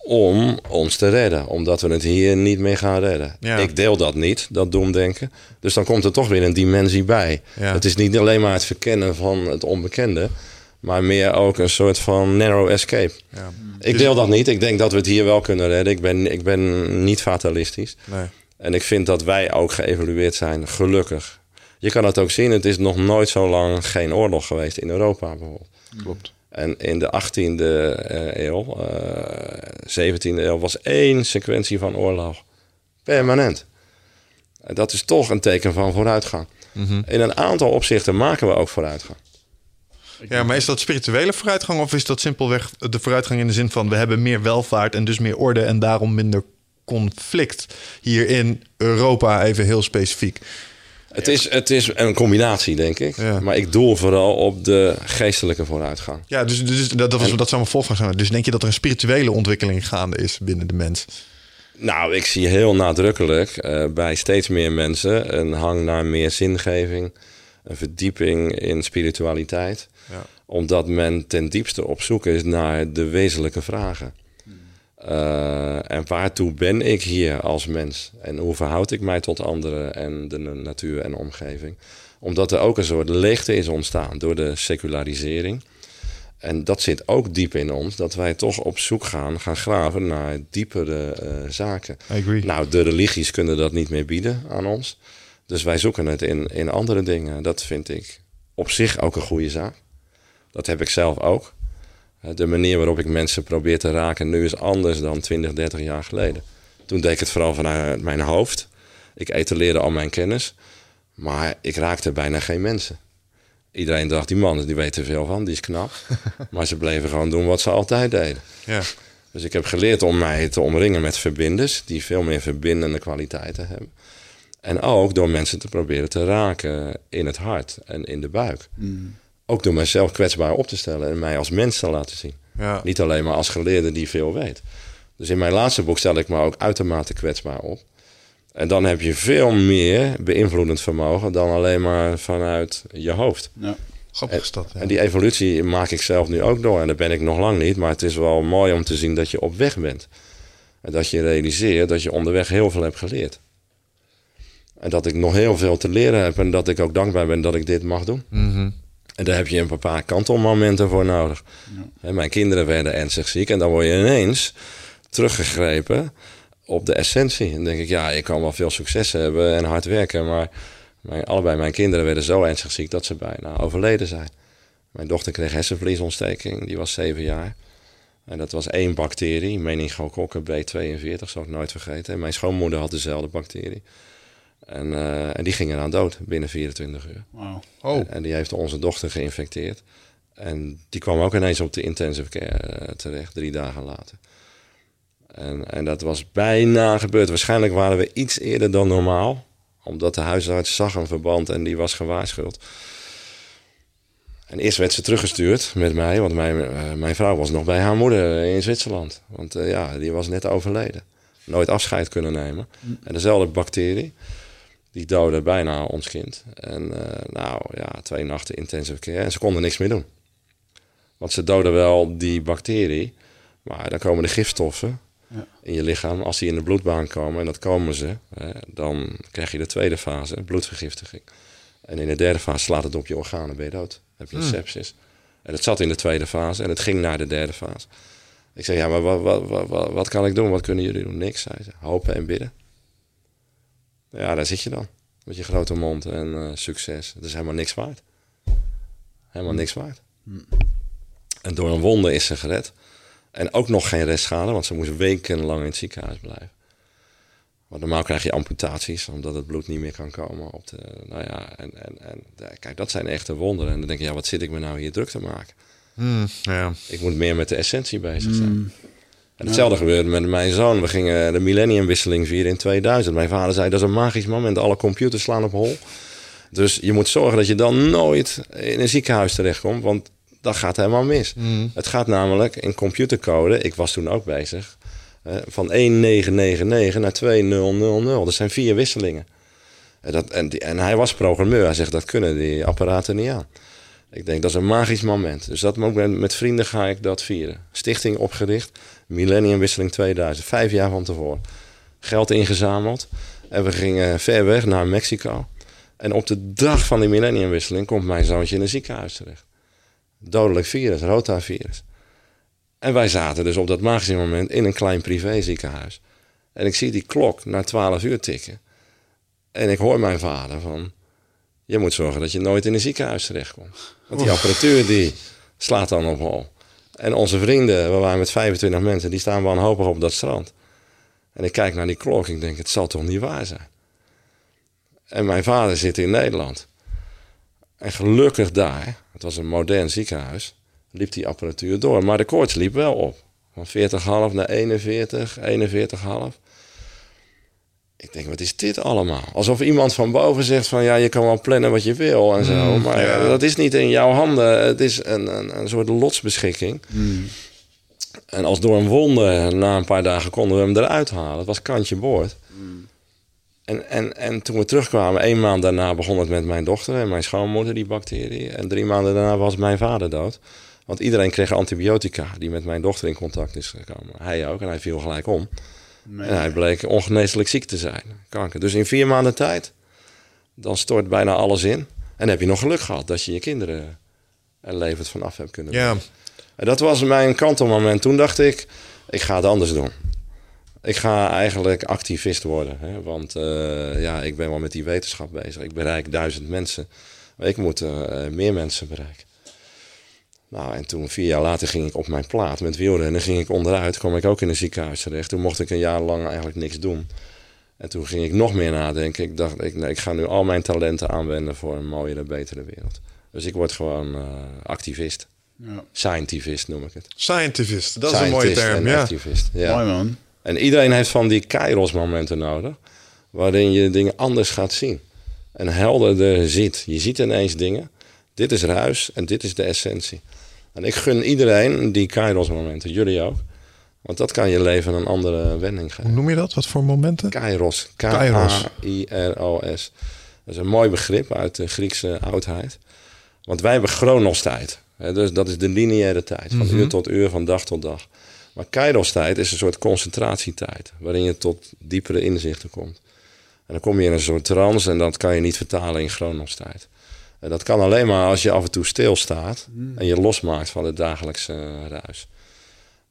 om ons te redden. Omdat we het hier niet meer gaan redden. Ja. Ik deel dat niet, dat doemdenken. Dus dan komt er toch weer een dimensie bij. Ja. Het is niet alleen maar het verkennen van het onbekende, maar meer ook een soort van narrow escape. Ja. Ik deel dat niet. Ik denk dat we het hier wel kunnen redden. Ik ben niet fatalistisch. Nee. En ik vind dat wij ook geëvalueerd zijn, gelukkig. Je kan het ook zien. Het is nog nooit zo lang geen oorlog geweest in Europa bijvoorbeeld. Klopt. En in de 18e eeuw, 17e eeuw, was één sequentie van oorlog. Permanent. En dat is toch een teken van vooruitgang. Mm-hmm. In een aantal opzichten maken we ook vooruitgang. Ja, maar is dat spirituele vooruitgang of is dat simpelweg de vooruitgang in de zin van we hebben meer welvaart en dus meer orde en daarom minder conflict hier in Europa, even heel specifiek? Het is een combinatie, denk ik. Ja. Maar ik doel vooral op de geestelijke vooruitgang. Ja, dus dat zou mijn volgende zijn. Dus denk je dat er een spirituele ontwikkeling gaande is binnen de mens? Nou, ik zie heel nadrukkelijk bij steeds meer mensen een hang naar meer zingeving, een verdieping in spiritualiteit. Ja. Omdat men ten diepste op zoek is naar de wezenlijke vragen. En waartoe ben ik hier als mens? En hoe verhoud ik mij tot anderen en de natuur en omgeving? Omdat er ook een soort leegte is ontstaan door de secularisering. En dat zit ook diep in ons, dat wij toch op zoek gaan graven naar diepere zaken. I agree. Nou, de religies kunnen dat niet meer bieden aan ons. Dus wij zoeken het in andere dingen. Dat vind ik op zich ook een goede zaak. Dat heb ik zelf ook. De manier waarop ik mensen probeer te raken nu is anders dan 20, 30 jaar geleden. Toen deed ik het vooral vanuit mijn hoofd. Ik etaleerde al mijn kennis. Maar ik raakte bijna geen mensen. Iedereen dacht, die man, die weet er veel van, die is knap. Maar ze bleven gewoon doen wat ze altijd deden. Ja. Dus ik heb geleerd om mij te omringen met verbinders die veel meer verbindende kwaliteiten hebben. En ook door mensen te proberen te raken in het hart en in de buik. Mm. Ook door mezelf kwetsbaar op te stellen en mij als mens te laten zien. Ja. Niet alleen maar als geleerde die veel weet. Dus in mijn laatste boek stel ik me ook uitermate kwetsbaar op. En dan heb je veel meer beïnvloedend vermogen dan alleen maar vanuit je hoofd. Ja. Grappig is dat. Ja. En die evolutie maak ik zelf nu ook door. En daar ben ik nog lang niet. Maar het is wel mooi om te zien dat je op weg bent. En dat je realiseert dat je onderweg heel veel hebt geleerd. En dat ik nog heel veel te leren heb. En dat ik ook dankbaar ben dat ik dit mag doen. Mm-hmm. En daar heb je een paar kantelmomenten voor nodig. Ja. Mijn kinderen werden ernstig ziek. En dan word je ineens teruggegrepen op de essentie. En dan denk ik, ja, ik kan wel veel succes hebben en hard werken. Maar allebei mijn kinderen werden zo ernstig ziek dat ze bijna overleden zijn. Mijn dochter kreeg hersenvliesontsteking. Die was 7 jaar. En dat was 1 bacterie. Meningokokken B42, zal ik nooit vergeten. En mijn schoonmoeder had dezelfde bacterie. En die ging eraan dood binnen 24 uur. Wow. Oh. En die heeft onze dochter geïnfecteerd. En die kwam ook ineens op de intensive care terecht, 3 dagen later. En dat was bijna gebeurd. Waarschijnlijk waren we iets eerder dan normaal. Omdat de huisarts zag een verband en die was gewaarschuwd. En eerst werd ze teruggestuurd met mij. Want mijn vrouw was nog bij haar moeder in Zwitserland. Want die was net overleden. Nooit afscheid kunnen nemen. En dezelfde bacterie. Die doodde bijna ons kind. En 2 nachten intensive care. En ze konden niks meer doen. Want ze doden wel die bacterie, maar dan komen de gifstoffen in je lichaam. Als die in de bloedbaan komen, en dat komen ze, hè, dan krijg je de tweede fase, bloedvergiftiging. En in de derde fase slaat het op je organen, ben je dood. Dan heb je sepsis. En het zat in de tweede fase en het ging naar de derde fase. Ik zei, ja, maar wat kan ik doen? Wat kunnen jullie doen? Niks, zei ze. Hopen en bidden. Ja, daar zit je dan. Met je grote mond en succes. Het is helemaal niks waard. Helemaal niks waard. En door een wonde is ze gered. En ook nog geen restschade, want ze moest wekenlang in het ziekenhuis blijven. Want normaal krijg je amputaties, omdat het bloed niet meer kan komen op de... Nou ja, en kijk, dat zijn echte wonderen. En dan denk je, ja, wat zit ik me nou hier druk te maken? Ja. Ik moet meer met de essentie bezig zijn. En hetzelfde gebeurde met mijn zoon. We gingen de millenniumwisseling vieren in 2000. Mijn vader zei, dat is een magisch moment. Alle computers slaan op hol. Dus je moet zorgen dat je dan nooit in een ziekenhuis terechtkomt. Want dat gaat helemaal mis. Het gaat namelijk in computercode. Ik was toen ook bezig. Van 1999 naar 2000. Dat zijn 4 wisselingen. En hij was programmeur. Hij zegt, dat kunnen die apparaten niet aan. Ik denk, dat is een magisch moment. Dus dat moment met vrienden ga ik dat vieren. Stichting opgericht. Millenniumwisseling 2000. 5 jaar van tevoren. Geld ingezameld. En we gingen ver weg naar Mexico. En op de dag van die millenniumwisseling komt mijn zoontje in een ziekenhuis terecht. Dodelijk virus, rotavirus. En wij zaten dus op dat magische moment in een klein privéziekenhuis. En ik zie die klok naar 12 uur tikken. En ik hoor mijn vader van... Je moet zorgen dat je nooit in een ziekenhuis terechtkomt. Want die apparatuur die slaat dan op hol. En onze vrienden, we waren met 25 mensen... die staan wanhopig op dat strand. En ik kijk naar die klok en ik denk... het zal toch niet waar zijn? En mijn vader zit in Nederland. En gelukkig daar... het was een modern ziekenhuis... liep die apparatuur door. Maar de koorts liep wel op. Van 40,5 naar 41, 41,5. Ik denk, wat is dit allemaal? Alsof iemand van boven zegt van... ja, je kan wel plannen wat je wil en zo. Maar dat is niet in jouw handen. Het is een soort lotsbeschikking. En als door een wonder na een paar dagen konden we hem eruit halen. Het was kantje boord. En toen we terugkwamen, 1 maand daarna begon het met mijn dochter... en mijn schoonmoeder, die bacterie. En 3 maanden daarna was mijn vader dood. Want iedereen kreeg antibiotica die met mijn dochter in contact is gekomen. Hij ook, en hij viel gelijk om. Nee. En hij bleek ongeneeslijk ziek te zijn, kanker. Dus in 4 maanden tijd, dan stort bijna alles in. En dan heb je nog geluk gehad dat je je kinderen er levend vanaf hebt kunnen brengen. En dat was mijn kantelmoment. Toen dacht ik, ik ga het anders doen. Ik ga eigenlijk activist worden. Hè? Want ik ben wel met die wetenschap bezig. Ik bereik 1000 mensen. Maar ik moet meer mensen bereiken. Nou, en toen 4 jaar later ging ik op mijn plaat met wielrennen, ging ik onderuit, kwam ik ook in een ziekenhuis terecht. Toen mocht ik 1 jaar lang eigenlijk niks doen. En toen ging ik nog meer nadenken. Ik dacht, ik ga nu al mijn talenten aanwenden voor een mooiere, betere wereld. Dus ik word gewoon activist. Ja. Scientivist noem ik het. Scientivist, dat is een mooie term. Ja. Activist, ja. Mooi man. En iedereen heeft van die kairos momenten nodig, waarin je dingen anders gaat zien. En helderder ziet. Je ziet ineens dingen. Dit is ruis en dit is de essentie. En ik gun iedereen die kairos momenten. Jullie ook. Want dat kan je leven een andere wending geven. Hoe noem je dat? Wat voor momenten? Kairos. K-A-I-R-O-S. Dat is een mooi begrip uit de Griekse oudheid. Want wij hebben chronos tijd. Dus dat is de lineaire tijd. Van uur tot uur, van dag tot dag. Maar kairos tijd is een soort concentratietijd. Waarin je tot diepere inzichten komt. En dan kom je in een soort trance. En dat kan je niet vertalen in chronos tijd. En dat kan alleen maar als je af en toe stilstaat en je losmaakt van het dagelijkse ruis.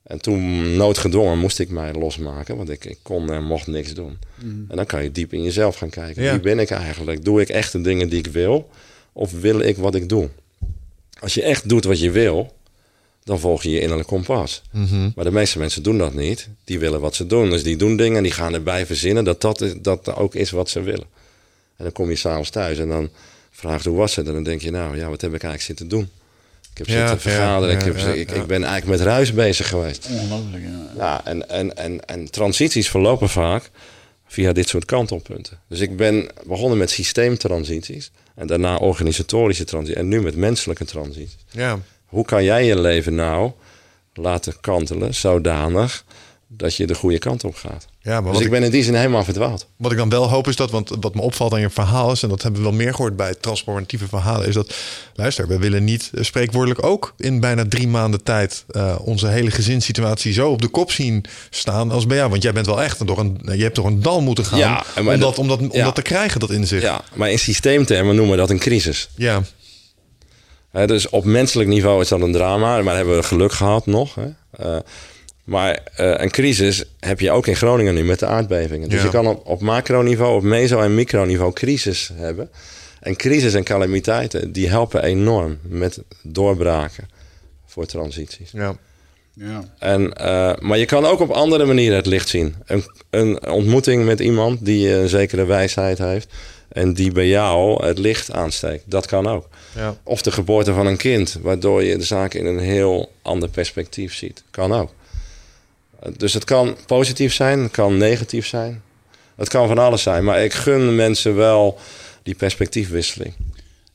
En toen noodgedwongen moest ik mij losmaken, want ik kon en mocht niks doen. En dan kan je diep in jezelf gaan kijken. Wie ben ik eigenlijk? Doe ik echt de dingen die ik wil? Of wil ik wat ik doe? Als je echt doet wat je wil, dan volg je je innerlijk kompas. Maar de meeste mensen doen dat niet. Die willen wat ze doen. Dus die doen dingen en die gaan erbij verzinnen dat ook is wat ze willen. En dan kom je s'avonds thuis en dan... vraagt hoe was het? En dan denk je, nou ja, wat heb ik eigenlijk zitten doen? Ik heb zitten vergaderen. Ik ben eigenlijk met ruis bezig geweest. Ongelooflijk, ja. En transities verlopen vaak via dit soort kantelpunten. Dus ik ben begonnen met systeemtransities. En daarna organisatorische transities. En nu met menselijke transities. Ja. Hoe kan jij je leven nou laten kantelen zodanig... dat je de goede kant op gaat. Ja, maar dus ik ben in die zin helemaal verdwaald. Wat ik dan wel hoop is dat, want wat me opvalt aan je verhaal is... en dat hebben we wel meer gehoord bij transformatieve verhalen... is dat, luister, we willen niet spreekwoordelijk ook... in bijna 3 maanden tijd onze hele gezinssituatie zo op de kop zien staan als bij jou. Want jij bent wel echt, je hebt toch een dal moeten gaan ja, om dat te krijgen, dat inzicht. Ja, maar in systeemtermen noemen we dat een crisis. Ja. He, dus op menselijk niveau is dat een drama, maar hebben we geluk gehad nog. Hè? Maar een crisis heb je ook in Groningen nu met de aardbevingen. Dus je kan op macroniveau, op meso- en microniveau crisis hebben. En crisis en calamiteiten, die helpen enorm met doorbraken voor transities. Ja. Ja. Maar je kan ook op andere manieren het licht zien. Een ontmoeting met iemand die een zekere wijsheid heeft... en die bij jou het licht aansteekt. Dat kan ook. Ja. Of de geboorte van een kind... waardoor je de zaak in een heel ander perspectief ziet. Kan ook. Dus het kan positief zijn, het kan negatief zijn. Het kan van alles zijn. Maar ik gun mensen wel die perspectiefwisseling.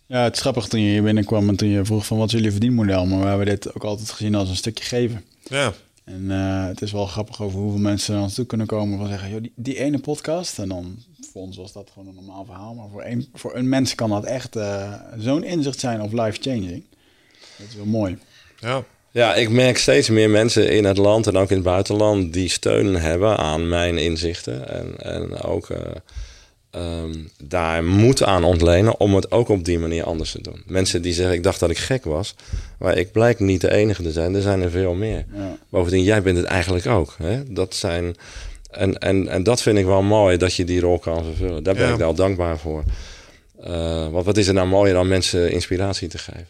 Ja, het is grappig toen je hier binnenkwam... en toen je vroeg van wat is jullie verdienmodel? Maar we hebben dit ook altijd gezien als een stukje geven. Ja. En het is wel grappig over hoeveel mensen naar ons toe kunnen komen... van zeggen, joh, die ene podcast... en dan voor ons was dat gewoon een normaal verhaal... maar voor een mens kan dat echt zo'n inzicht zijn of life-changing. Dat is wel mooi. Ja. Ja, ik merk steeds meer mensen in het land en ook in het buitenland... die steun hebben aan mijn inzichten. En ook daar moed aan ontlenen om het ook op die manier anders te doen. Mensen die zeggen, ik dacht dat ik gek was. Maar ik blijk niet de enige te zijn. Er zijn er veel meer. Ja. Bovendien, jij bent het eigenlijk ook. Hè? Dat zijn, en dat vind ik wel mooi, dat je die rol kan vervullen. Daar ben ik wel dankbaar voor. Want wat is er nou mooier dan mensen inspiratie te geven?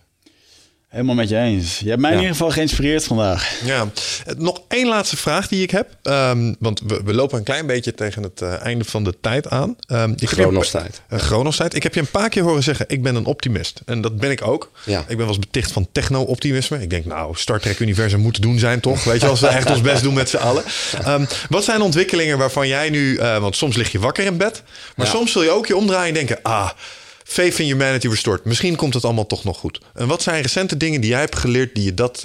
Helemaal met je eens. Je hebt mij in ieder geval geïnspireerd vandaag. Ja. Nog 1 laatste vraag die ik heb. Want we lopen een klein beetje tegen het einde van de tijd aan. Chronostijd. Ik heb je een paar keer horen zeggen, ik ben een optimist. En dat ben ik ook. Ja. Ik ben wel eens beticht van techno-optimisme. Ik denk, nou, Star Trek-universum moet te doen zijn, toch? Weet je, als we echt ons best doen met z'n allen. Wat zijn ontwikkelingen waarvan jij nu... want soms lig je wakker in bed. Maar soms zul je ook je omdraaien en denken... Faith in Humanity Restored. Misschien komt het allemaal toch nog goed. En wat zijn recente dingen die jij hebt geleerd die je dat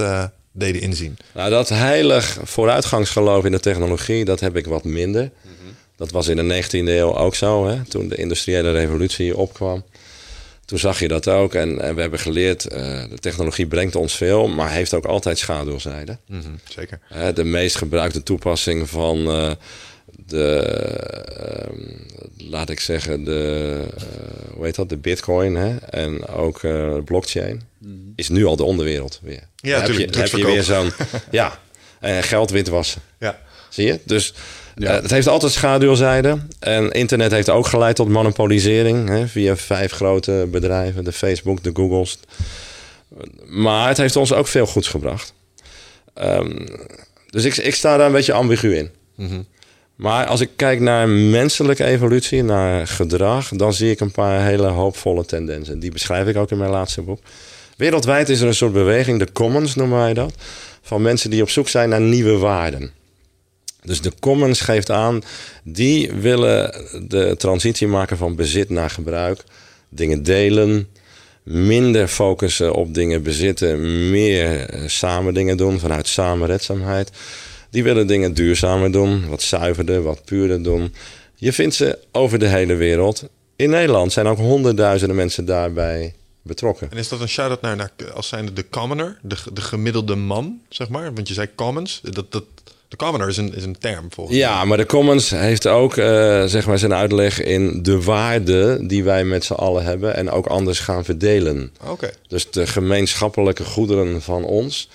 deden inzien? Nou, dat heilig vooruitgangsgeloof in de technologie, dat heb ik wat minder. Mm-hmm. Dat was in de 19e eeuw ook zo, hè? Toen de industriële revolutie opkwam. Toen zag je dat ook. En we hebben geleerd, de technologie brengt ons veel, maar heeft ook altijd schaduwzijde. Mm-hmm, zeker. De meest gebruikte toepassing van... de bitcoin, hè? En ook blockchain, is nu al de onderwereld weer. Ja, natuurlijk. Heb je weer zo'n... ja, en geld witwassen. Ja. Zie je? Dus het heeft altijd schaduwzijde. En internet heeft ook geleid tot monopolisering, hè? Via 5 grote bedrijven, de Facebook, de Googles. Maar het heeft ons ook veel goeds gebracht. Dus ik sta daar een beetje ambigu in. Mm-hmm. Maar als ik kijk naar menselijke evolutie, naar gedrag... dan zie ik een paar hele hoopvolle tendensen. Die beschrijf ik ook in mijn laatste boek. Wereldwijd is er een soort beweging, de commons noemen wij dat... van mensen die op zoek zijn naar nieuwe waarden. Dus de commons geeft aan, die willen de transitie maken van bezit naar gebruik. Dingen delen, minder focussen op dingen bezitten... meer samen dingen doen vanuit samenredzaamheid... Die willen dingen duurzamer doen, wat zuiverder, wat puurder doen. Je vindt ze over de hele wereld. In Nederland zijn ook 100.000 mensen daarbij betrokken. En is dat een shout-out naar als zijnde de commoner, de gemiddelde man, zeg maar? Want je zei commons, de commoner is een term volgens mij. Ja, maar de commons heeft ook zeg maar zijn uitleg in de waarde die wij met z'n allen hebben... en ook anders gaan verdelen. Okay. Dus de gemeenschappelijke goederen van ons...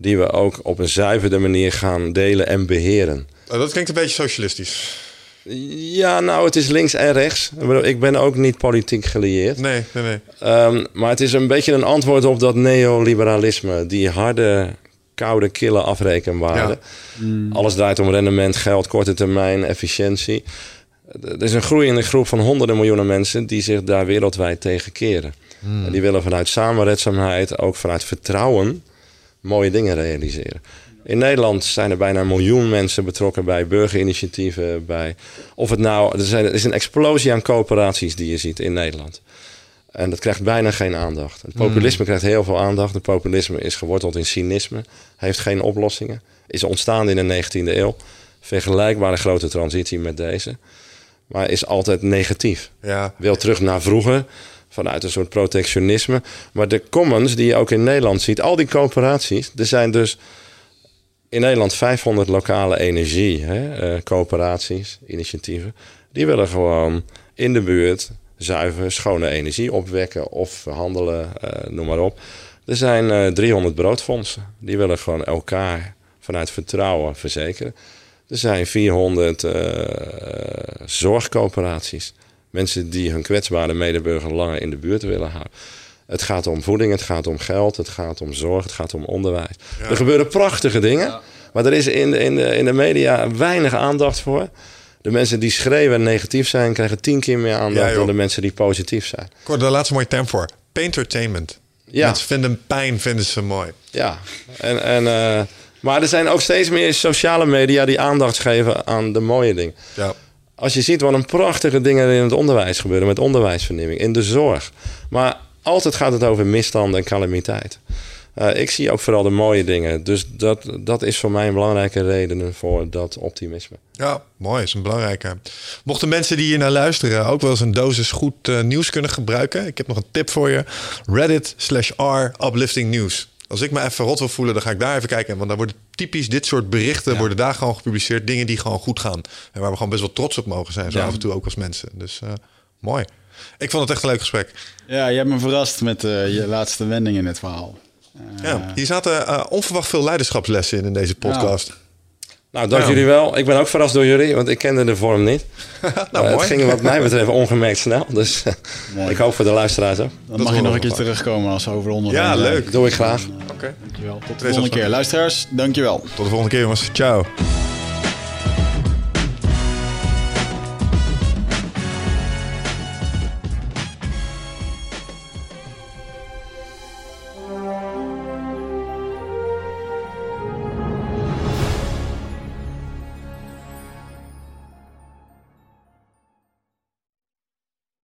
die we ook op een zuiverde manier gaan delen en beheren. Oh, dat klinkt een beetje socialistisch. Ja, nou, het is links en rechts. Ik ben ook niet politiek gelieerd. Nee. Maar het is een beetje een antwoord op dat neoliberalisme. Die harde, koude, kille afrekenwaarde. Ja. Alles draait om rendement, geld, korte termijn, efficiëntie. Er is een groeiende groep van honderden miljoenen mensen... die zich daar wereldwijd tegen keren. En die willen vanuit samenredzaamheid, ook vanuit vertrouwen... mooie dingen realiseren. In Nederland zijn er bijna 1 miljoen mensen betrokken... bij burgerinitiatieven, bij... of het nou... Er is een explosie aan coöperaties die je ziet in Nederland. En dat krijgt bijna geen aandacht. Het populisme krijgt heel veel aandacht. Het populisme is geworteld in cynisme. Heeft geen oplossingen. Is ontstaan in de 19e eeuw. vergelijkbare grote transitie met deze. Maar is altijd negatief. Ja. Wil terug naar vroeger, vanuit een soort protectionisme. Maar de commons die je ook in Nederland ziet, al die coöperaties, er zijn dus in Nederland 500 lokale energiecoöperaties, initiatieven. Die willen gewoon in de buurt zuiver, schone energie opwekken of verhandelen, noem maar op. Er zijn 300 broodfondsen. Die willen gewoon elkaar vanuit vertrouwen verzekeren. Er zijn 400 zorgcoöperaties. Mensen die hun kwetsbare medeburger langer in de buurt willen houden. Het gaat om voeding, het gaat om geld, het gaat om zorg, het gaat om onderwijs. Ja. Er gebeuren prachtige dingen, ja. Maar er is in de media weinig aandacht voor. De mensen die schreeuwen en negatief zijn, krijgen 10 keer meer aandacht dan de mensen die positief zijn. Kort, daar laatste mooie term voor. Paintertainment. Ja. Mensen vinden pijn, vinden ze mooi. Ja, maar er zijn ook steeds meer sociale media die aandacht geven aan de mooie dingen. Ja. Als je ziet wat een prachtige dingen in het onderwijs gebeuren, met onderwijsvernieuwing, in de zorg. Maar altijd gaat het over misstanden en calamiteit. Ik zie ook vooral de mooie dingen. Dus dat is voor mij een belangrijke reden voor dat optimisme. Ja, mooi. Dat is een belangrijke. Mochten mensen die hier naar luisteren ook wel eens een dosis goed nieuws kunnen gebruiken. Ik heb nog een tip voor je. Reddit/r/uplifting news. Als ik me even rot wil voelen, dan ga ik daar even kijken. Want dan worden typisch dit soort berichten worden daar gewoon gepubliceerd. Dingen die gewoon goed gaan. En waar we gewoon best wel trots op mogen zijn. Zo af en toe ook als mensen. Dus mooi. Ik vond het echt een leuk gesprek. Ja, je hebt me verrast met je laatste wending in het verhaal. Ja, hier zaten onverwacht veel leiderschapslessen in deze podcast. Nou, dank jullie wel. Ik ben ook verrast door jullie, want ik kende de vorm niet. Mooi. Het ging wat mij betreft ongemerkt snel. Dus ik hoop voor de luisteraars ook. Dan mag je nog een keer terugkomen als over onderwerp. Ja, leuk. Doe ik graag. Oké. Dankjewel. Tot de volgende keer. Luisteraars, dankjewel. Tot de volgende keer, jongens. Ciao.